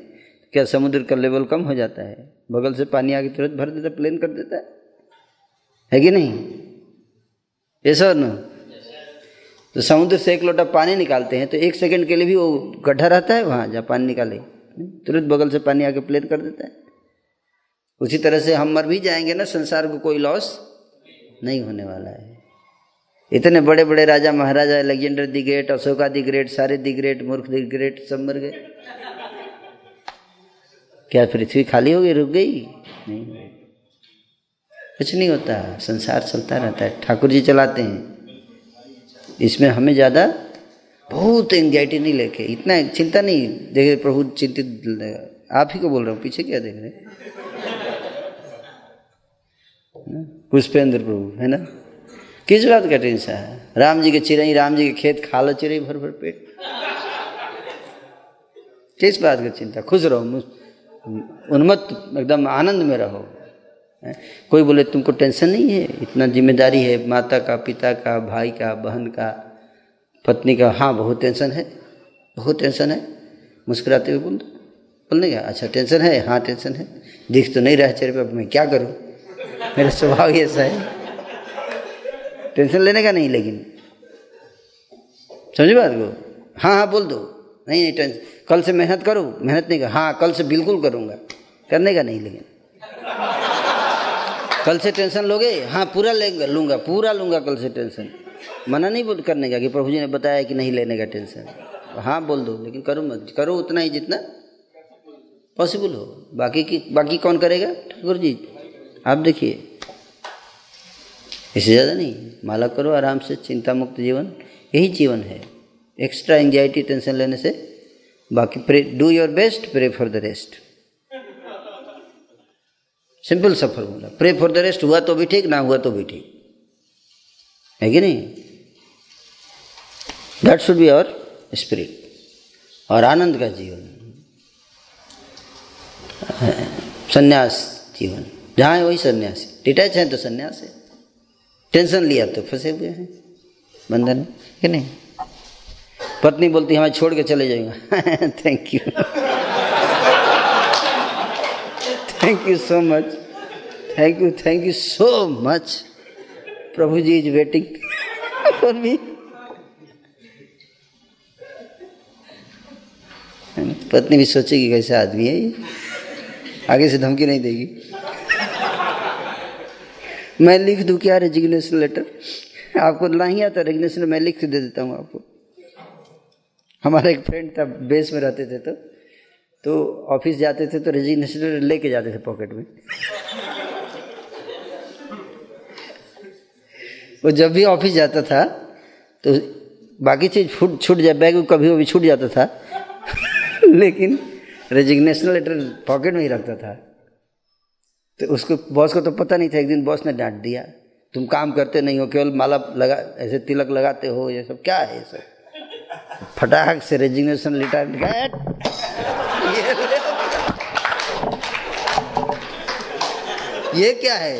क्या समुद्र का लेवल कम हो जाता है, बगल से पानी आके तुरंत भर देता, प्लेन कर देता है कि नहीं, ये सर ना। तो समुद्र से एक लोटा पानी निकालते हैं तो एक सेकंड के लिए भी वो गड्ढा रहता है वहाँ, जहाँ पानी निकाले, तुरंत बगल से पानी आके प्लेन कर देता है। उसी तरह से हम मर भी जाएंगे ना, संसार को कोई लॉस नहीं होने वाला है। इतने बड़े बड़े राजा महाराजा, Alexander the Great, Ashoka the Great, सारे द ग्रेट, मूर्ख द ग्रेट, सब मर गए। क्या पृथ्वी खाली हो गई, रुक गई? नहीं, कुछ नहीं होता, संसार चलता रहता है, ठाकुर जी चलाते हैं। इसमें हमें ज़्यादा बहुत एंजाइटी नहीं लेके, इतना चिंता नहीं, देखे प्रभु चिंतित, आप ही को बोल रहा हूँ, पीछे क्या देख रहे, पुष्पेंद्र प्रभु है ना, किस बात का टेंशन है। राम जी के चिड़ई, राम जी के खेत, खा लो चिड़ई भर भर पेट, किस बात का चिंता, खुश रहो, उन्मत्त एकदम आनंद में रहो। कोई बोले तुमको टेंशन नहीं है, इतना जिम्मेदारी है माता का, पिता का, भाई का, बहन का, पत्नी का, हाँ बहुत टेंशन है, बहुत टेंशन है, मुस्कुराते हुए बोलने का, अच्छा टेंशन है, हाँ टेंशन है, दिख तो नहीं रहा चेहरे पर, मैं क्या करूँ, मेरा स्वभाव ही ऐसा है, टेंशन लेने का नहीं। लेकिन समझे बात को, हाँ हाँ बोल दो, नहीं नहीं टेंशन, कल से मेहनत करो, मेहनत नहीं कर, हाँ कल से बिल्कुल करूँगा, करने का नहीं। लेकिन कल से टेंशन लोगे, हाँ पूरा लेंगे, लूँगा पूरा लूँगा कल से टेंशन, मना नहीं बोल करने का, कि प्रभु जी ने बताया कि नहीं लेने का टेंशन, हाँ बोल दो, लेकिन करो मत, करो उतना ही जितना पॉसिबल हो, बाकी कौन करेगा, ठाकुर जी आप देखिए, इससे ज़्यादा नहीं। माला करो आराम से, चिंता मुक्त जीवन, यही जीवन है। एक्स्ट्रा एंजाइटी टेंशन लेने से, बाकी pray, do your best, pray for the rest, simple सा formula, pray for the rest, हुआ तो भी ठीक ना हुआ तो भी ठीक, है कि नहीं, that should be our spirit. और आनंद का जीवन, संन्यास जीवन, जहाँ है वही संन्यास, डिटैच है तो संन्यास है, टेंशन लिया तो फंसे हुए हैं बंधन, कि नहीं। पत्नी बोलती हमें छोड़ के चले जाएंगे। Thank you so much, thank you so much, Prabhu ji is waiting for me. पत्नी भी सोचेगी कैसा आदमी है ये, आगे से धमकी नहीं देगी। मैं लिख दूं क्या रेजिग्नेशन लेटर, आपको नहीं आता रेजिग्नेशन, मैं लिख दे देता हूँ आपको। हमारा एक फ्रेंड था, बेस में रहते थे तो ऑफिस जाते थे तो रेजिग्नेशन लेटर लेके जाते थे पॉकेट में। वो जब भी ऑफिस जाता था तो बाकी चीज छूट जाए, बैग में कभी कभी छूट जाता था लेकिन रेजिग्नेशन लेटर पॉकेट में ही रखता था। तो उसको बॉस को तो पता नहीं था, एक दिन बॉस ने डांट दिया, तुम काम करते नहीं हो, केवल माला लगा ऐसे तिलक लगाते हो, ये सब क्या है ये सब। फटाक से रेजिग्नेशन लेटर ये क्या है,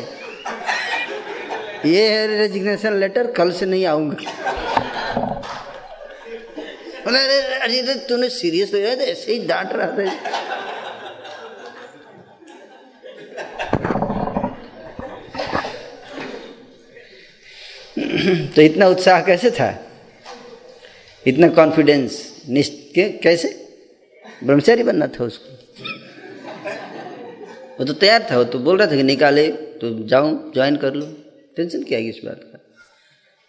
ये है रेजिग्नेशन लेटर, कल से नहीं आऊंगा। अरे तूने सीरियस हो गया था, ऐसे ही डांट रहा था। तो इतना उत्साह कैसे था, इतना कॉन्फिडेंस कैसे, ब्रह्मचारी बनना था उसको। वो तो तैयार था, वो तो बोल रहा था कि निकाले तो जाऊँ ज्वाइन कर लूँ, टेंशन क्या है इस बात का,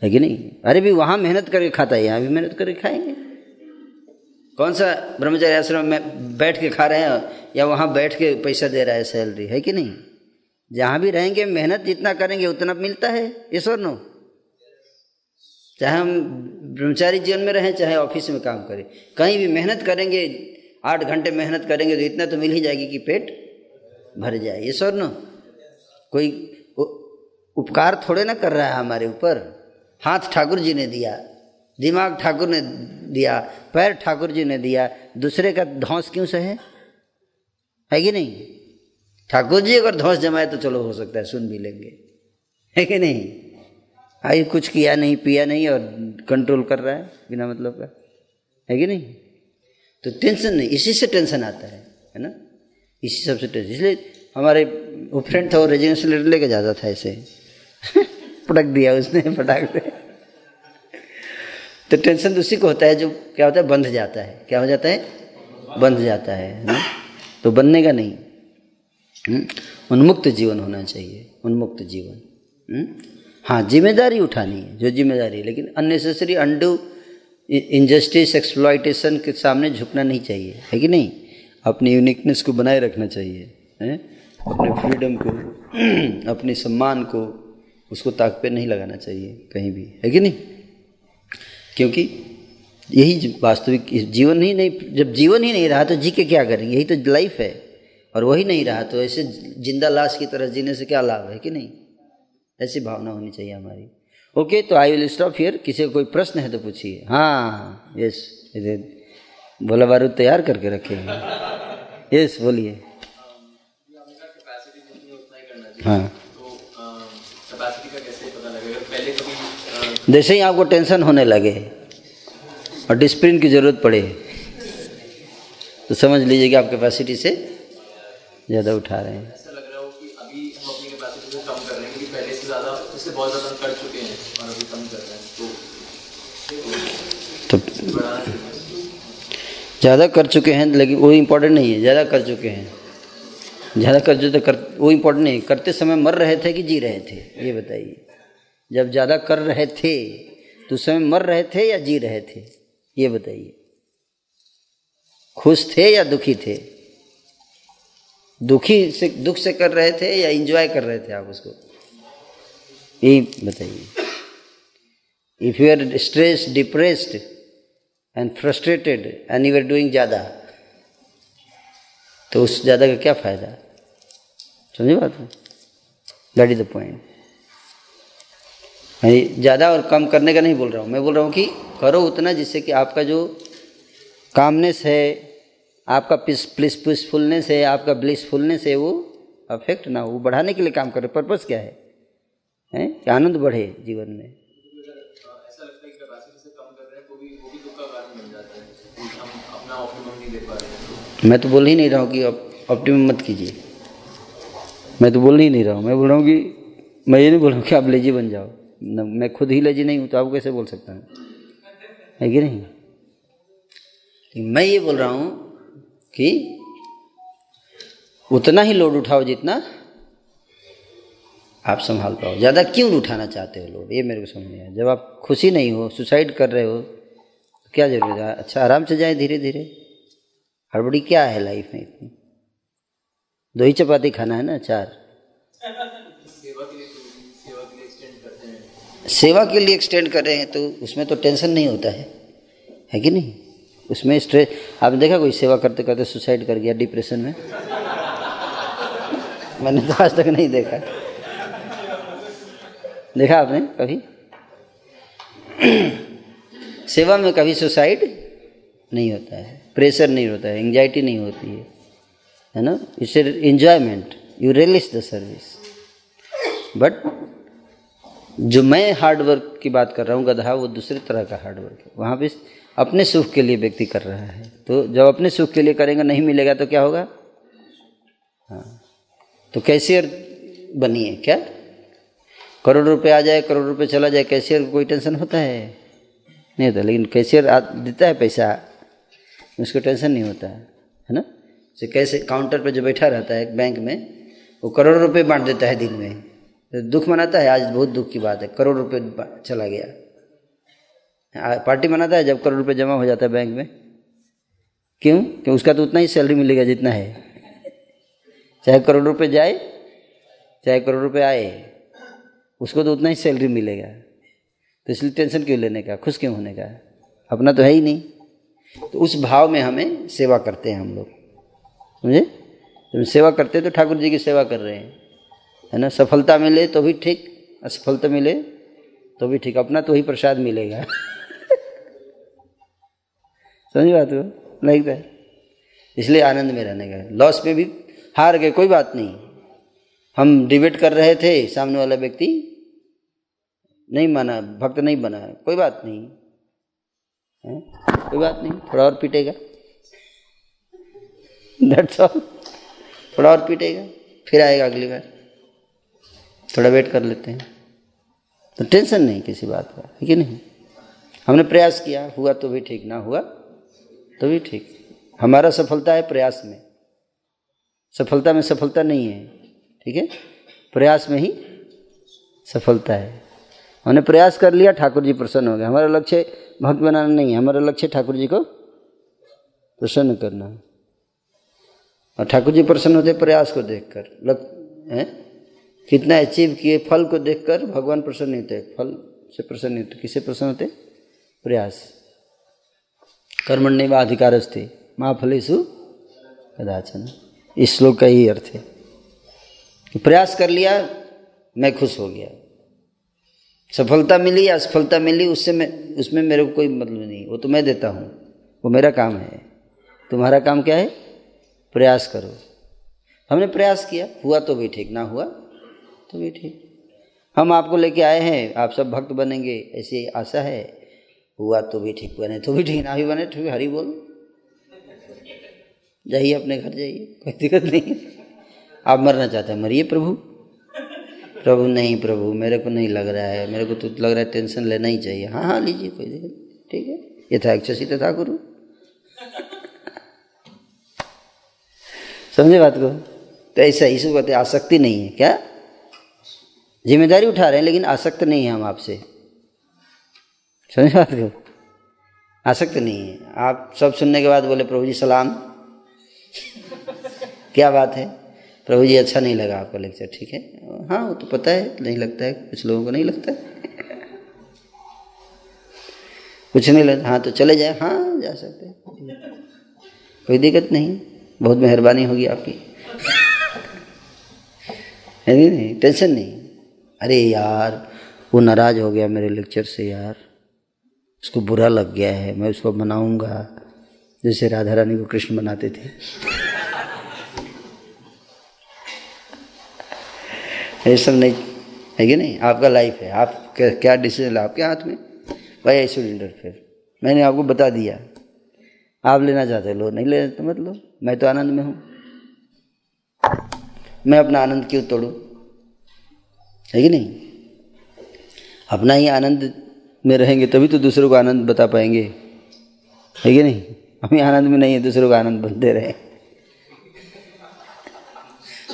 है कि नहीं। अरे भी वहाँ मेहनत करके खाता है, यहाँ भी मेहनत करके खाएंगे। कौन सा ब्रह्मचारी आश्रम में बैठ के खा रहे हैं या वहाँ बैठ के पैसा दे रहा है सैलरी, है कि नहीं। जहाँ भी रहेंगे मेहनत जितना करेंगे उतना मिलता है, यस और नो। चाहे हम ब्रह्मचारी जीवन में रहें, चाहे ऑफिस में काम करें, कहीं भी मेहनत करेंगे, 8 घंटे मेहनत करेंगे तो इतना तो मिल ही जाएगी कि पेट भर जाए, ये सर न। कोई उपकार थोड़े ना कर रहा है हमारे ऊपर। हाथ ठाकुर जी ने दिया, दिमाग ठाकुर ने दिया, पैर ठाकुर जी ने दिया, दूसरे का धौंस क्यों सहे, है कि नहीं। ठाकुर जी अगर धौंस जमाए तो चलो हो सकता है सुन भी लेंगे, है कि नहीं। आइए कुछ किया नहीं, पिया नहीं और कंट्रोल कर रहा है बिना मतलब का, है कि नहीं। तो टेंशन नहीं, इसी से टेंशन आता है ना, इसी सबसे टेंशन। इसलिए हमारे वो फ्रेंड था, वो रेजिग्नेशन लेटर लेके जाता था ऐसे पटक दिया उसने, पटाख दे। तो टेंशन उसी को होता है जो क्या होता है, बंध जाता है। क्या हो जाता है, बंध जाता है ना? तो बनने का नहीं, उन्मुक्त जीवन होना चाहिए, उन्मुक्त जीवन। हाँ, जिम्मेदारी उठानी है, जो जिम्मेदारी है, लेकिन अननेसेसरी अंडू इनजस्टिस एक्सप्लॉयटेशन के सामने झुकना नहीं चाहिए, है कि नहीं। अपनी यूनिकनेस को बनाए रखना चाहिए, अपने फ्रीडम को, अपने सम्मान को, उसको ताक पे नहीं लगाना चाहिए कहीं भी, है कि नहीं। क्योंकि यही वास्तविक जीवन ही नहीं, जब जीवन ही नहीं रहा तो जी के क्या करेंगे, यही तो लाइफ है। और वही नहीं रहा तो ऐसे जिंदा लाश की तरह जीने से क्या लाभ, है कि नहीं। ऐसी भावना होनी चाहिए हमारी। ओके, तो आई विल स्टॉप हियर। किसी को कोई प्रश्न है तो पूछिए। हाँ, यस, भोला बारूद तैयार करके रखे हैं। यस, बोलिए। हाँ, जैसे ही आपको टेंशन होने लगे और डिसिप्लिन की जरूरत पड़े तो समझ लीजिए कि आप कैपेसिटी से ज़्यादा उठा रहे हैं। तो ज़्यादा कर चुके हैं लेकिन वो इम्पोर्टेंट नहीं है। ज़्यादा कर चुके हैं, ज़्यादा कर चुके तो वो इम्पोर्टेंट नहीं। करते समय मर रहे थे कि जी रहे थे, ये बताइए। जब ज़्यादा कर रहे थे तो उस समय मर रहे थे या जी रहे थे, ये बताइए। खुश थे या दुखी थे, दुख से कर रहे थे या एंजॉय कर रहे थे आप उसको, ये बताइए। If you are stressed, depressed and frustrated and you are doing ज़्यादा, तो उस ज़्यादा का क्या फ़ायदा, समझे बात है। That is the point। मैं ज़्यादा और कम करने का नहीं बोल रहा हूँ, मैं बोल रहा हूँ कि करो उतना जिससे कि आपका जो कामनेस है, आपका पीसफुलनेस है, आपका ब्लिसफुलनेस है, वो अफेक्ट ना हो। वो बढ़ाने के लिए काम करो। पर्पज़ क्या है कि आनंद बढ़े जीवन में। मैं तो बोल ही नहीं रहा हूँ कि ऑप्टिमम मत कीजिए। मैं तो बोल ही नहीं रहा हूँ, मैं बोल रहा हूँ कि मैं ये नहीं बोल रहा हूँ कि आप लेजी बन जाओ न, मैं खुद ही लेजी नहीं हूँ तो आपको कैसे बोल सकता हूँ, है कि नहीं। मैं ये बोल रहा हूँ कि उतना ही लोड उठाओ जितना आप संभाल पाओ, ज़्यादा क्यों उठाना चाहते हो लोड, ये मेरे को समझ नहीं आया। जब आप खुशी नहीं हो, सुसाइड कर रहे हो तो क्या जरूरत है, अच्छा आराम से जाए धीरे धीरे, हड़बड़ी क्या है लाइफ में इतनी। दो ही चपाती खाना है ना, चार सेवा के लिए एक्सटेंड कर रहे हैं तो उसमें तो टेंशन नहीं होता है कि नहीं, उसमें स्ट्रेस। आपने देखा कोई सेवा करते करते सुसाइड कर गया डिप्रेशन में? मैंने तो आज तक नहीं देखा। देखा आपने कभी? सेवा में कभी सुसाइड नहीं होता है, प्रेशर नहीं होता है, एंजाइटी नहीं होती है ना। It's enjoyment, you release the service. But जो मैं हार्ड वर्क की बात कर रहा हूँ गधा, वो दूसरे तरह का हार्ड वर्क है, वहाँ पे अपने सुख के लिए व्यक्ति कर रहा है। तो जब अपने सुख के लिए करेंगे नहीं मिलेगा तो क्या होगा। हाँ, तो कैशियर बनिए, क्या करोड़ रुपए आ जाए करोड़ रुपए चला जाए, कैशियर को कोई टेंशन होता है नहीं होता। लेकिन कैशियर देता है पैसा, उसको टेंशन नहीं होता है ना। तो कैसे काउंटर पे जो बैठा रहता है बैंक में, वो करोड़ रुपए बांट देता है दिन में, तो दुख मनाता है, आज बहुत दुख की बात है करोड़ रुपए चला गया। पार्टी मनाता है जब करोड़ रुपए जमा हो जाता है बैंक में, क्यों? क्योंकि उसका तो उतना ही सैलरी मिलेगा जितना है, चाहे करोड़ रुपए जाए चाहे करोड़ रुपए आए, उसको तो उतना ही सैलरी मिलेगा। तो इसलिए टेंशन क्यों लेने का, खुश क्यों होने का, अपना तो है ही नहीं। तो उस भाव में हमें सेवा करते हैं हम लोग, समझे। जब सेवा करते हैं तो ठाकुर जी की सेवा कर रहे हैं, है ना। सफलता मिले तो भी ठीक, असफलता मिले तो भी ठीक, अपना तो ही प्रसाद मिलेगा। समझ बात हो, लाइक दैट। इसलिए आनंद में रहने का। लॉस में भी हार गए कोई बात नहीं, हम डिबेट कर रहे थे, सामने वाला व्यक्ति नहीं माना, भक्त नहीं बना, कोई बात नहीं है, कोई बात नहीं, थोड़ा और पीटेगा, दैट्स ऑल। थोड़ा और पीटेगा फिर आएगा अगली बार, थोड़ा वेट कर लेते हैं। तो टेंशन नहीं किसी बात का, है कि नहीं। हमने प्रयास किया, हुआ तो भी ठीक, ना हुआ तो भी ठीक। हमारा सफलता है प्रयास में, सफलता में सफलता नहीं है, ठीक है, प्रयास में ही सफलता है। हमने प्रयास कर लिया, ठाकुर जी प्रसन्न हो गए। हमारा लक्ष्य भक्त बनाना नहीं है, हमारा लक्ष्य ठाकुर जी को प्रसन्न करना है। और ठाकुर जी प्रसन्न होते प्रयास को देखकर, है कितना अचीव किए, फल को देखकर भगवान प्रसन्न होते, फल से प्रसन्न होते। किससे प्रसन्न होते? प्रयास। कर्मण्येव अधिकारस्ते मा फलेषु कदाचन, इस श्लोक का ही अर्थ है कि प्रयास कर लिया, मैं खुश हो गया, सफलता मिली या असफलता मिली उससे मैं, उसमें मेरे को कोई मतलब नहीं, वो तो मैं देता हूँ, वो मेरा काम है। तुम्हारा काम क्या है? प्रयास करो। हमने प्रयास किया, हुआ तो भी ठीक, ना हुआ तो भी ठीक। हम आपको लेके आए हैं, आप सब भक्त बनेंगे ऐसी आशा है, हुआ तो भी ठीक, बने तो भी ठीक, ना भी बने तो भी हरि बोल, जाइए अपने घर जाइए, कोई दिक्कत नहीं। आप मरना चाहते हैं, मरिए। प्रभु प्रभु नहीं, प्रभु मेरे को नहीं लग रहा है, मेरे को तो लग रहा है टेंशन लेना ही चाहिए। हाँ हाँ लीजिए, कोई दिक्कत नहीं, ठीक है। ये था एक्चुअली तो था गुरु। समझे बात को? तो ऐसा ही सब कहते, आसक्ति नहीं है। क्या जिम्मेदारी उठा रहे हैं लेकिन आसक्त नहीं है हम आपसे, समझे बात को? आसक्त नहीं है। आप सब सुनने के बाद बोले प्रभु जी सलाम, क्या बात है प्रभु जी, अच्छा नहीं लगा आपका लेक्चर, ठीक है। हाँ वो तो पता है, नहीं लगता है कुछ लोगों को, नहीं लगता कुछ नहीं लगता, हाँ तो चले जाए, हाँ जा सकते हैं, कोई दिक्कत नहीं, बहुत मेहरबानी होगी आपकी। नहीं टेंशन नहीं, अरे यार वो नाराज हो गया मेरे लेक्चर से, यार उसको बुरा लग गया है, मैं उसको मनाऊंगा, जैसे राधा रानी को कृष्ण मनाते थे। ये सब नहीं है कि नहीं। आपका लाइफ है, आप क्या डिसीजन, आपके हाथ में। भाई आई शुड इंटरफेयर, मैंने आपको बता दिया। आप लेना चाहते लो, नहीं लेना तो मत लो, मैं तो आनंद में हूँ, मैं अपना आनंद क्यों तोड़ूं, है कि नहीं। अपना ही आनंद में रहेंगे तभी तो दूसरों को आनंद बता पाएंगे, है कि नहीं। हम आनंद में नहीं है, दूसरों को आनंद बनते रहे।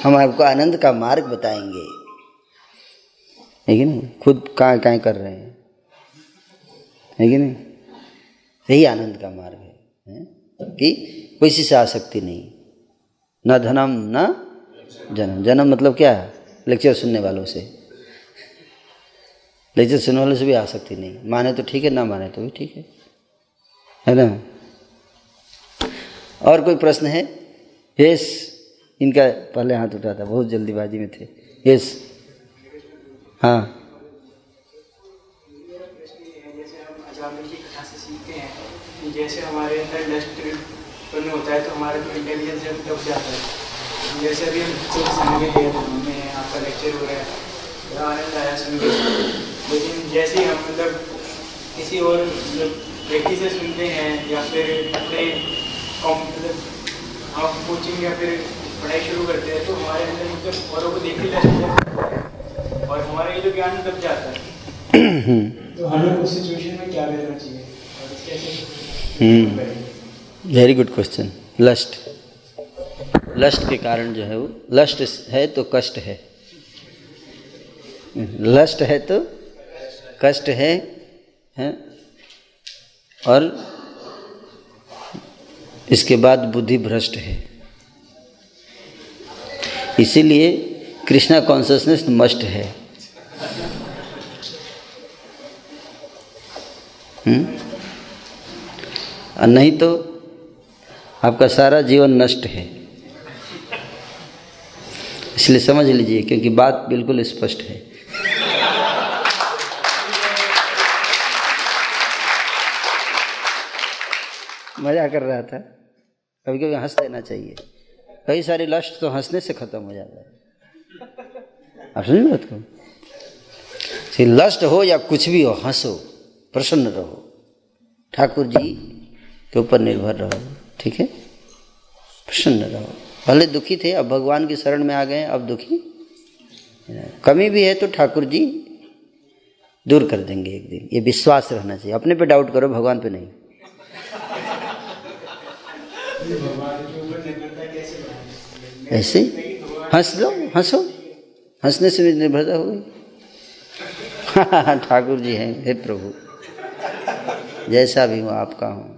हम आपको आनंद का मार्ग बताएंगे, है कि नहीं। खुद कहाँ कहाँ कर रहे हैं, है कि नहीं। यही आनंद का मार्ग है कि किसी से आसक्ति नहीं, ना धनम ना जन्म। जन्म मतलब क्या है, लेक्चर सुनने वालों से। लेक्चर सुनने वालों से भी आसक्ति नहीं, माने तो ठीक है, ना माने तो भी ठीक है ना। और कोई प्रश्न है? यस, इनका पहले हाथ उठा था, बहुत जल्दीबाजी में थे। यस, हाँ। जैसे हमारे अंदर लस्ट उत्पन्न होता है तो हमारे को इंटेलिजेंस दब जाता है। जैसे अभी हम कुछ सुन के लिए हमें आपका लेक्चर हो रहा है, बड़ा आनंद आया सुन के, लेकिन जैसे हम मतलब किसी और व्यक्ति से सुनते हैं या फिर अपने मतलब हम कोचिंग या फिर पढ़ाई शुरू करते हैं तो हमारे अंदर मतलब औरों को देख के लस्ट और हमारा ये जो ज्ञान दब जाता है, तो हमें उस सिचुएशन में क्या करना चाहिए? Very good question. Lust, lust के कारण जो है वो, लस्ट है तो कष्ट है, लस्ट है तो कष्ट है, हैं? और इसके बाद बुद्धि भ्रष्ट है। इसीलिए कृष्णा कॉन्शसनेस मस्ट है। नहीं तो आपका सारा जीवन नष्ट है। इसलिए समझ लीजिए, क्योंकि बात बिल्कुल स्पष्ट है। मजा कर रहा था, कभी कभी हंस देना चाहिए। कई सारी लस्ट तो हंसने से खत्म हो जाता है। आप समझ बात को, लस्ट हो या कुछ भी हो, हंसो, प्रसन्न रहो, ठाकुर जी के ऊपर निर्भर रहो, ठीक है। प्रसन्न रहो। पहले दुखी थे, अब भगवान की शरण में आ गए, अब दुखी। कमी भी है तो ठाकुर जी दूर कर देंगे एक दिन, ये विश्वास रहना चाहिए। अपने पे डाउट करो, भगवान पे नहीं। ऐसे हंस लो, हंसो, हंसने से भी निर्भरता होगी। ठाकुर जी हैं, हे प्रभु जैसा भी हूँ आपका हूँ,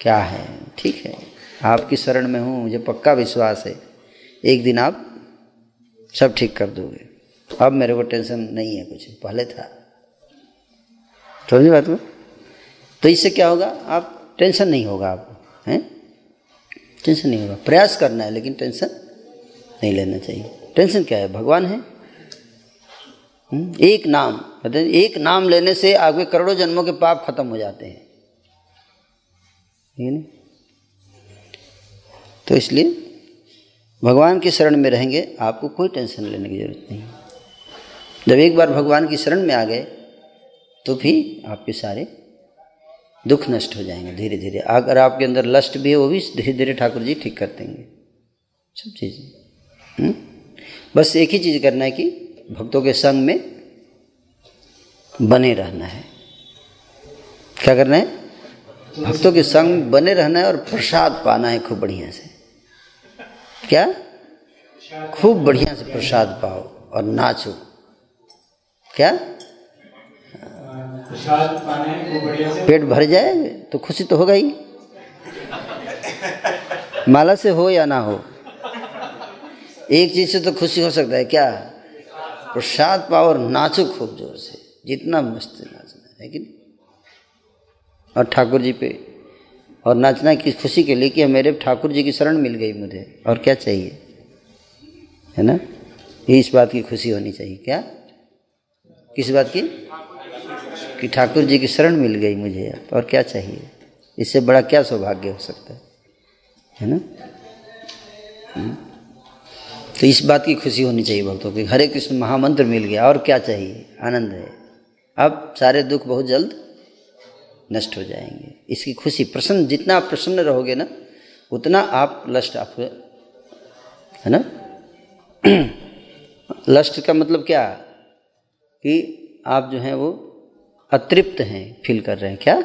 क्या है, ठीक है, आपकी शरण में हूँ, मुझे पक्का विश्वास है एक दिन आप सब ठीक कर दोगे। अब मेरे को टेंशन नहीं है कुछ, पहले था। समझ बात को, तो इससे क्या होगा, आप टेंशन नहीं होगा आपको, हैं, टेंशन नहीं होगा। प्रयास करना है लेकिन टेंशन नहीं लेना चाहिए। टेंशन क्या है, भगवान है। एक नाम, मतलब एक नाम लेने से आपके करोड़ों जन्मों के पाप खत्म हो जाते हैं, ठीक है ना। तो इसलिए भगवान की शरण में रहेंगे, आपको कोई टेंशन लेने की जरूरत नहीं। जब एक बार भगवान की शरण में आ गए तो फिर आपके सारे दुख नष्ट हो जाएंगे धीरे धीरे। अगर आपके अंदर लस्ट भी है, वो भी धीरे धीरे ठाकुर जी ठीक कर देंगे सब चीज़ें। बस एक ही चीज़ करना है कि भक्तों के संग में बने रहना है। क्या करना है, भक्तों के संग में बने रहना है और प्रसाद पाना है खूब बढ़िया से। क्या, खूब बढ़िया से प्रसाद पाओ और नाचो। क्या प्रसाद पाने खूब बढ़िया से, पेट भर जाए तो खुशी तो होगा ही, माला से हो या ना हो। एक चीज से तो खुशी हो सकता है, क्या, प्रसाद पाओ और नाचो खूब जोर से, जितना मस्त नाचना है कि नहीं। और ठाकुर जी पे और नाचना की खुशी के लिए कि मेरे ठाकुर जी की शरण मिल गई मुझे, और क्या चाहिए, है ना। ये इस बात की खुशी होनी चाहिए। क्या, किस बात की, कि ठाकुर जी की शरण मिल गई मुझे, और क्या चाहिए, इससे बड़ा क्या सौभाग्य हो सकता है ना। तो इस बात की खुशी होनी चाहिए भक्तों की, हरे कृष्ण महामंत्र मिल गया और क्या चाहिए, आनंद है। अब सारे दुख बहुत जल्द नष्ट हो जाएंगे। इसकी खुशी, प्रसन्न, जितना आप प्रसन्न रहोगे ना उतना आप लस्ट, आप है ना। लस्ट का मतलब क्या, कि आप जो हैं वो अतृप्त हैं, फील कर रहे हैं, क्या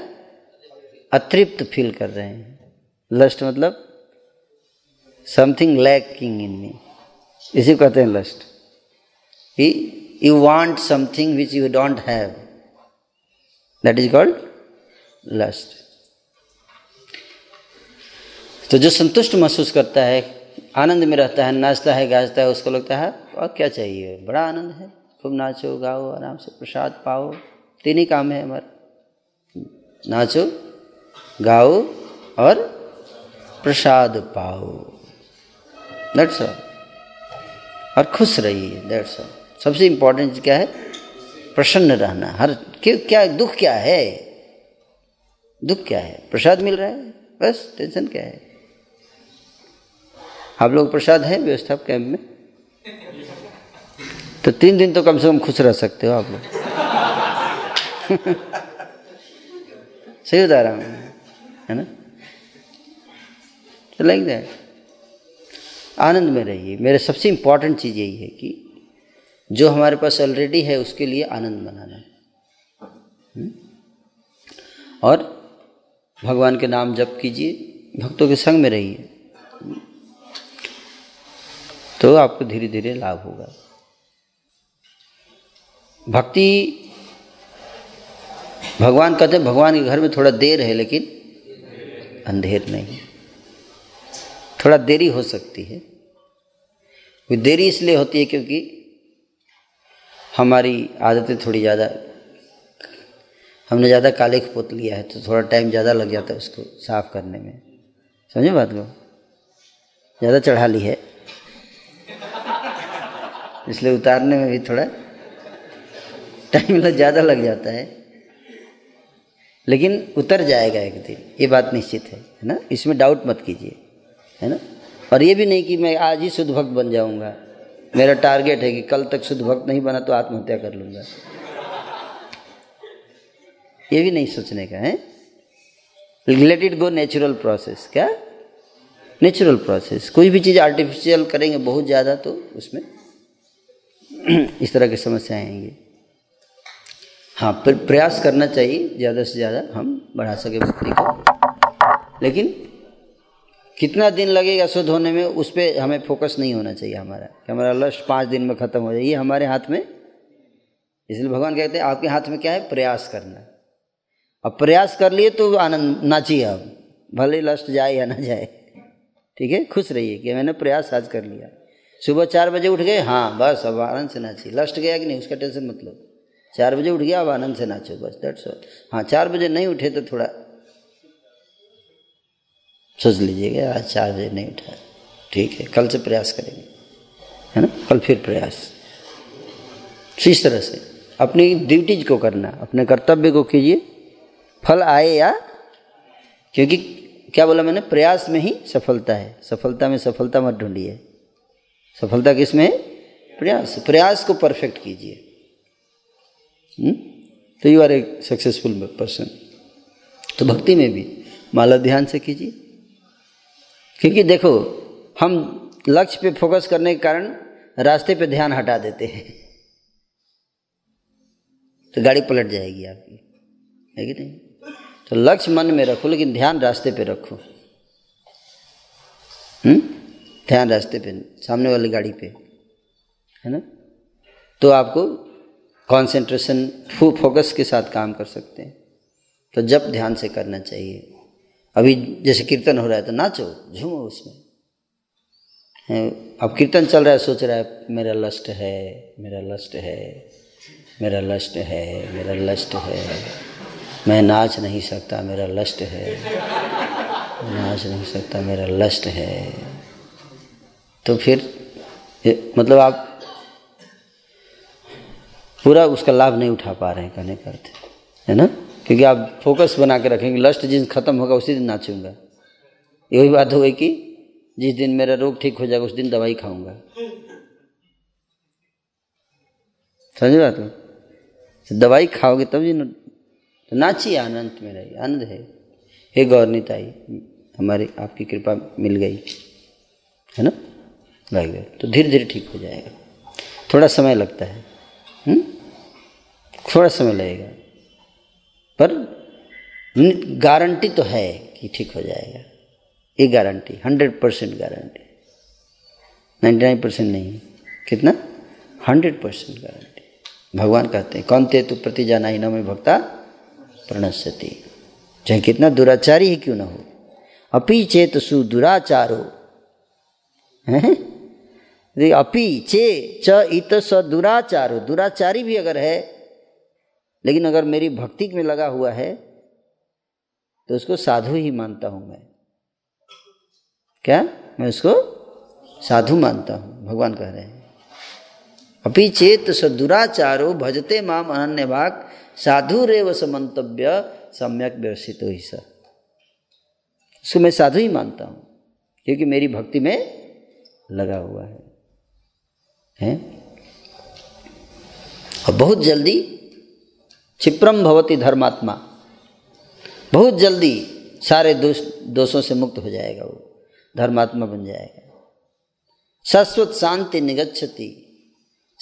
अतृप्त फील कर रहे हैं। लस्ट मतलब समथिंग लैकिंग इन मी, इसी को कहते हैं लस्ट, कि you want something which you don't have, that is called lust. तो जो संतुष्ट महसूस करता है, आनंद में रहता है, नाचता है गाजता है, उसको लगता है और क्या चाहिए, बड़ा आनंद है, खूब नाचो गाओ आराम से प्रसाद पाओ, तीन ही काम है हमारा, नाचो गाओ और प्रसाद पाओ, दैट्स ऑल, और खुश रहिए, दैट्स ऑल। सबसे इम्पोर्टेंट चीज़ क्या है, प्रसन्न रहना। हर क्या दुख क्या है, दुख क्या है, प्रसाद मिल रहा है, बस टेंशन क्या है। आप लोग प्रसाद है व्यवस्था कैंप में, तो 3 दिन तो कम से कम खुश रह सकते हो आप लोग। सही बता रहा हूँ, है ना। तो लाइक दैट, आनंद में रहिए। मेरे सबसे इम्पोर्टेंट चीज़ यही है कि जो हमारे पास ऑलरेडी है उसके लिए आनंद मनाना है, और भगवान के नाम जप कीजिए, भक्तों के संग में रहिए, तो आपको धीरे धीरे लाभ होगा। भक्ति, भगवान कहते हैं भगवान के घर में थोड़ा देर है लेकिन अंधेर नहीं, थोड़ा देरी हो सकती है। देरी इसलिए होती है क्योंकि हमारी आदतें थोड़ी ज़्यादा, हमने ज़्यादा काले पोत लिया है, तो थोड़ा टाइम ज़्यादा लग जाता है उसको साफ करने में, समझे बात को, ज़्यादा चढ़ा ली है, इसलिए उतारने में भी थोड़ा टाइम ज़्यादा लग जाता है, लेकिन उतर जाएगा एक दिन, ये बात निश्चित है ना। इसमें डाउट मत कीजिए, है ना। और ये भी नहीं कि मैं आज ही शुद्ध भक्त बन जाऊंगा, मेरा टारगेट है कि कल तक शुद्ध भक्त नहीं बना तो आत्महत्या कर लूँगा, ये भी नहीं सोचने का है। Let it go, natural process, क्या नेचुरल प्रोसेस। कोई भी चीज़ आर्टिफिशियल करेंगे बहुत ज़्यादा तो उसमें इस तरह की समस्याएं आएंगी। हाँ, पर प्रयास करना चाहिए ज़्यादा से ज़्यादा हम बढ़ा सके भक्ति को, लेकिन कितना दिन लगेगा शुद्ध होने में उस पर हमें फोकस नहीं होना चाहिए हमारा, कि हमारा लक्ष्य 5 दिन में ख़त्म हो जाए, ये हमारे हाथ में। इसलिए भगवान कहते हैं आपके हाथ में क्या है, प्रयास करना। अब प्रयास कर लिए तो आनंद, नाचिए अब, भले लक्ष्य जाए या ना जाए, ठीक है। खुश रहिए कि मैंने प्रयास आज कर लिया, सुबह 4 बजे उठ गए, हाँ बस अब आनंद से नाचिए। लस्ट गया कि नहीं उसका टेंशन मतलब, 4 बजे उठ गया अब आनंद से नाचो, बस दैट्स ऑल। हाँ 4 बजे नहीं उठे तो थोड़ा सोच लीजिएगा, आज 4 बजे नहीं उठा, ठीक है कल से प्रयास करेंगे, है ना, कल फिर प्रयास। इस तरह से अपनी ड्यूटीज को करना, अपने कर्तव्य को कीजिए, फल आए या, क्योंकि क्या बोला मैंने, प्रयास में ही सफलता है, सफलता में सफलता मत ढूंढिए, सफलता किसमें है, प्रयास। प्रयास को परफेक्ट कीजिए, तो you are a successful person. तो भक्ति में भी माला ध्यान से कीजिए, क्योंकि देखो हम लक्ष्य पे फोकस करने के कारण रास्ते पे ध्यान हटा देते हैं, तो गाड़ी पलट जाएगी आपकी, है कि नहीं। तो लक्ष्य मन में रखो लेकिन ध्यान रास्ते पे रखो, ध्यान रास्ते पे, सामने वाली गाड़ी पे, है ना। तो आपको कंसंट्रेशन फुल फोकस के साथ काम कर सकते हैं। तो जब ध्यान से करना चाहिए, अभी जैसे कीर्तन हो रहा है तो नाचो झूमो उसमें। अब कीर्तन चल रहा है, सोच रहा है मेरा लस्ट है, मेरा लस्ट है, मेरा लस्ट है, मेरा लस्ट है, मैं नाच नहीं सकता, मेरा लस्ट है, नाच नहीं सकता, मेरा लस्ट है। तो फिर मतलब आप पूरा उसका लाभ नहीं उठा पा रहे हैं, कहने का अर्थ है ना, क्योंकि आप फोकस बना के रखेंगे, लस्ट जिस दिन खत्म होगा उसी दिन नाचूंगा। यही बात हो गई कि जिस दिन मेरा रोग ठीक हो जाएगा उस दिन दवाई खाऊंगा, समझ रहे हो। दवाई खाओगे तब तो नाचिए आनंद में रहिए, आनंद है। हे गौरनीताई, हमारी आपकी कृपा मिल गई है ना, लग गए तो धीरे धीरे ठीक हो जाएगा। थोड़ा समय लगता है, थोड़ा समय लगेगा, पर गारंटी तो है कि ठीक हो जाएगा। ये गारंटी 100% गारंटी, 99% नहीं, कितना 100% गारंटी। भगवान कहते हैं कौन ते तु प्रति जाना ही न में भक्ता प्रणश्यति, चाहे कितना दुराचारी ही क्यों ना हो, अपि चेत सुदुराचारो है, अपि चे च इत स दुराचारो, दुराचारी भी अगर है लेकिन अगर मेरी भक्ति में लगा हुआ है तो उसको साधु ही मानता हूँ मैं, क्या मैं उसको साधु मानता हूँ, भगवान कह रहे हैं। अपि चेत स दुराचारो भजते माम अनन्य भाग साधु रेव समन्तव्य सम्यक व्यवसितो ही स, उसको मैं साधु ही मानता हूँ क्योंकि मेरी भक्ति में लगा हुआ है, अब बहुत जल्दी क्षिप्रम भवति धर्मात्मा, बहुत जल्दी सारे दोषों से मुक्त हो जाएगा, वो धर्मात्मा बन जाएगा। शाश्वत शांति निगच्छति,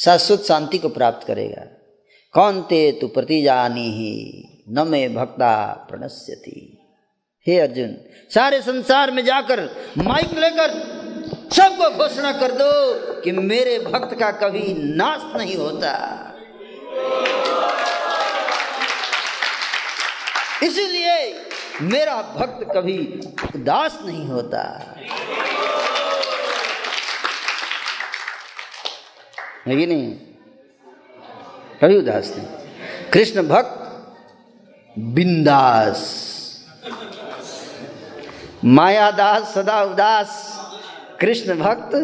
शाश्वत शांति को प्राप्त करेगा। कौन ते तु प्रतिजानी ही न मे भक्ता प्रणश्यति, हे अर्जुन सारे संसार में जाकर माइक लेकर सबको घोषणा कर दो कि मेरे भक्त का कभी नाश नहीं होता। इसीलिए मेरा भक्त कभी उदास नहीं होता। है कि नहीं, कभी उदास नहीं। कृष्ण भक्त बिंदास, मायादास सदा उदास, कृष्ण भक्त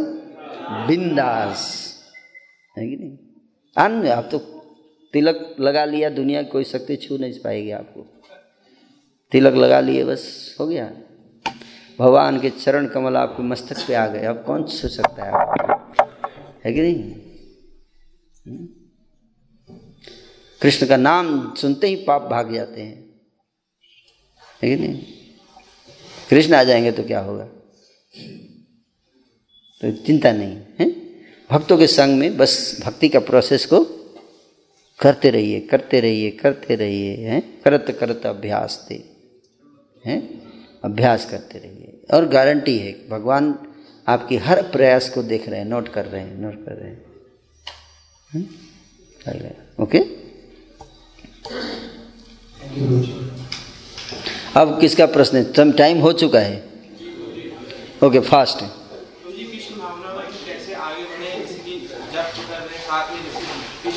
बिंदास, है कि नहीं। आनंद, आप तो तिलक लगा लिया, दुनिया की कोई शक्ति छू नहीं पाएगी आपको। तिलक लगा लिए बस हो गया, भगवान के चरण कमल आपके मस्तक पे आ गए, अब कौन छू सकता है आपको, है कि नहीं। कृष्ण का नाम सुनते ही पाप भाग जाते हैं, है कि नहीं। कृष्ण आ जाएंगे तो क्या होगा, तो चिंता नहीं है। भक्तों के संग में बस भक्ति का प्रोसेस को करते रहिए, करते रहिए, करते रहिए, हैं, करत करत अभ्यास दे, हैं, अभ्यास करते रहिए। और गारंटी है भगवान आपकी हर प्रयास को देख रहे हैं, नोट कर रहे हैं, नोट कर रहे हैं, है? ओके। अब किसका प्रश्न है, तुम टाइम हो चुका है, ओके फास्ट। तो जी कृष्ण भावना कैसे आगे बढ़े, जप कर रहे हैं साथ में,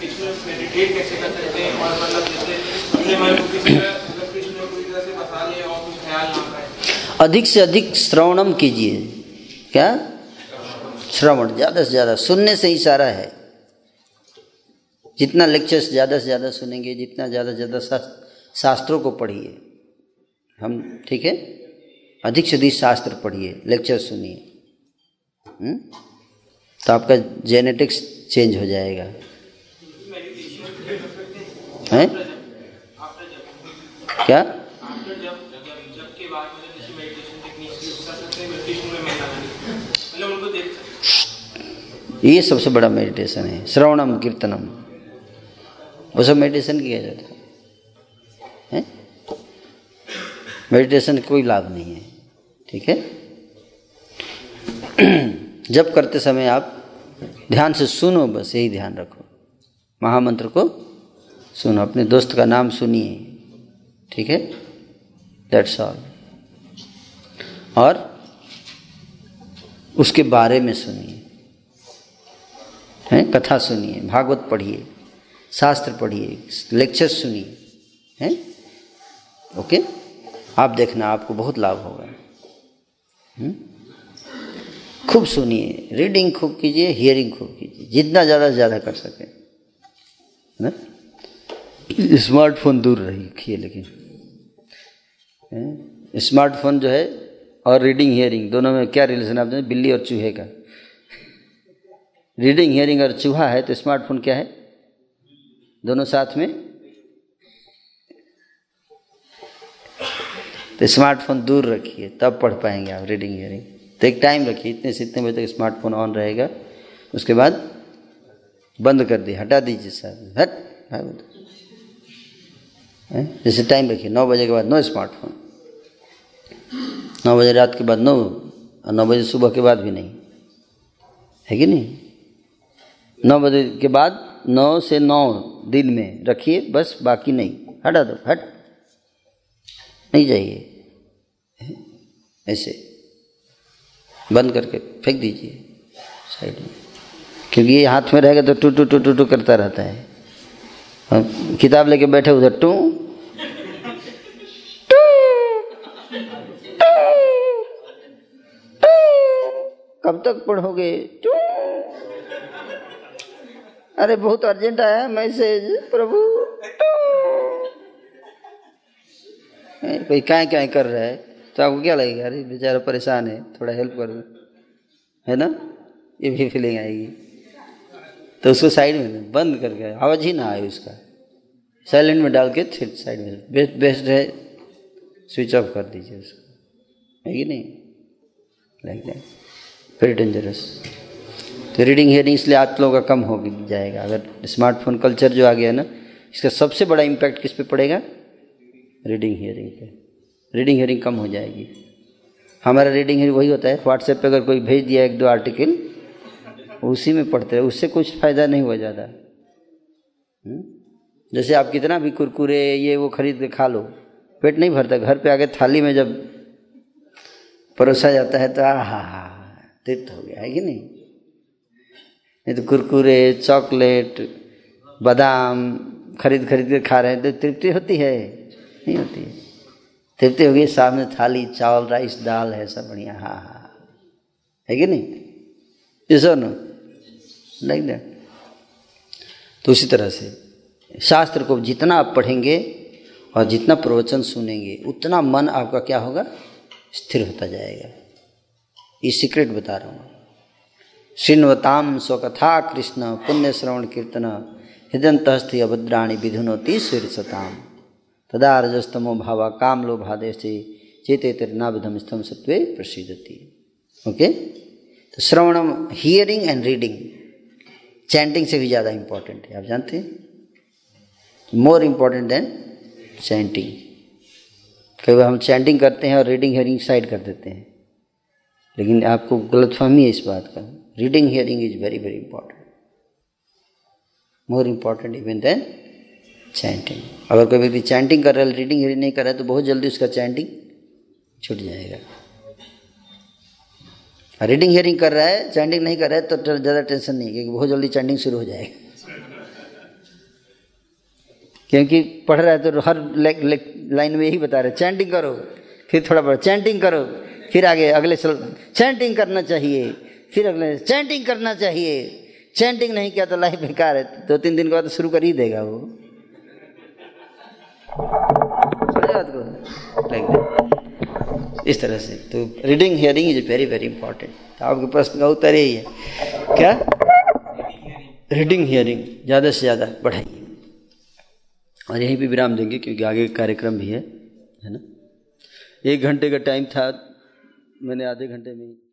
कृष्ण मेडिटेट कैसे कर सकते हैं, और मतलब जैसे कृष्ण को पूरी तरह से बसा ले और कुछ ख्याल ना रहे। अधिक से अधिक श्रवणम कीजिए, क्या श्रवण ज़्यादा से ज़्यादा, सुनने से ही सारा है। जितना लेक्चर्स ज़्यादा से ज़्यादा सुनेंगे, जितना ज़्यादा से ज़्यादा शास्त्रों को पढ़िए, हम ठीक है, अधिक से अधिक शास्त्र पढ़िए, लेक्चर सुनिए, तो आपका जेनेटिक्स चेंज हो जाएगा, हैं क्या। ये सबसे बड़ा मेडिटेशन है, श्रवणम कीर्तनम, वो सब मेडिटेशन किया जाता है, मेडिटेशन का कोई लाभ नहीं है, ठीक है। जब करते समय आप ध्यान से सुनो, बस यही ध्यान रखो, महामंत्र को सुनो, अपने दोस्त का नाम सुनिए, ठीक है, दैट्स ऑल। और उसके बारे में सुनिए, हैं, कथा सुनिए, भागवत पढ़िए, शास्त्र पढ़िए, लेक्चर सुनिए, हैं, ओके। आप देखना आपको बहुत लाभ होगा। खूब सुनिए, रीडिंग खूब कीजिए, हियरिंग खूब कीजिए, जितना ज़्यादा से ज़्यादा कर सकें, है ना। स्मार्टफोन दूर रखिए, लेकिन स्मार्टफोन जो है और रीडिंग हियरिंग दोनों में क्या रिलेशन आप जानते, बिल्ली और चूहे का। रीडिंग हियरिंग और चूहा है तो स्मार्टफोन क्या है, दोनों साथ में तो स्मार्टफोन दूर रखिए, तब पढ़ पाएंगे आप रीडिंग हियरिंग। तो एक टाइम रखिए, इतने से इतने बजे तक स्मार्टफोन ऑन रहेगा, उसके बाद बंद कर दिए, हटा दीजिए साहब, हट। जैसे टाइम रखिए 9 बजे के बाद नो स्मार्टफोन, 9 बजे रात के बाद नो, और 9 बजे सुबह के बाद भी नहीं, है कि नहीं। 9 बजे के बाद 9 से 9 दिन में रखिए बस, बाकी नहीं, हटा दो, हट नहीं चाहिए, ऐसे बंद करके फेंक दीजिए साइड में, क्योंकि ये हाथ में रहेगा तो टू टू टू टू टू करता रहता है। अब किताब लेके बैठे उधर टू टू टू, कब तक पढ़ोगे टू, अरे बहुत अर्जेंट आया मैसेज प्रभु, कोई काहे काहे कर रहा है तो आपको क्या लगेगा, अरे बेचारा परेशान है थोड़ा हेल्प कर दो, है ना, ये भी फीलिंग आएगी। तो उसको साइड में बंद करके, आवाज़ ही ना आए उसका, साइलेंट में डाल के फिर साइड में, बेस्ट बेस्ट है स्विच ऑफ कर दीजिए उसको, है कि नहीं, लाइक दैट, वेरी डेंजरस। तो रीडिंग हियरिंग इसलिए आप लोगों का कम हो जाएगा, अगर स्मार्टफोन कल्चर जो आ गया है ना, इसका सबसे बड़ा इम्पैक्ट किस पे पड़ेगा, रीडिंग हियरिंग पे। रीडिंग हियरिंग कम हो जाएगी। हमारा रीडिंग हियरिंग वही होता है, व्हाट्सएप पे अगर कोई भेज दिया 1-2 आर्टिकल उसी में पढ़ते रहे, उससे कुछ फ़ायदा नहीं हुआ ज़्यादा। जैसे आप कितना भी कुरकुरे ये वो खरीद के खा लो, पेट नहीं भरता। घर पे आके थाली में जब परोसा जाता है तो आहा तृप्त हो गया, है कि नहीं। नहीं तो कुरकुरे चॉकलेट बादाम खरीद खरीद के खा रहे हैं तो तृप्ति होती है, नहीं होती है। तृप्ति होगी सामने थाली चावल राइस दाल है सब बढ़िया, हाँ हाँ, है कि नहीं, इस और लाइक दैट। तो उसी तरह से शास्त्र को जितना आप पढ़ेंगे और जितना प्रवचन सुनेंगे उतना मन आपका क्या होगा, स्थिर होता जाएगा। ये सीक्रेट बता रहा हूँ। श्रृण्वताम स्वकथा कृष्ण पुण्य श्रवण कीर्तन हृदयंतस्थि अभद्राणि विधुनोति शीर्षताम तदा रजस्तमो भावा काम लोभादेशे चेते तृणाविधम स्तम सत्वे प्रसिद्धति। ओके, तो श्रवणम हियरिंग एंड रीडिंग चैंटिंग से भी ज़्यादा इम्पोर्टेंट है, आप जानते हैं, मोर इम्पोर्टेंट देन चैंटिंग। कई बार हम चैंटिंग करते हैं और रीडिंग हियरिंग साइड कर देते हैं, लेकिन आपको गलतफहमी है इस बात का। Reading hearing is very very important, more important even than chanting. अगर कोई व्यक्ति चैंटिंग कर रहा है, रीडिंग हियरिंग नहीं कर रहा है, तो बहुत जल्दी उसका चैंटिंग छूट जाएगा। रीडिंग हियरिंग कर रहा है, चैंटिंग नहीं कर रहा है, तो ज़्यादा टेंशन नहीं है, क्योंकि बहुत जल्दी चैंटिंग शुरू हो जाएगा। क्योंकि पढ़ रहा है तो हर लाइन में यही बता रहे, चैंटिंग करो, फिर थोड़ा पढ़ो, चैंटिंग करो, फिर आगे अगले चैंटिंग करना चाहिए, फिर अगले चैंटिंग करना चाहिए, चैंटिंग नहीं किया तो लाइफ बेकार है। 2-3 दिन के बाद शुरू कर ही देगा वो, इस तरह से। तो reading hearing is very very important. तो आपके प्रश्न का उत्तर यही है, क्या रीडिंग हियरिंग ज़्यादा से ज़्यादा बढ़ाइए। और यहीं पे विराम देंगे, क्योंकि आगे कार्यक्रम भी है ना। 1 घंटे का टाइम था, मैंने आधे घंटे में